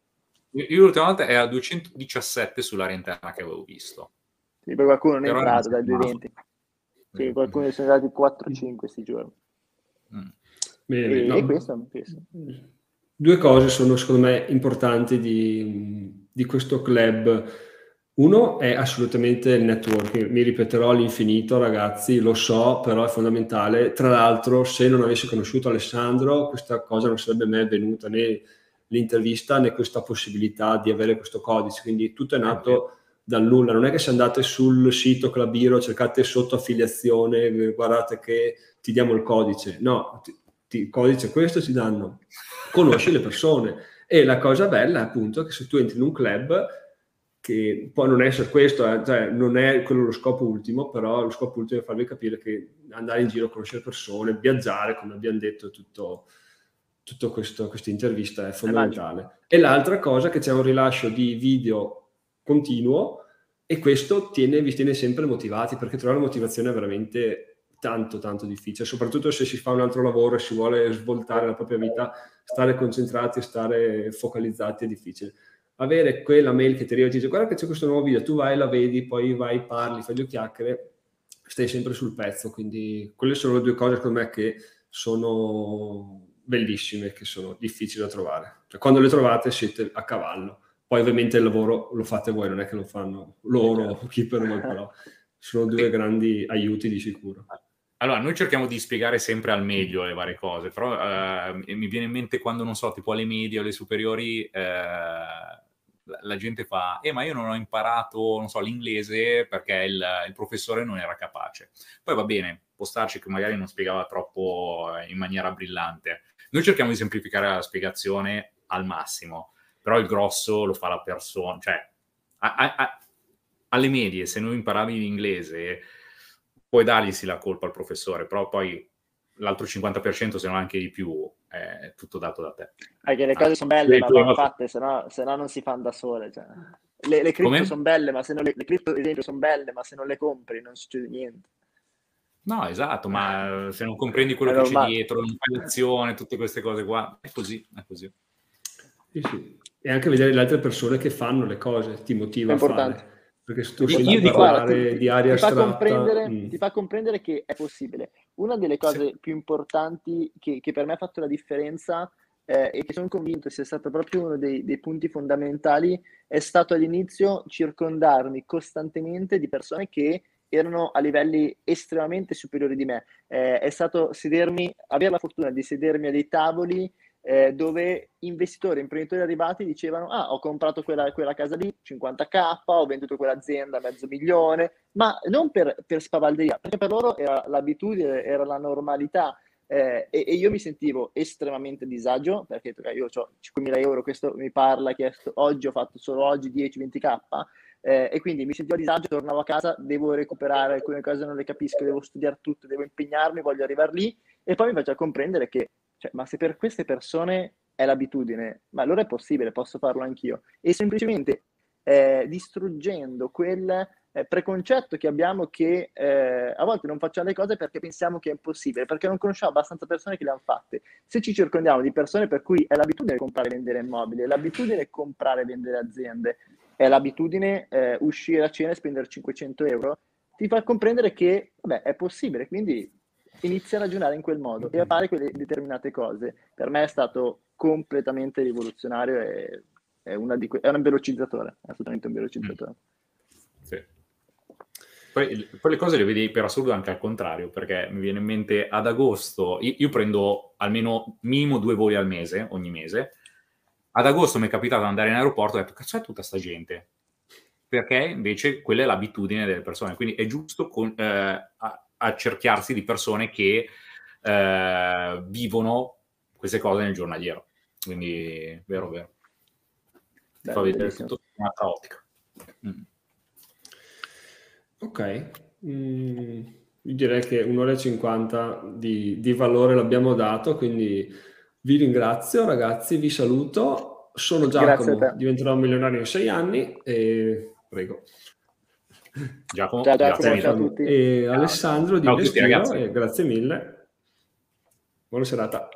Io l'ultima volta era 217 sull'area interna che avevo visto. Sì, per qualcuno non è entrato dai 220. Sì, qualcuno sono andati 4-5 questi giorni. Bene, no. E questo è un peso. 2 cose sono secondo me importanti di questo club. Uno è assolutamente il networking, mi ripeterò all'infinito ragazzi, lo so, però è fondamentale. Tra l'altro, se non avessi conosciuto Alessandro, questa cosa non sarebbe mai venuta, né l'intervista né questa possibilità di avere questo codice, quindi tutto è nato dal nulla. Non è che se andate sul sito ClubIro, cercate sotto affiliazione, guardate che ti diamo il codice, no, il codice questo ci danno, conosci le persone. E la cosa bella appunto è che se tu entri in un club, che può non essere questo, cioè non è quello lo scopo ultimo, però lo scopo ultimo è farvi capire che andare in giro, conoscere persone, viaggiare, come abbiamo detto, tutto questa intervista è fondamentale. E l'altra cosa, che c'è un rilascio di video continuo e questo vi tiene sempre motivati, perché trovare motivazione è veramente tanto difficile, soprattutto se si fa un altro lavoro e si vuole svoltare la propria vita, stare concentrati e stare focalizzati è difficile. Avere quella mail che ti arriva e ti dice guarda che c'è questo nuovo video, tu vai, la vedi, poi vai, parli, fai due chiacchiere, stai sempre sul pezzo. Quindi quelle sono le 2 cose secondo me che sono bellissime, che sono difficili da trovare. Cioè, quando le trovate siete a cavallo. Poi ovviamente il lavoro lo fate voi, non è che lo fanno loro o chi per noi, però sono 2 grandi aiuti di sicuro. Allora, noi cerchiamo di spiegare sempre al meglio le varie cose, però mi viene in mente quando, non so, tipo alle medie o alle superiori... la gente fa, ma io non ho imparato, non so, l'inglese perché il professore non era capace. Poi va bene, può starci che magari non spiegava troppo in maniera brillante. Noi cerchiamo di semplificare la spiegazione al massimo, però il grosso lo fa la persona. Cioè, alle medie, se non imparavi l'inglese, puoi dargli sì la colpa al professore, però poi l'altro 50%, se non anche di più, è tutto dato da te. Anche le cose sono belle, ma vanno fatte, se no non si fanno da sole. Cioè. Le cripto sono belle, ma se non le cripto, ad esempio, sono belle, ma se non le compri non succede niente. No, esatto, ma se non comprendi quello che c'è dietro, non fai l'azione, tutte queste cose qua, è così. Sì, sì. E anche vedere le altre persone che fanno le cose ti motiva a fare. Perché se tu senti parlare di aria astratta, ti fa comprendere che è possibile. Una delle cose più importanti che per me ha fatto la differenza e che sono convinto sia stato proprio uno dei punti fondamentali è stato all'inizio circondarmi costantemente di persone che erano a livelli estremamente superiori di me. È stato avere la fortuna di sedermi a dei tavoli dove investitori, imprenditori arrivati dicevano: ah, ho comprato quella casa lì, 50.000, ho venduto quell'azienda, $500.000, ma non per spavalderia, perché per loro era l'abitudine, era la normalità. E io mi sentivo estremamente a disagio, perché io ho €5.000, questo mi parla, chiesto oggi, ho fatto solo oggi 10-20.000, e quindi mi sentivo a disagio, tornavo a casa, devo recuperare alcune cose, non le capisco, devo studiare tutto, devo impegnarmi, voglio arrivare lì. E poi mi faceva comprendere che, cioè, ma se per queste persone è l'abitudine, ma allora è possibile, posso farlo anch'io. E semplicemente distruggendo quel preconcetto che abbiamo, che a volte non facciamo le cose perché pensiamo che è impossibile, perché non conosciamo abbastanza persone che le hanno fatte. Se ci circondiamo di persone per cui è l'abitudine comprare e vendere immobili, è l'abitudine comprare e vendere aziende, è l'abitudine uscire a cena e spendere €500, ti fa comprendere che vabbè, è possibile, quindi inizia a ragionare in quel modo e a fare quelle determinate cose. Per me è stato completamente rivoluzionario e è un velocizzatore, è assolutamente un velocizzatore. Sì. Poi le cose le vedi per assurdo anche al contrario, perché mi viene in mente ad agosto, io prendo almeno minimo 2 voli al mese, ogni mese. Ad agosto mi è capitato di andare in aeroporto e ho detto: cazzo, è tutta sta gente, perché invece quella è l'abitudine delle persone, quindi è giusto accerchiarsi di persone che vivono queste cose nel giornaliero, quindi vero. Ti fa vedere tutto un'altra ottica. Ok, io direi che 1:50 di valore l'abbiamo dato, quindi vi ringrazio ragazzi, vi saluto, sono Giacomo, diventerò milionario in 6 anni e prego. Giacomo, ciao a tutti. E ciao. Alessandro di Investiro, grazie mille, buona serata.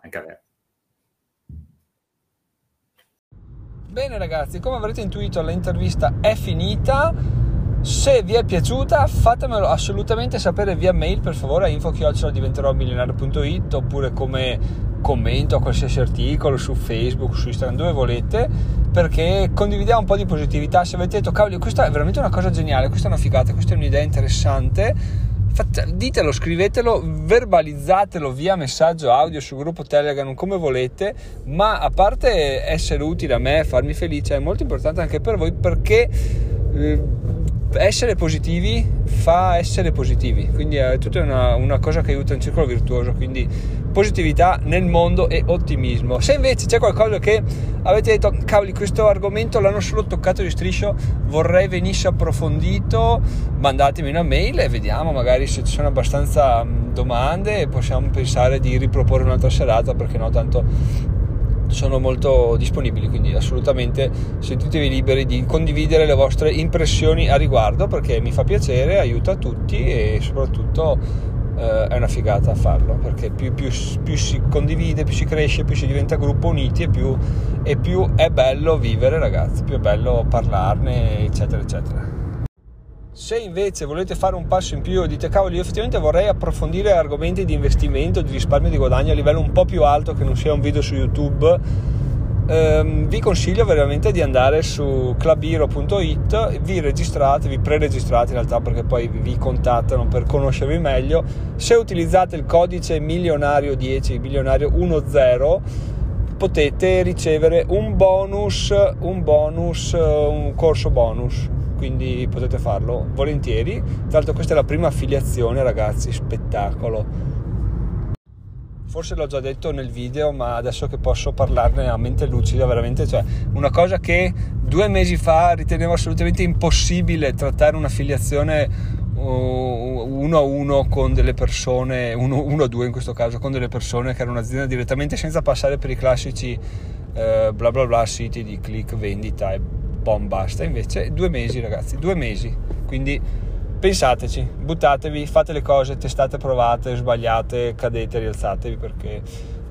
Anche a te. Bene ragazzi, come avrete intuito l'intervista è finita. Se vi è piaciuta fatemelo assolutamente sapere via mail per favore a info@diventeromilionario.it, oppure come commento a qualsiasi articolo su Facebook, su Instagram, dove volete, perché condividiamo un po' di positività. Se avete detto cavoli, questa è veramente una cosa geniale, questa è una figata, questa è un'idea interessante, ditelo, scrivetelo, verbalizzatelo via messaggio audio sul gruppo Telegram, come volete, ma a parte essere utile a me, farmi felice, è molto importante anche per voi, perché essere positivi fa essere positivi, quindi è tutta una cosa che aiuta un circolo virtuoso, quindi positività nel mondo e ottimismo. Se invece c'è qualcosa che avete detto cavoli, questo argomento l'hanno solo toccato di striscio, vorrei venisse approfondito, mandatemi una mail e vediamo, magari se ci sono abbastanza domande possiamo pensare di riproporre un'altra serata, perché no, tanto sono molto disponibili, quindi assolutamente sentitevi liberi di condividere le vostre impressioni a riguardo, perché mi fa piacere, aiuta tutti e soprattutto è una figata a farlo, perché più si condivide, più si cresce, più si diventa gruppo uniti e più è bello vivere ragazzi, più è bello parlarne eccetera eccetera. Se invece volete fare un passo in più e dite cavoli, io effettivamente vorrei approfondire argomenti di investimento, di risparmio, di guadagno a livello un po' più alto, che non sia un video su YouTube, vi consiglio veramente di andare su clubiro.it, vi preregistrate in realtà, perché poi vi contattano per conoscervi meglio. Se utilizzate il codice milionario10 potete ricevere un corso bonus, quindi potete farlo volentieri. Tra l'altro questa è la prima affiliazione ragazzi, spettacolo. Forse l'ho già detto nel video, ma adesso che posso parlarne a mente lucida veramente, cioè una cosa che 2 mesi fa ritenevo assolutamente impossibile, trattare un'affiliazione uno a uno con delle persone, uno a due in questo caso, con delle persone che hanno un'azienda direttamente, senza passare per i classici bla bla bla siti di click, vendita e bom basta. Invece 2 mesi ragazzi, 2 mesi, quindi pensateci, buttatevi, fate le cose, testate, provate, sbagliate, cadete, rialzatevi, perché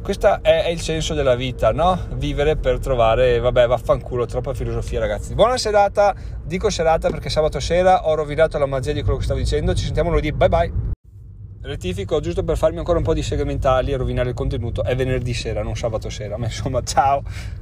questo è il senso della vita, no? Vivere per trovare, vabbè, vaffanculo, troppa filosofia ragazzi. Buona serata, dico serata perché sabato sera ho rovinato la magia di quello che stavo dicendo, ci sentiamo lunedì, bye bye. Rettifico, giusto per farmi ancora un po' di segmentali e rovinare il contenuto, è venerdì sera, non sabato sera, ma insomma, ciao.